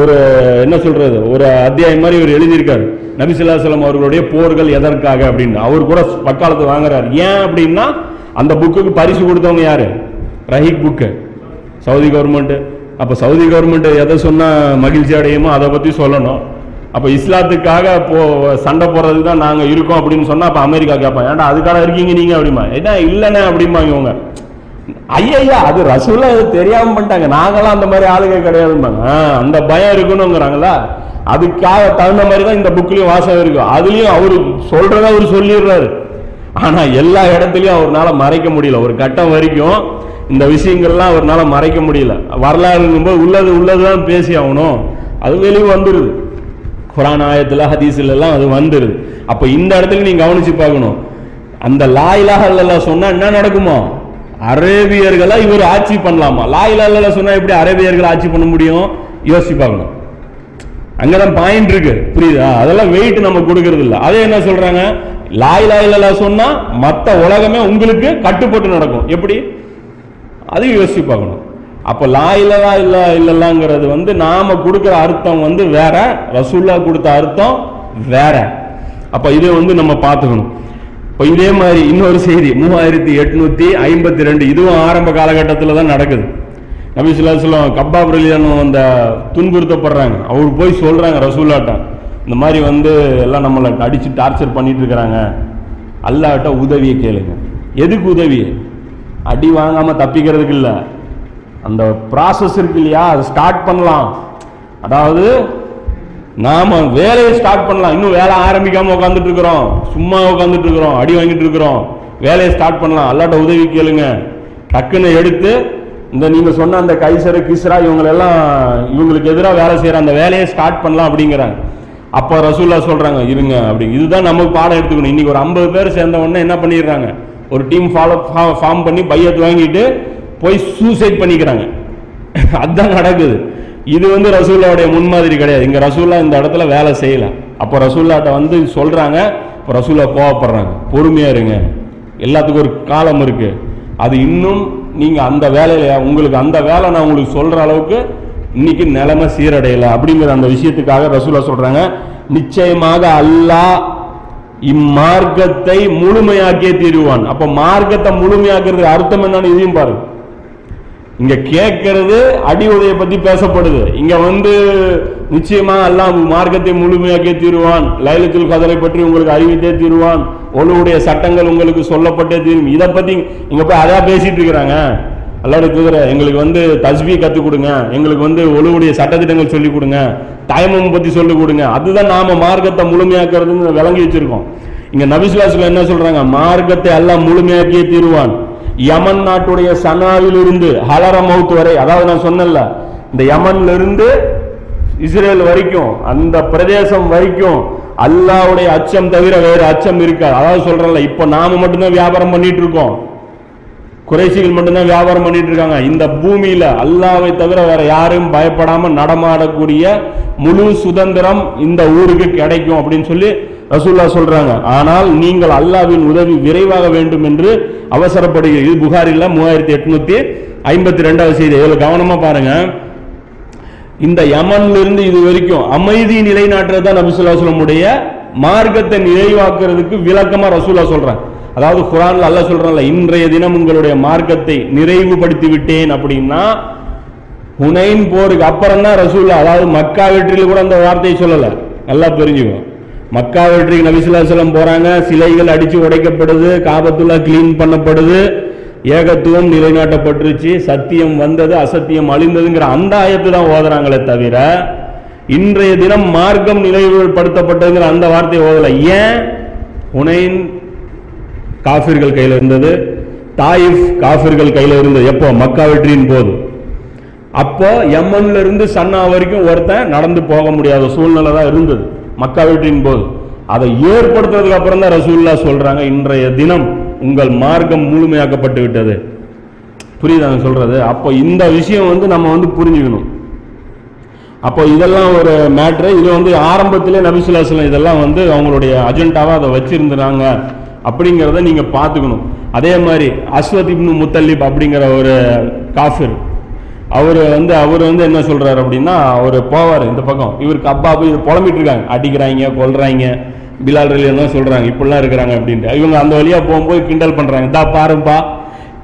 ஒரு என்ன சொல்றது, ஒரு அத்தியாயம் மாதிரி இவர் எழுதியிருக்காரு, நபி ஸல்லல்லாஹு அலைஹி வஸல்லம் அவர்களுடைய போர்கள் எதற்காக அப்படின்னு. அவர் கூட பக்காலத்தை வாங்குறாரு, ஏன் அப்படின்னா அந்த புக்குக்கு பரிசு கொடுத்தவங்க யாரு? ரஹீக் புக்கு, சவுதி கவர்மெண்ட். அப்போ சவுதி கவர்மெண்ட் எதை சொன்னால் மகிழ்ச்சி அடையுமோ அதை பற்றி சொல்லணும். அப்போ இஸ்லாத்துக்காக சண்டை போடுறது தான் நாங்கள் இருக்கோம் அப்படின்னு சொன்னால் அப்போ அமெரிக்கா கேட்பான், ஏன்டா அதுக்காக இருக்கீங்க நீங்கள் அப்படிமா, ஏன்னா இல்லைண்ணே அப்படிமா. இவங்க ஐயா அது ரசூலா அது தெரியாமல் பண்ணிட்டாங்க, நாங்களாம் அந்த மாதிரி ஆளுங்க கிடையாதும்பாங்க, அந்த பயம் இருக்குன்னுங்கிறாங்களா, அதுக்காக தகுந்த மாதிரி தான் இந்த புக்லேயும் வாசகம் இருக்கும். அதுலேயும் அவர் சொல்கிறத அவர் சொல்லிடுறாரு, ஆனால் எல்லா இடத்துலையும் அவரால் மறைக்க முடியல. ஒரு கட்டம் வரைக்கும் இந்த விஷயங்கள்லாம் அவரால் மறைக்க முடியல. வரலாறுங்கும்போது உள்ளது உள்ளதுதான் பேசி ஆகணும், அது வெளியே வந்துடுது, குரான் ஆயத்தில் ஹதீஸில் எல்லாம் அது வந்துடுது. அப்போ இந்த இடத்துல நீங்கள் கவனித்து பார்க்கணும், அந்த லா இலாஹ இல்லல்லாஹ் சொன்னால் என்ன நடக்குமா? அரேபியர்களை இவர் ஆட்சி பண்ணலாமா? லா இலாஹ இல்லல்லாஹ் சொன்னால் எப்படி அரேபியர்களை ஆட்சி பண்ண முடியும்? யோசிச்சு பார்க்கணும், அங்கே தான் பாயிண்ட் இருக்கு, புரியுதா? அதெல்லாம் வெயிட் நம்ம கொடுக்கறது இல்லை. அதே என்ன சொல்கிறாங்க, லா இலாஹ இல்லல்லாஹ் சொன்னால் மற்ற உலகமே உங்களுக்கு கட்டுப்பட்டு நடக்கும், எப்படி? அதையும் யோசிச்சு பார்க்கணும். அப்போ லா இலாஹ இல்லல்லாஹ்ங்கிறது வந்து நாம கொடுக்குற அர்த்தம் வந்து வேற, ரசூல்லா கொடுத்த அர்த்தம் வேற. அப்போ இதை வந்து நம்ம பார்த்துக்கணும். இப்போ இதே மாதிரி இன்னொரு செய்தி 3852, இதுவும் ஆரம்ப காலகட்டத்தில் தான் நடக்குது. நபி ஸல்லல்லாஹு அலைஹி வஸல்லம் கப்பாப் ரலியல்லாஹு அந்த துன்புறுத்தப்படுறாங்க, அவர் போய் சொல்கிறாங்க ரசூல்லாட்ட, இந்த மாதிரி வந்து எல்லாம் நம்மளை அடித்து டார்ச்சர் பண்ணிட்டு இருக்கிறாங்க, அல்லாஹ்ட்ட உதவியை கேளுங்க. எதுக்கு உதவி? அடி வாங்காமல் தப்பிக்கிறதுக்கு இல்லை, அந்த ப்ராசஸ் இருக்கு இல்லையா, அதை ஸ்டார்ட் பண்ணலாம், அதாவது நாம் வேலையை ஸ்டார்ட் பண்ணலாம். இன்னும் வேலை ஆரம்பிக்காமல் உட்காந்துட்டு இருக்கிறோம், சும்மா உட்காந்துட்டு இருக்கிறோம், அடி வாங்கிட்டு இருக்கிறோம், வேலையை ஸ்டார்ட் பண்ணலாம், அல்லாட்ட உதவி கேளுங்க. டக்குன்னு எடுத்து இந்த நீங்கள் சொன்ன அந்த கைசரு கிஸ்ரா இவங்களெல்லாம் இவங்களுக்கு எதிராக வேலை செய்கிற அந்த வேலையை ஸ்டார்ட் பண்ணலாம் அப்படிங்கிறாங்க. அப்போ ரசூல்லா சொல்கிறாங்க, இருங்க அப்படி, இதுதான் நமக்கு பாடம் எடுத்துக்கணும். இன்றைக்கி ஒரு 50 பேர் சேர்ந்த உடனே என்ன பண்ணிடுறாங்க, ஒரு டீம் ஃபார்ம் பண்ணி பையத்து வாங்கிட்டு போய் சூசைட் பண்ணிக்கிறாங்க, அதுதான் நடக்குது. இது வந்து ரசூல்லாவுடைய முன்மாதிரி கிடையாது, இங்கே ரசூல்லா இந்த இடத்துல வேலை செய்யலை. அப்போ ரசூல்லாட்ட வந்து சொல்கிறாங்க, இப்போ ரசூல்லா கோவப்படுறாங்க, பொறுமையாக இருங்க, எல்லாத்துக்கும் ஒரு காலம் இருக்குது, அது இன்னும் நீங்கள் அந்த வேலையில் உங்களுக்கு அந்த வேலை நான் உங்களுக்கு சொல்கிற அளவுக்கு இன்றைக்கி நிலைமை சீரடையலை அப்படிங்கிற அந்த விஷயத்துக்காக ரசூல்லா சொல்கிறாங்க, நிச்சயமாக அல்லாஹ் இம்மார்க்கத்தை முழுமையாக்கியே தீருவான். அப்போ மார்க்கத்தை முழுமையாக்குறது அர்த்தம் என்னன்னு இதையும் பாருங்க. இங்க கேட்கறது அடி உதையை பத்தி பேசப்படுது, இங்க வந்து நிச்சயமா அல்லாஹ் மார்க்கத்தை முழுமையாக்கியே தீருவான், லைலத்துல் கதரை பற்றி உங்களுக்கு அறிவித்தே தீருவான், ஒழுவுடைய சட்டங்கள் உங்களுக்கு சொல்லப்பட்டே தீரும், இதை பத்தி இங்க போய் அதான் பேசிட்டு இருக்கிறாங்க. அல்லாஹ்வுடைய தூதரே எங்களுக்கு வந்து தஸ்பீ கற்றுக் கொடுங்க, எங்களுக்கு வந்து ஒழுவுடைய சட்டத்திட்டங்கள் சொல்லிக் கொடுங்க, தயமம் பற்றி சொல்லிக் கொடுங்க, அதுதான் நாம மார்க்கத்தை முழுமையாக்குறதுன்னு விளங்கி வச்சிருக்கோம். இங்கே நபி ஸல்லல்லாஹு அலைஹி வஸல்லம் என்ன சொல்றாங்க, மார்க்கத்தை அல்லாஹ் முழுமையாக்கியே தீருவான். யமன் நாட்டுடைய சனாவிலிருந்து ஹலர மவுத் வரை, அதாவது நான் சொன்னல இந்த யமன்ல இருந்து இஸ்ரேல் வரைக்கும் அந்த பிரதேசம் வரைக்கும் அல்லாஹ்வுடைய அச்சம் தவிர வேறு அச்சம் இருக்காது. அதாவது சொல்றேன்ல, இப்ப நாம மட்டும்தான் வியாபாரம் பண்ணிட்டு இருக்கோம், குறைஷிகள் மட்டும்தான் வியாபாரம் பண்ணிட்டு இருக்காங்க. இந்த பூமியில அல்லாஹ்வை தவிர வேற யாரும் பயப்படாம நடமாடக்கூடிய முழு சுதந்திரம் இந்த ஊருக்கு கிடைக்கும் அப்படின்னு சொல்லி ரசூல்லா சொல்றாங்க. ஆனால் நீங்கள் அல்லாஹ்வின் உதவி விரைவாக வேண்டும் என்று அவசரப்படுகிறது. இது புகாரில 3852 செய்தி. எவ்வளவு கவனமா பாருங்க. இந்த யமன்ல இருந்து இது வரைக்கும் அமைதி நிலைநாட்டுறது தான் நபி ஸல்லல்லாஹு அலைஹி வஸல்லமுடைய மார்க்கத்தை நிறைவாக்குறதுக்கு விளக்கமா ரசூல்லா சொல்றாங்க. அதாவது குர்ஆன்ல அல்லாஹ் சொல்றான்ல, இன்றைய தினம் உங்களுடைய மார்க்கத்தை நிறைவுபடுத்தி விட்டேன் அப்படின்னா ஹுனைன் போருக்கு அப்புறம் தான் ரசூல்லா, அதாவது மக்கா வெற்றியில் கூட அந்த வார்த்தையை சொல்லலை. நல்லா தெரிஞ்சுக்கோ, மக்கா வெற்றிக்கு நபி ஸல்லல்லாஹு அலைஹி வஸல்லம் போறாங்க, சிலைகள் அடிச்சு உடைக்கப்படுது, காபத்துல்லா கிளீன் பண்ணப்படுது, ஏகத்துவம் நிலைநாட்டப்பட்டுருச்சு, சத்தியம் வந்தது, அசத்தியம் அழிந்ததுங்கிற அந்த ஆயத்து தான் ஓதுறாங்களே தவிர இன்றைய தினம் மார்க்கம் நிலைப்படுத்தப்பட்டதுங்கிற அந்த வார்த்தையை ஓதலை. ஏன்? ஹுனைன் காஃபிர்கள் கையில் இருந்தது, தாயிஃப் காஃபிர்கள் கையில் இருந்தது. எப்போ? மக்கா வெற்றியின் போது. அப்போ யமன்ல இருந்து சன்னா வரைக்கும் ஒருத்தன் நடந்து போக முடியாத சூழ்நிலை தான் இருந்தது மக்கா வெற்றியின் போது. அதை ஏற்படுத்துறதுக்கு அப்புறம் தான் ரசூல்லா சொல்றாங்க, இன்றைய தினம் உங்கள் மார்க்கம் முழுமையாக்கப்பட்டு விட்டது. புரியுதாங்க சொல்றது? அப்போ இந்த விஷயம் நம்ம புரிஞ்சுக்கணும். அப்போ இதெல்லாம் ஒரு மேட்ரு. இது ஆரம்பத்திலே நபி ஸல்லல்லாஹு அலைஹி வஸல்லம் இதெல்லாம் அவங்களுடைய அஜெண்டாவா அதை வச்சிருந்தாங்க அப்படிங்கிறத நீங்க பாத்துக்கணும். அதே மாதிரி அஸ்வத் இப்னு முத்தலிப் அப்படிங்கிற ஒரு காஃபிர், அவர் என்ன சொல்றாரு அப்படின்னா, அவர் போவார் இந்த பக்கம், இவருக்கு அப்பா போய் புலம்பிட்டு இருக்காங்க, அடிக்கிறாங்க, கொல்றாங்க, பிலால் ரலியல்லாஹு அன்ஹு சொல்றாங்க இப்படிலாம் இருக்கிறாங்க அப்படின்ட்டு. இவங்க அந்த வழியா போகும்போது கிண்டல் பண்றாங்க, தா பாரும்பா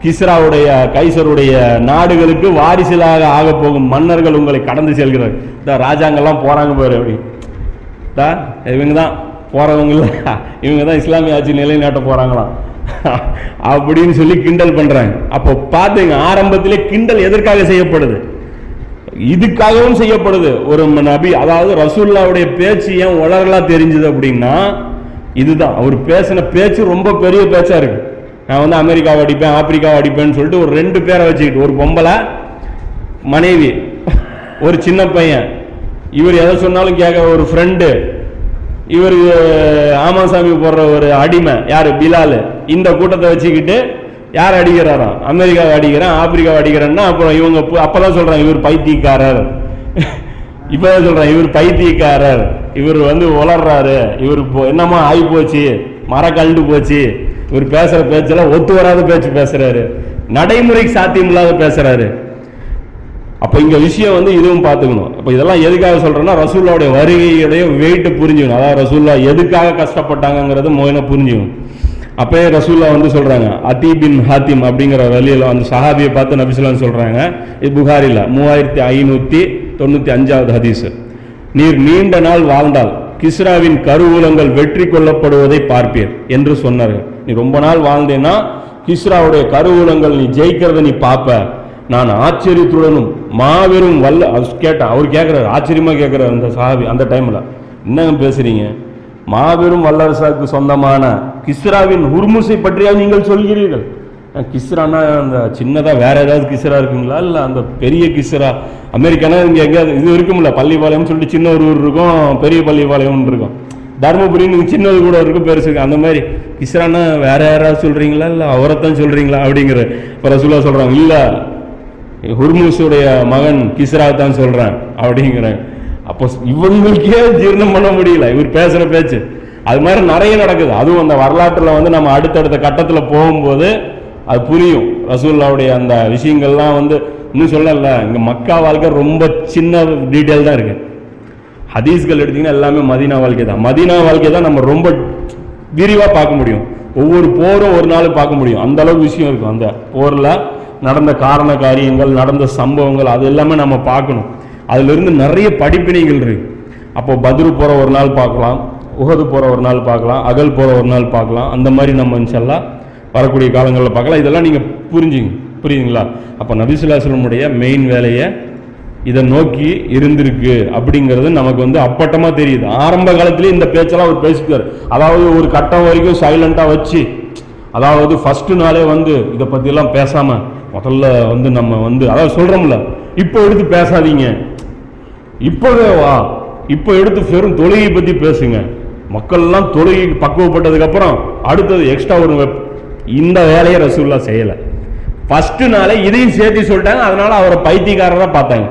கிஸ்ராவுடைய கைசருடைய நாடுகளுக்கு வாரிசுகளாக ஆக போகும் மன்னர்கள் உங்களை கடந்து செல்கிறார், இந்த ராஜாங்கெல்லாம் போறாங்க பாரு அப்படின்ட்டா, இவங்க தான் போறவங்கள, இவங்க தான் இஸ்லாமிய ஆட்சி நிலைநாட்ட போறாங்களாம் அப்படின்னு சொல்லி கிண்டல் பண்றாங்க. அப்போ பாத்துங்க, ஆரம்பத்திலே கிண்டல் எதற்காக செய்யப்படுது? இதுக்காகவும் செய்யப்படுது. ஒரு நபி, அதாவது ரசூலுல்லாஹ்வுடைய பேச்சு ஏன் உலகளா தெரிஞ்சது அப்படின்னா இதுதான். அவர் பேசின பேச்சு ரொம்ப பெரிய பேச்சா இருக்கு. நான் அமெரிக்காவை அடிப்பேன், ஆப்பிரிக்காவை அடிப்பேன்னு சொல்லிட்டு ஒரு 2 பேரை வச்சுக்கிட்டு, ஒரு பொம்பளை மனைவி, ஒரு சின்ன பையன், இவர் எதை சொன்னாலும் கேட்க ஒரு ஃப்ரெண்டு, இவர் ஆமாசாமி போடுற ஒரு அடிமை, யாரு பிலால், இந்த கூட்டத்தை வச்சுக்கிட்டு யார் அடிக்கிறாராம், அமெரிக்காவை அடிக்கிறேன், ஆப்பிரிக்காவை அடிக்கிறேன்னா அப்புறம் இவங்க அப்பதான் சொல்றாங்க இவர் பைத்தியக்காரர், இப்பதான் சொல்றாங்க இவர் பைத்தியக்காரர், இவர் உளர்றாரு, இவர் என்னமா ஆகி போச்சு, மரக்கழுந்து போச்சு, இவர் பேசுற பேச்செல்லாம் ஒத்து வராத பேச்சு பேசுறாரு, நடைமுறைக்கு சாத்தியம் இல்லாத பேசுறாரு. அப்போ இங்கே விஷயம் இதுவும் பார்த்துக்கணும். அப்போ இதெல்லாம் எதுக்காக சொல்கிறேன்னா ரசூல்லாவுடைய வருகையுடைய வெயிட்டை புரிஞ்சுக்கணும். அதாவது ரசூல்லா எதுக்காக கஷ்டப்பட்டாங்கிறது மோயினா புரிஞ்சுக்கணும். அப்போ ரசூல்லா சொல்கிறாங்க, அத்தீபின் ஹாத்திம் அப்படிங்கிற வழியில் சஹாபியை பார்த்து நபி ஸல்லல்லாஹு அலைஹி சொல்கிறாங்க, இது புகாரில் 3595 ஹதீஸு, நீர் நீண்ட நாள் வாழ்ந்தால் கிஸ்ராவின் கருவூலங்கள் வெற்றி கொள்ளப்படுவதை பார்ப்பீர் என்று சொன்னார்கள். நீ ரொம்ப நாள் வாழ்ந்தேன்னா கிஸ்ராவுடைய கருவூலங்கள் நீ ஜெயிக்கிறத நீ பார்ப்ப, நான் ஆச்சரியத்துடனும் மாபெரும் வல்ல கேட்டேன். அவர் கேட்குறாரு, ஆச்சரியமாக கேட்குறாரு அந்த சஹாபி. அந்த டைமில் என்னங்க பேசுகிறீங்க, மாபெரும் வல்லரசாவுக்கு சொந்தமான கிஸ்ராவின் ஹுர்முஸை பற்றியா நீங்கள் சொல்கிறீர்கள்? கிஸ்ரானா அந்த சின்னதாக வேற ஏதாவது கிஸ்ரா இருக்குங்களா, இல்லை அந்த பெரிய கிஸ்ரா அமெரிக்கானா இங்கே எங்கேயாவது இது இருக்கும்ல, பள்ளிப்பாளையம் சொல்லிட்டு சின்ன ஒரு ஊர் இருக்கும், பெரிய பள்ளிப்பாளையம்னு இருக்கும், தர்மபுரின்னு சின்னது கூட இருக்கும், பெருசு இருக்கு, அந்த மாதிரி கிஸ்ரானா வேற யாராவது சொல்கிறீங்களா, இல்லை அவரைத்தான் சொல்கிறீங்களா அப்படிங்கிற ரசூலுல்லாஹ் சொல்கிறாங்க, இல்லை ஹுர்முஸுடைய மகன் கிஸ்ரா தான் சொல்றேன் அப்படிங்கிறாங்க. அப்போ இவங்களுக்கே ஜீர்ணம் பண்ண முடியல இவர் பேசுற பேச்சு. அது மாதிரி நிறைய நடக்குது. அதுவும் அந்த வரலாற்றுல நம்ம அடுத்தடுத்த கட்டத்துல போகும்போது அது புரியும். ரசூலுல்லாஹ்வுடைய அந்த விஷயங்கள்லாம் இன்னும் சொல்லல. இங்க மக்கா வாழ்க்கை ரொம்ப சின்ன டீட்டெயில் தான் இருக்கு. ஹதீஸ்கள் எடுத்தீங்கன்னா எல்லாமே மதீனா வாழ்க்கை தான். மதீனா வாழ்க்கை தான் நம்ம ரொம்ப விரிவா பார்க்க முடியும். ஒவ்வொரு போரும் ஒரு நாள் பார்க்க முடியும், அந்த அளவுக்கு விஷயம் இருக்கும். அந்த போர்ல நடந்த காரண காரியங்கள், நடந்த சம்பவங்கள், அது எல்லாமே நம்ம பார்க்கணும். அதிலிருந்து நிறைய படிப்பினைகள் இருக்கு. அப்போ பத்ரு போகிற ஒரு நாள் பார்க்கலாம், உஹது போகிற ஒரு நாள் பார்க்கலாம், அகல் போகிற ஒரு நாள் பார்க்கலாம். அந்த மாதிரி நம்ம இன்ஷல்லா வரக்கூடிய காலங்களில் பார்க்கலாம். இதெல்லாம் நீங்கள் புரியுதுங்களா? அப்போ நபி ஸல்லல்லாஹு அலைஹி வஸல்லம் உடைய மெயின் வேலையை இதை நோக்கி இருந்திருக்கு அப்படிங்கிறது நமக்கு அப்பட்டமாக தெரியுது. ஆரம்ப காலத்திலே இந்த பேச்செல்லாம் அவர் பேசிக்கார். அதாவது ஒரு கட்டம் வரைக்கும் சைலண்டாக வச்சு, அதாவது ஃபஸ்ட்டு நாளே இதை பற்றிலாம் பேசாமல் முதல்ல நம்ம அதாவது சொல்கிறோம்ல, இப்போ எடுத்து பேசாதீங்க, இப்போவே வா, இப்போ எடுத்து வெறும் தொழுகை பற்றி பேசுங்க, மக்கள்லாம் தொழுகை பக்குவப்பட்டதுக்கப்புறம் அடுத்தது எக்ஸ்ட்ரா ஒரு இந்த வேலையை ரசூலுல்லா செய்யலை. ஃபஸ்ட்டு நாளே இதையும் சேர்த்து சொல்லிட்டாங்க. அதனால் அவரை பைத்தியக்காரராக பார்த்தாங்க.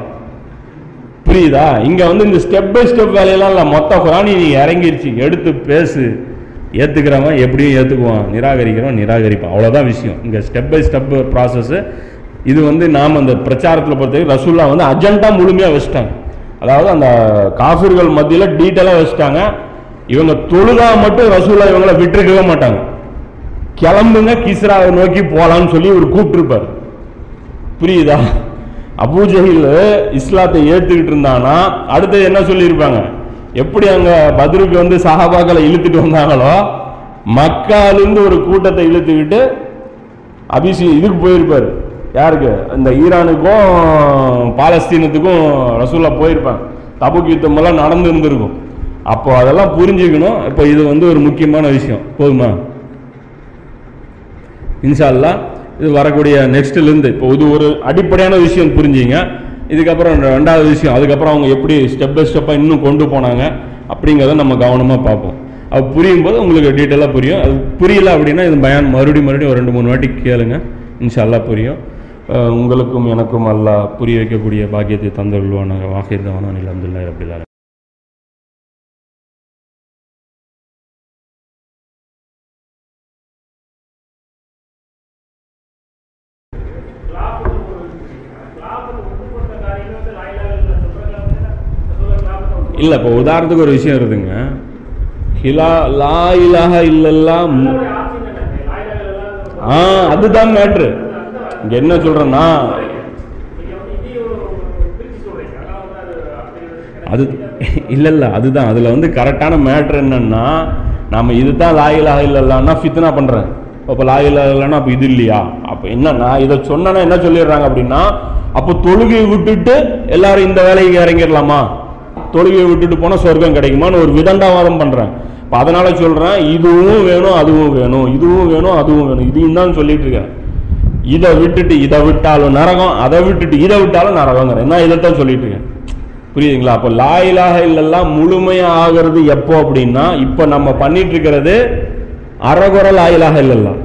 புரியுதா? இங்கே வந்து இந்த ஸ்டெப் பை ஸ்டெப் வேலையெல்லாம் இல்லை, மொத்த குரானி நீ இறங்கிருச்சு, எடுத்து பேசு. ஏற்றுக்கிறவன் எப்படியும் ஏற்றுக்குவான், நிராகரிக்கிறவன் நிராகரிப்பான், அவ்வளோதான் விஷயம். இங்கே ஸ்டெப் பை ஸ்டெப் ப்ராசஸ்ஸு. இது வந்து நாம் அந்த பிரச்சாரத்தில் பொறுத்தவரைக்கும் ரசூலுல்லா வந்து அஜெண்டா முழுமையாக வச்சுட்டாங்க. அதாவது அந்த காஃபிர்கள் மத்தியில் டீட்டெயிலாக வச்சுட்டாங்க. இவங்க தொழுதா மட்டும் ரசூலுல்லா இவங்களை விட்டுருக்கவே மாட்டாங்க. கிளம்புங்க, கிஸ்ராவை நோக்கி போகலான்னு சொல்லி இவர் கூப்பிட்டுருப்பார். புரியுதா? அபூஜஹில் இஸ்லாத்தை ஏற்றுக்கிட்டு இருந்தானா அடுத்தது என்ன சொல்லியிருப்பாங்க? எப்படி அங்கே பத்ருக்கு வந்து சஹாபாக்களை இழுத்துட்டு வந்தாங்களோ மக்காலிருந்து ஒரு கூட்டத்தை இழுத்துக்கிட்டு இதுக்கு போயிருப்பார். யாருக்கு? இந்த ஈரானுக்கும் பாலஸ்தீனத்துக்கும் ரசூலுல்லா போயிருப்பாங்க. தபூக் யுத்தமெல்லாம் நடந்து இருந்திருக்கும். அப்போ அதெல்லாம் புரிஞ்சுக்கணும். இப்போ இது வந்து ஒரு முக்கியமான விஷயம். போதுமா? இன்ஷா அல்லாஹ் இது வரக்கூடிய நெக்ஸ்ட்லேருந்து இப்போ இது ஒரு அடிப்படையான விஷயம் புரிஞ்சிங்க. இதுக்கப்புறம் ரெண்டாவது விஷயம், அதுக்கப்புறம் அவங்க எப்படி ஸ்டெப் பை ஸ்டெப்பாக இன்னும் கொண்டு போனாங்க அப்படிங்கிறத நம்ம கவனமாக பார்ப்போம். அது புரியும் போது உங்களுக்கு டீட்டெயிலாக புரியும். அது புரியல அப்படின்னா இது பயான் மறுபடியும் ஒரு 2-3 வாட்டி கேளுங்க. இன்ஷா அல்லாஹ் புரியும். உங்களுக்கும் எனக்கும் அல்லாஹ் புரிய வைக்கக்கூடிய பாக்கியத்தை தந்துள்ளுவான. வாஹிர் தவானா அல்ஹம்துலில்லாஹி ரப்பில் ஆலமீன். இல்லை, இப்போ உதாரணத்துக்கு ஒரு விஷயம் இருக்குதுங்க. லா இலாஹா இல்லல்லாஹ் அதுதான் மேட்ரு. இங்கே என்ன சொல்கிறேன்னா அது இல்லை, அதுதான் அதில் வந்து கரெக்டான மேட்ரு என்னன்னா, நம்ம இது தான் லா இலாஹா இல்லல்லாஹ்னா ஃபித்னா பண்ணுறேன். இப்போ லா இலாஹா இல்லல்லாஹ்னா அப்போ இது இல்லையா? அப்போ என்னன்னா இதை சொன்னா என்ன சொல்லிடுறாங்க அப்படின்னா, அப்போ தொழுகையை விட்டுட்டு எல்லாரும் இந்த வேலைக்கு இறங்கிடலாமா, தொழுகையை விட்டுட்டு போனால் சொர்க்கம் கிடைக்குமான்னு ஒரு விதண்டாவாதம் பண்ணுறேன். இப்போ அதனால் சொல்கிறேன் இதுவும் வேணும் அதுவும் வேணும், இதுவும் வேணும் அதுவும் வேணும், இதுவும் தான் சொல்லிட்டு இருக்கேன். இதை விட்டுட்டு இதை விட்டாலும் நரகம், அதை விட்டுட்டு இதை விட்டாலும் நரகங்கிறேன். நான் இதைத்தான் சொல்லிட்டு இருக்கேன். புரியுதுங்களா? அப்போ லா இலாஹா இல்லல்லாஹ் முழுமையாக ஆகிறது எப்போ அப்படின்னா, இப்போ நம்ம பண்ணிட்டு இருக்கிறது அரகுற லா இலாஹா இல்லல்லாஹ்,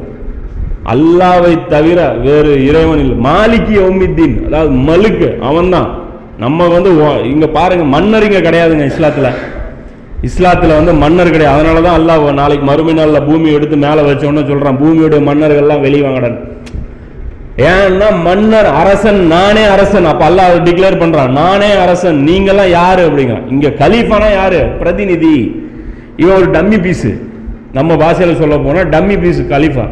அல்லாஹ்வை தவிர வேறு இறைவன் இல்லை. மாலிகி யௌமித்தீன், அதாவது மலுக்கு அவன் தான். நம்ம வந்து இங்கே பாருங்கள், மன்னரிங்க கிடையாதுங்க இஸ்லாத்தில். இஸ்லாத்தில் வந்து மன்னர் கிடையாது. அதனால தான் அல்லாஹ் நாளைக்கு மறுமை நாளில் பூமி எடுத்து மேலே வச்சோன்னு சொல்கிறான், பூமியோடைய மன்னர்கள்லாம் வெளிவாங்கடன். ஏன்னா மன்னர் அரசன், நானே அரசன். அப்போ அல்லாஹ் டிக்ளேர் பண்ணுறான், நானே அரசன், நீங்கள்லாம் யார் அப்படிங்க. இங்கே கலீஃபானா யார்? பிரதிநிதி. இவன் ஒரு டம்மி பீஸு, நம்ம பாஷையில் சொல்ல போனால் டம்மி பீஸு கலீஃபா.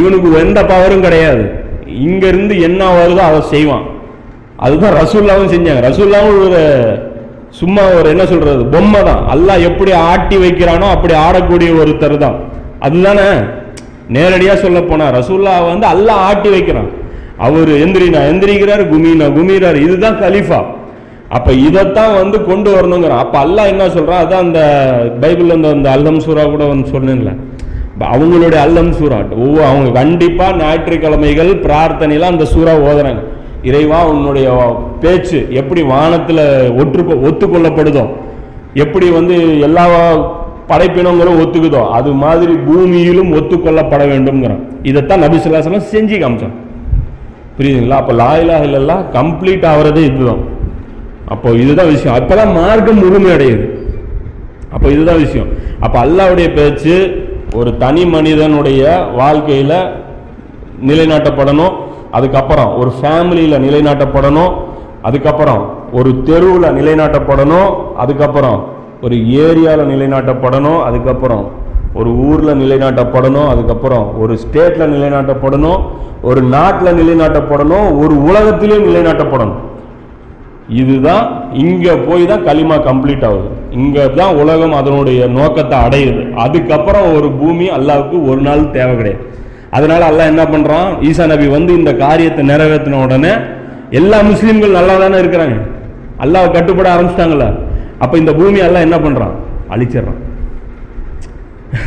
இவனுக்கு எந்த பவரும் கிடையாது. இங்கேருந்து என்ன வருதோ அதை செய்வான். அதுதான் ரசூலுல்லாவும் செஞ்சாங்க. ரசூலுல்லாவும் ஒரு சும்மா ஒரு என்ன சொல்கிறது, பொம்மை தான். அல்லாஹ் எப்படி ஆட்டி வைக்கிறானோ அப்படி ஆடக்கூடிய ஒருத்தர் தான். அதுதானே நேரடியாக சொல்ல போனால் ரசூலுல்லா வந்து அல்லாஹ் ஆட்டி வைக்கிறான். அவர் எந்திரினா எந்திரிக்கிறார், குமினா குமிறார். இதுதான் கலீஃபா. அப்போ இதைத்தான் வந்து கொண்டு வரணுங்கிறான். அப்போ அல்லாஹ் என்ன சொல்கிறான், அதுதான் அந்த பைபிளில் வந்து அந்த அல்ஹம் சூரா கூட வந்து சொன்னேன்ல, அவங்களுடைய அல்ஹம் சூரா அவங்க கண்டிப்பாக ஞாயிற்றுக்கிழமைகள் பிரார்த்தனைலாம் அந்த சூறா ஓதுறாங்க. இறைவா, உன்னுடைய பேச்சு எப்படி வானத்தில் ஒத்துக்கொள்ளப்படுதோ, எப்படி வந்து எல்லா படைப்பினங்களும் ஒத்துக்குதோ, அது மாதிரி பூமியிலும் ஒத்துக்கொள்ளப்பட வேண்டும்ங்கிறான். இதைத்தான் நபி ஸல்லல்லாஹு அலைஹி வஸல்லம் செஞ்சு காமிச்சான். புரியுதுங்களா? அப்போ லா இலாஹா இல்லல்லாஹ் கம்ப்ளீட் ஆகிறதே இதுதான். அப்போ இதுதான் விஷயம். அப்போதான் மார்க்கம் முழுமையடையுது. அப்போ இதுதான் விஷயம். அப்போ அல்லாஹ்வுடைய பேச்சு ஒரு தனி மனிதனுடைய வாழ்க்கையில் நிலைநாட்டப்படணும், அதுக்கப்புறம் ஒரு ஃபேமிலியில் நிலைநாட்டப்படணும், அதுக்கப்புறம் ஒரு தெருவில் நிலைநாட்டப்படணும், அதுக்கப்புறம் ஒரு ஏரியாவில் நிலைநாட்டப்படணும், அதுக்கப்புறம் ஒரு ஊரில் நிலைநாட்டப்படணும், அதுக்கப்புறம் ஒரு ஸ்டேட்டில் நிலைநாட்டப்படணும், ஒரு நாட்டில் நிலைநாட்டப்படணும், ஒரு உலகத்திலேயும் நிலைநாட்டப்படணும். இதுதான் இங்கே போய் தான் கலிமா கம்ப்ளீட் ஆகுது. இங்கே தான் உலகம் அதனுடைய நோக்கத்தை அடையுது. அதுக்கப்புறம் ஒரு பூமி அல்லாவுக்கு ஒரு நாள் தேவை கிடையாது. அதனால் அல்லாஹ் என்ன பண்ணுறான், ஈசா நபி வந்து இந்த காரியத்தை நிறைவேற்றின உடனே எல்லா முஸ்லீம்கள் நல்லா தானே இருக்கிறாங்க, அல்லாஹ் கட்டுப்பட ஆரம்பிச்சிட்டாங்கள. அப்போ இந்த பூமி அல்லாஹ் என்ன பண்ணுறான், அழிச்சிட்றான்.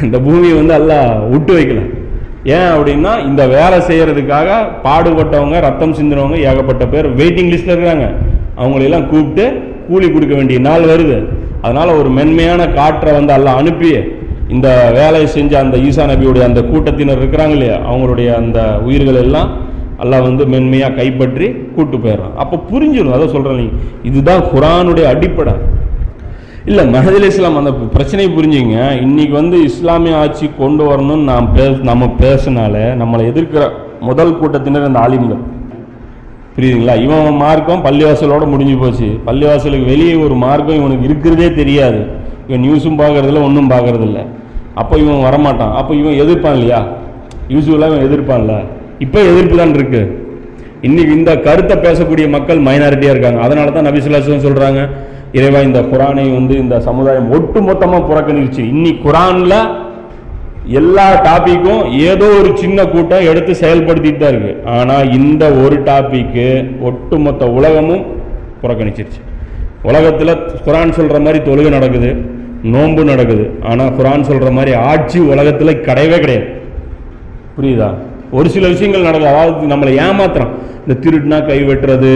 இந்த பூமியை வந்து அல்லாஹ் விட்டு வைக்கல. ஏன் அப்படின்னா இந்த வேலை செய்கிறதுக்காக பாடுபட்டவங்க, ரத்தம் சிந்தினவங்க ஏகப்பட்ட பேர் வெயிட்டிங் லிஸ்ட்டில் இருக்கிறாங்க. அவங்களெல்லாம் கூப்பிட்டு கூலி கொடுக்க வேண்டிய நாள் வருது. அதனால் ஒரு மென்மையான காற்றை வந்து அல்லாஹ் அனுப்பி இந்த வேலையை செஞ்ச அந்த ஈசா நபியுடைய அந்த கூட்டத்தினர் இருக்கிறாங்க இல்லையா, அவங்களுடைய அந்த உயிர்கள் எல்லாம் அல்லாஹ் வந்து மென்மையாக கைப்பற்றி கூட்டு போயிடுறான். அப்போ புரிஞ்சிடும், அதை சொல்கிறேன், நீங்கள் இதுதான் குர்ஆனுடைய அடிப்படை. இல்லை மஹதில் இஸ்லாம் அந்த பிரச்சனையை புரிஞ்சுங்க. இன்றைக்கி வந்து இஸ்லாமிய ஆட்சி கொண்டு வரணும்னு நம்ம பேசினால நம்மளை எதிர்க்கிற முதல் கூட்டத்தினர் அந்த ஆலிம்கள், புரியுதுங்களா? இவன் மார்க்கம் பள்ளிவாசலோடு முடிஞ்சு போச்சு, பள்ளிவாசலுக்கு வெளியே ஒரு மார்க்கம் இவனுக்கு இருக்கிறதே தெரியாது, இவன் நியூஸும் பார்க்குறதில்ல, ஒன்றும் பார்க்குறதில்ல. அப்போ இவன் வரமாட்டான். அப்போ இவன் எதிர்ப்பான் இல்லையா, யூஸ்வலாக இவன் எதிர்ப்பான்ல. இப்போ எதிர்ப்பு தான் இருக்குது. இன்றைக்கி இந்த கருத்தை பேசக்கூடிய மக்கள் மைனாரிட்டியாக இருக்காங்க. அதனால தான் நபி ஸல்லல்லாஹு அலைஹி வஸல்லம் சொல்கிறாங்க, இறைவா இந்த குர்ஆனை வந்து இந்த சமுதாயம் ஒட்டு மொத்தமாக புறக்கணிச்சு. இன்னைக்கு குர்ஆனில் எல்லா டாப்பிக்கும் ஏதோ ஒரு சின்ன கூட்டம் எடுத்து செயல்படுத்திட்டு தான் இருக்குது. ஆனால் இந்த ஒரு டாப்பிக்கு ஒட்டுமொத்த உலகமும் புறக்கணிச்சிருச்சு. உலகத்தில் குர்ஆன் சொல்கிற மாதிரி தொழுகை நடக்குது, நோன்பு நடக்குது, ஆனால் குர்ஆன் சொல்கிற மாதிரி ஆட்சி உலகத்தில் கிடையவே கிடையாது. புரியுதா? ஒரு சில விஷயங்கள் நடக்குது, அதாவது நம்மளை ஏமாத்துறோம். இந்த திருட்டுனா கை வெட்டுறது,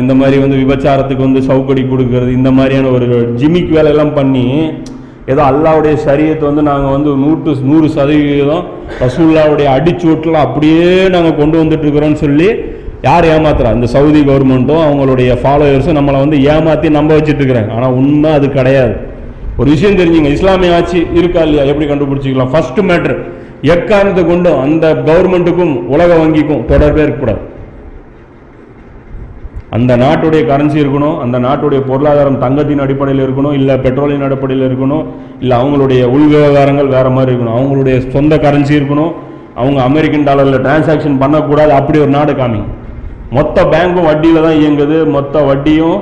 இந்த மாதிரி வந்து விபச்சாரத்துக்கு வந்து சவுக்கடி கொடுக்கறது, இந்த மாதிரியான ஒரு ஜிமிக் வேலையெல்லாம் பண்ணி ஏதோ அல்லாவுடைய சரியத்தை வந்து நாங்கள் வந்து 100% ரசூல்லாவுடைய அடிச்சூட்டில் அப்படியே நாங்கள் கொண்டு வந்துட்டுருக்குறோன்னு சொல்லி யார் ஏமாத்துறா? இந்த சவுதி கவர்மெண்ட்டும் அவங்களுடைய ஃபாலோவர்ஸும் நம்மளை வந்து ஏமாற்றி நம்ப வச்சுட்டுருக்குறாங்க. ஆனால் உண்மை அது கிடையாது. ஒரு விஷயம் தெரிஞ்சுங்க, இஸ்லாமிய ஆட்சி இருக்கா இல்லையா எப்படி கண்டுபிடிச்சிக்கலாம்? ஃபஸ்ட்டு மேட்ரு, எக்காரணத்தை கொண்டும் அந்த கவர்மெண்ட்டுக்கும் உலக வங்கிக்கும் தொடர்பே இருக்கக்கூடாது. அந்த நாட்டுடைய கரன்சி இருக்கணும், அந்த நாட்டுடைய பொருளாதாரம் தங்கத்தின் அடிப்படையில் இருக்கணும், இல்லை பெட்ரோலின் அடிப்படையில் இருக்கணும், இல்லை அவங்களுடைய உள் விவகாரங்கள் வேறு மாதிரி இருக்கணும், அவங்களுடைய சொந்த கரன்சி இருக்கணும், அவங்க அமெரிக்கன் டாலரில் டிரான்சாக்ஷன் பண்ணக்கூடாது. அப்படி ஒரு நாடு காமிங்க. மொத்த பேங்க்கும் வட்டியில் தான் இயங்குது, மொத்த வட்டியும்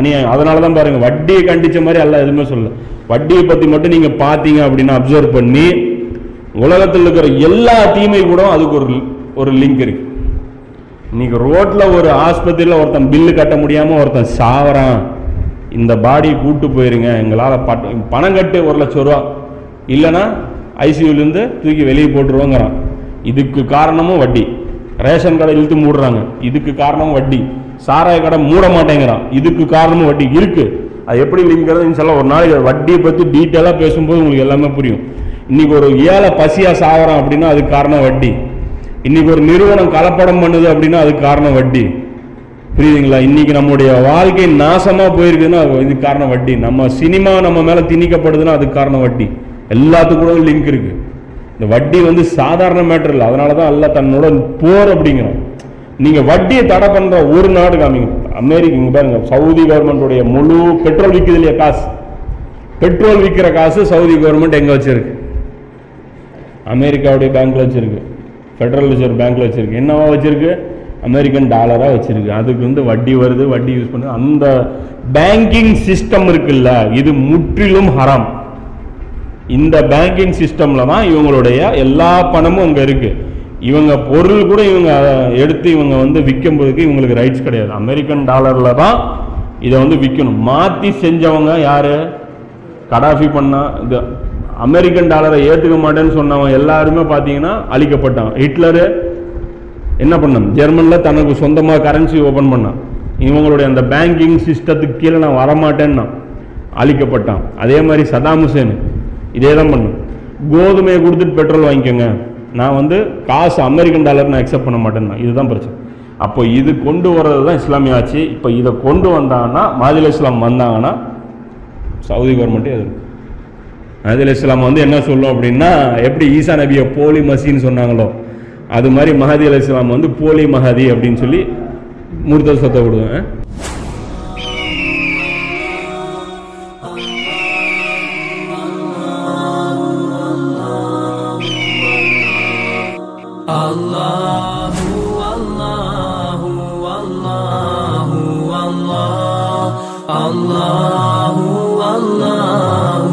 அநியாயம். அதனால தான் பாருங்கள், வட்டியை கண்டித்த மாதிரி எல்லாம் எதுவுமே சொல்லலை. வட்டியை பற்றி மட்டும் நீங்கள் பார்த்தீங்க அப்படின்னு அப்சர்வ் பண்ணி, உலகத்தில் இருக்கிற எல்லா தீமை கூட அதுக்கு ஒரு லிங்க் இருக்குது. இன்றைக்கி ரோட்டில் ஒரு ஆஸ்பத்திரியில் ஒருத்தன் பில்லு கட்ட முடியாமல் ஒருத்தன் சாவறான், இந்த பாடியை கூப்பிட்டு போயிருங்க, எங்களால் பணம் கட்டு 1,00,000 ரூபா இல்லைன்னா ஐசியூலேருந்து தூக்கி வெளியே போட்டுருவோங்கிறான். இதுக்கு காரணமும் வட்டி. ரேஷன் கடை இழுத்து மூடுறாங்க, இதுக்கு காரணமும் வட்டி. சாராய கடை மூட மாட்டேங்கிறான், இதுக்கு காரணமும் வட்டி இருக்குது. அது எப்படி லிங்கிறது சொல்ல, ஒரு நாளைக்கு வட்டியை பற்றி டீட்டெயிலாக பேசும்போது உங்களுக்கு எல்லாமே புரியும். இன்றைக்கி ஒரு ஏழை பசியாக சாகிறான் அப்படின்னா அதுக்கு காரணம் வட்டி. இன்றைக்கி ஒரு நிறுவனம் கலப்படம் பண்ணுது அப்படின்னா அதுக்கு காரணம் வட்டி. புரியுதுங்களா? இன்றைக்கி நம்முடைய வாழ்க்கை நாசமாக போயிருக்குதுன்னா இதுக்கு காரணம் வட்டி. நம்ம சினிமா நம்ம மேலே திணிக்கப்படுதுன்னா அதுக்கு காரணம் வட்டி. எல்லாத்துக்கூட லிங்க் இருக்குது. இந்த வட்டி வந்து சாதாரண மேட்டர் இல்லை. அதனால தான் அல்ல தன்னோட போர் அப்படிங்கிறோம். நீங்கள் வட்டியை தடை பண்ணுற ஒரு நாடு காமிங்க. அமெரிக்க இங்கே பாருங்க, சவுதி கவர்மெண்ட்டுடைய முழு பெட்ரோல் விற்குது இல்லையா காசு, பெட்ரோல் விற்கிற காசு சவுதி கவர்மெண்ட் எங்கே வச்சுருக்கு? அமெரிக்காவுடைய பேங்க்கில் வச்சுருக்கு, ஃபெடரல் ரிசர்வ் பேங்க்கில் வச்சுருக்கு. என்னவா வச்சுருக்கு? அமெரிக்கன் டாலராக வச்சுருக்கு. அதுக்கு வந்து வட்டி வருது, வட்டி யூஸ் பண்ணுது. அந்த பேங்கிங் சிஸ்டம் இருக்குல்ல, இது முற்றிலும் ஹராம். இந்த பேங்கிங் சிஸ்டமில் தான் இவங்களுடைய எல்லா பணமும் அங்கே இருக்குது. இவங்க பொருள் கூட இவங்க எடுத்து இவங்க வந்து விற்கும்போதுக்கு இவங்களுக்கு ரைட்ஸ் கிடையாது. அமெரிக்கன் டாலரில் தான் இதை வந்து விற்கணும். மாற்றி செஞ்சவங்க யார்? கடாஃபி பண்ணால் இது அமெரிக்கன் டாலரை ஏற்றுக்க மாட்டேன்னு சொன்னவன் எல்லாருமே பார்த்தீங்கன்னா அழிக்கப்பட்டான். ஹிட்லரு என்ன பண்ணான்? ஜெர்மனியில் தனக்கு சொந்தமாக கரன்சி ஓப்பன் பண்ணான். இவங்களுடைய அந்த பேங்கிங் சிஸ்டத்துக்கு கீழே நான் வரமாட்டேன்னா அழிக்கப்பட்டான். அதே மாதிரி சதாம் ஹுசேன் இதே தான் பண்ணும். கோதுமையை கொடுத்துட்டு பெட்ரோல் வாங்கிக்கோங்க, நான் வந்து காசு அமெரிக்கன் டாலர் நான் அக்செப்ட் பண்ண மாட்டேன்னா, இதுதான் பிரச்சனை. அப்போ இது கொண்டு வர்றது தான் இஸ்லாமிய ஆட்சி. இப்போ இதை கொண்டு வந்தாங்கன்னா மாதில் இஸ்லாம் வந்தாங்கன்னா சவுதி கவர்மெண்ட்டே எதிர்க்கும். மஹதில் இஸ்லாம் வந்து என்ன சொல்லும் அப்படின்னா, எப்படி ஈசா நபியை போலி மசின்னு சொன்னாங்களோ அது மாதிரி மஹதில் இஸ்லாம் வந்து போலி மஹதி அப்படின்னு சொல்லி முர்தல் சத்த விடுவேன். அல்லாஹ் அல்லாஹ் அல்லாஹ் அல்லாஹ்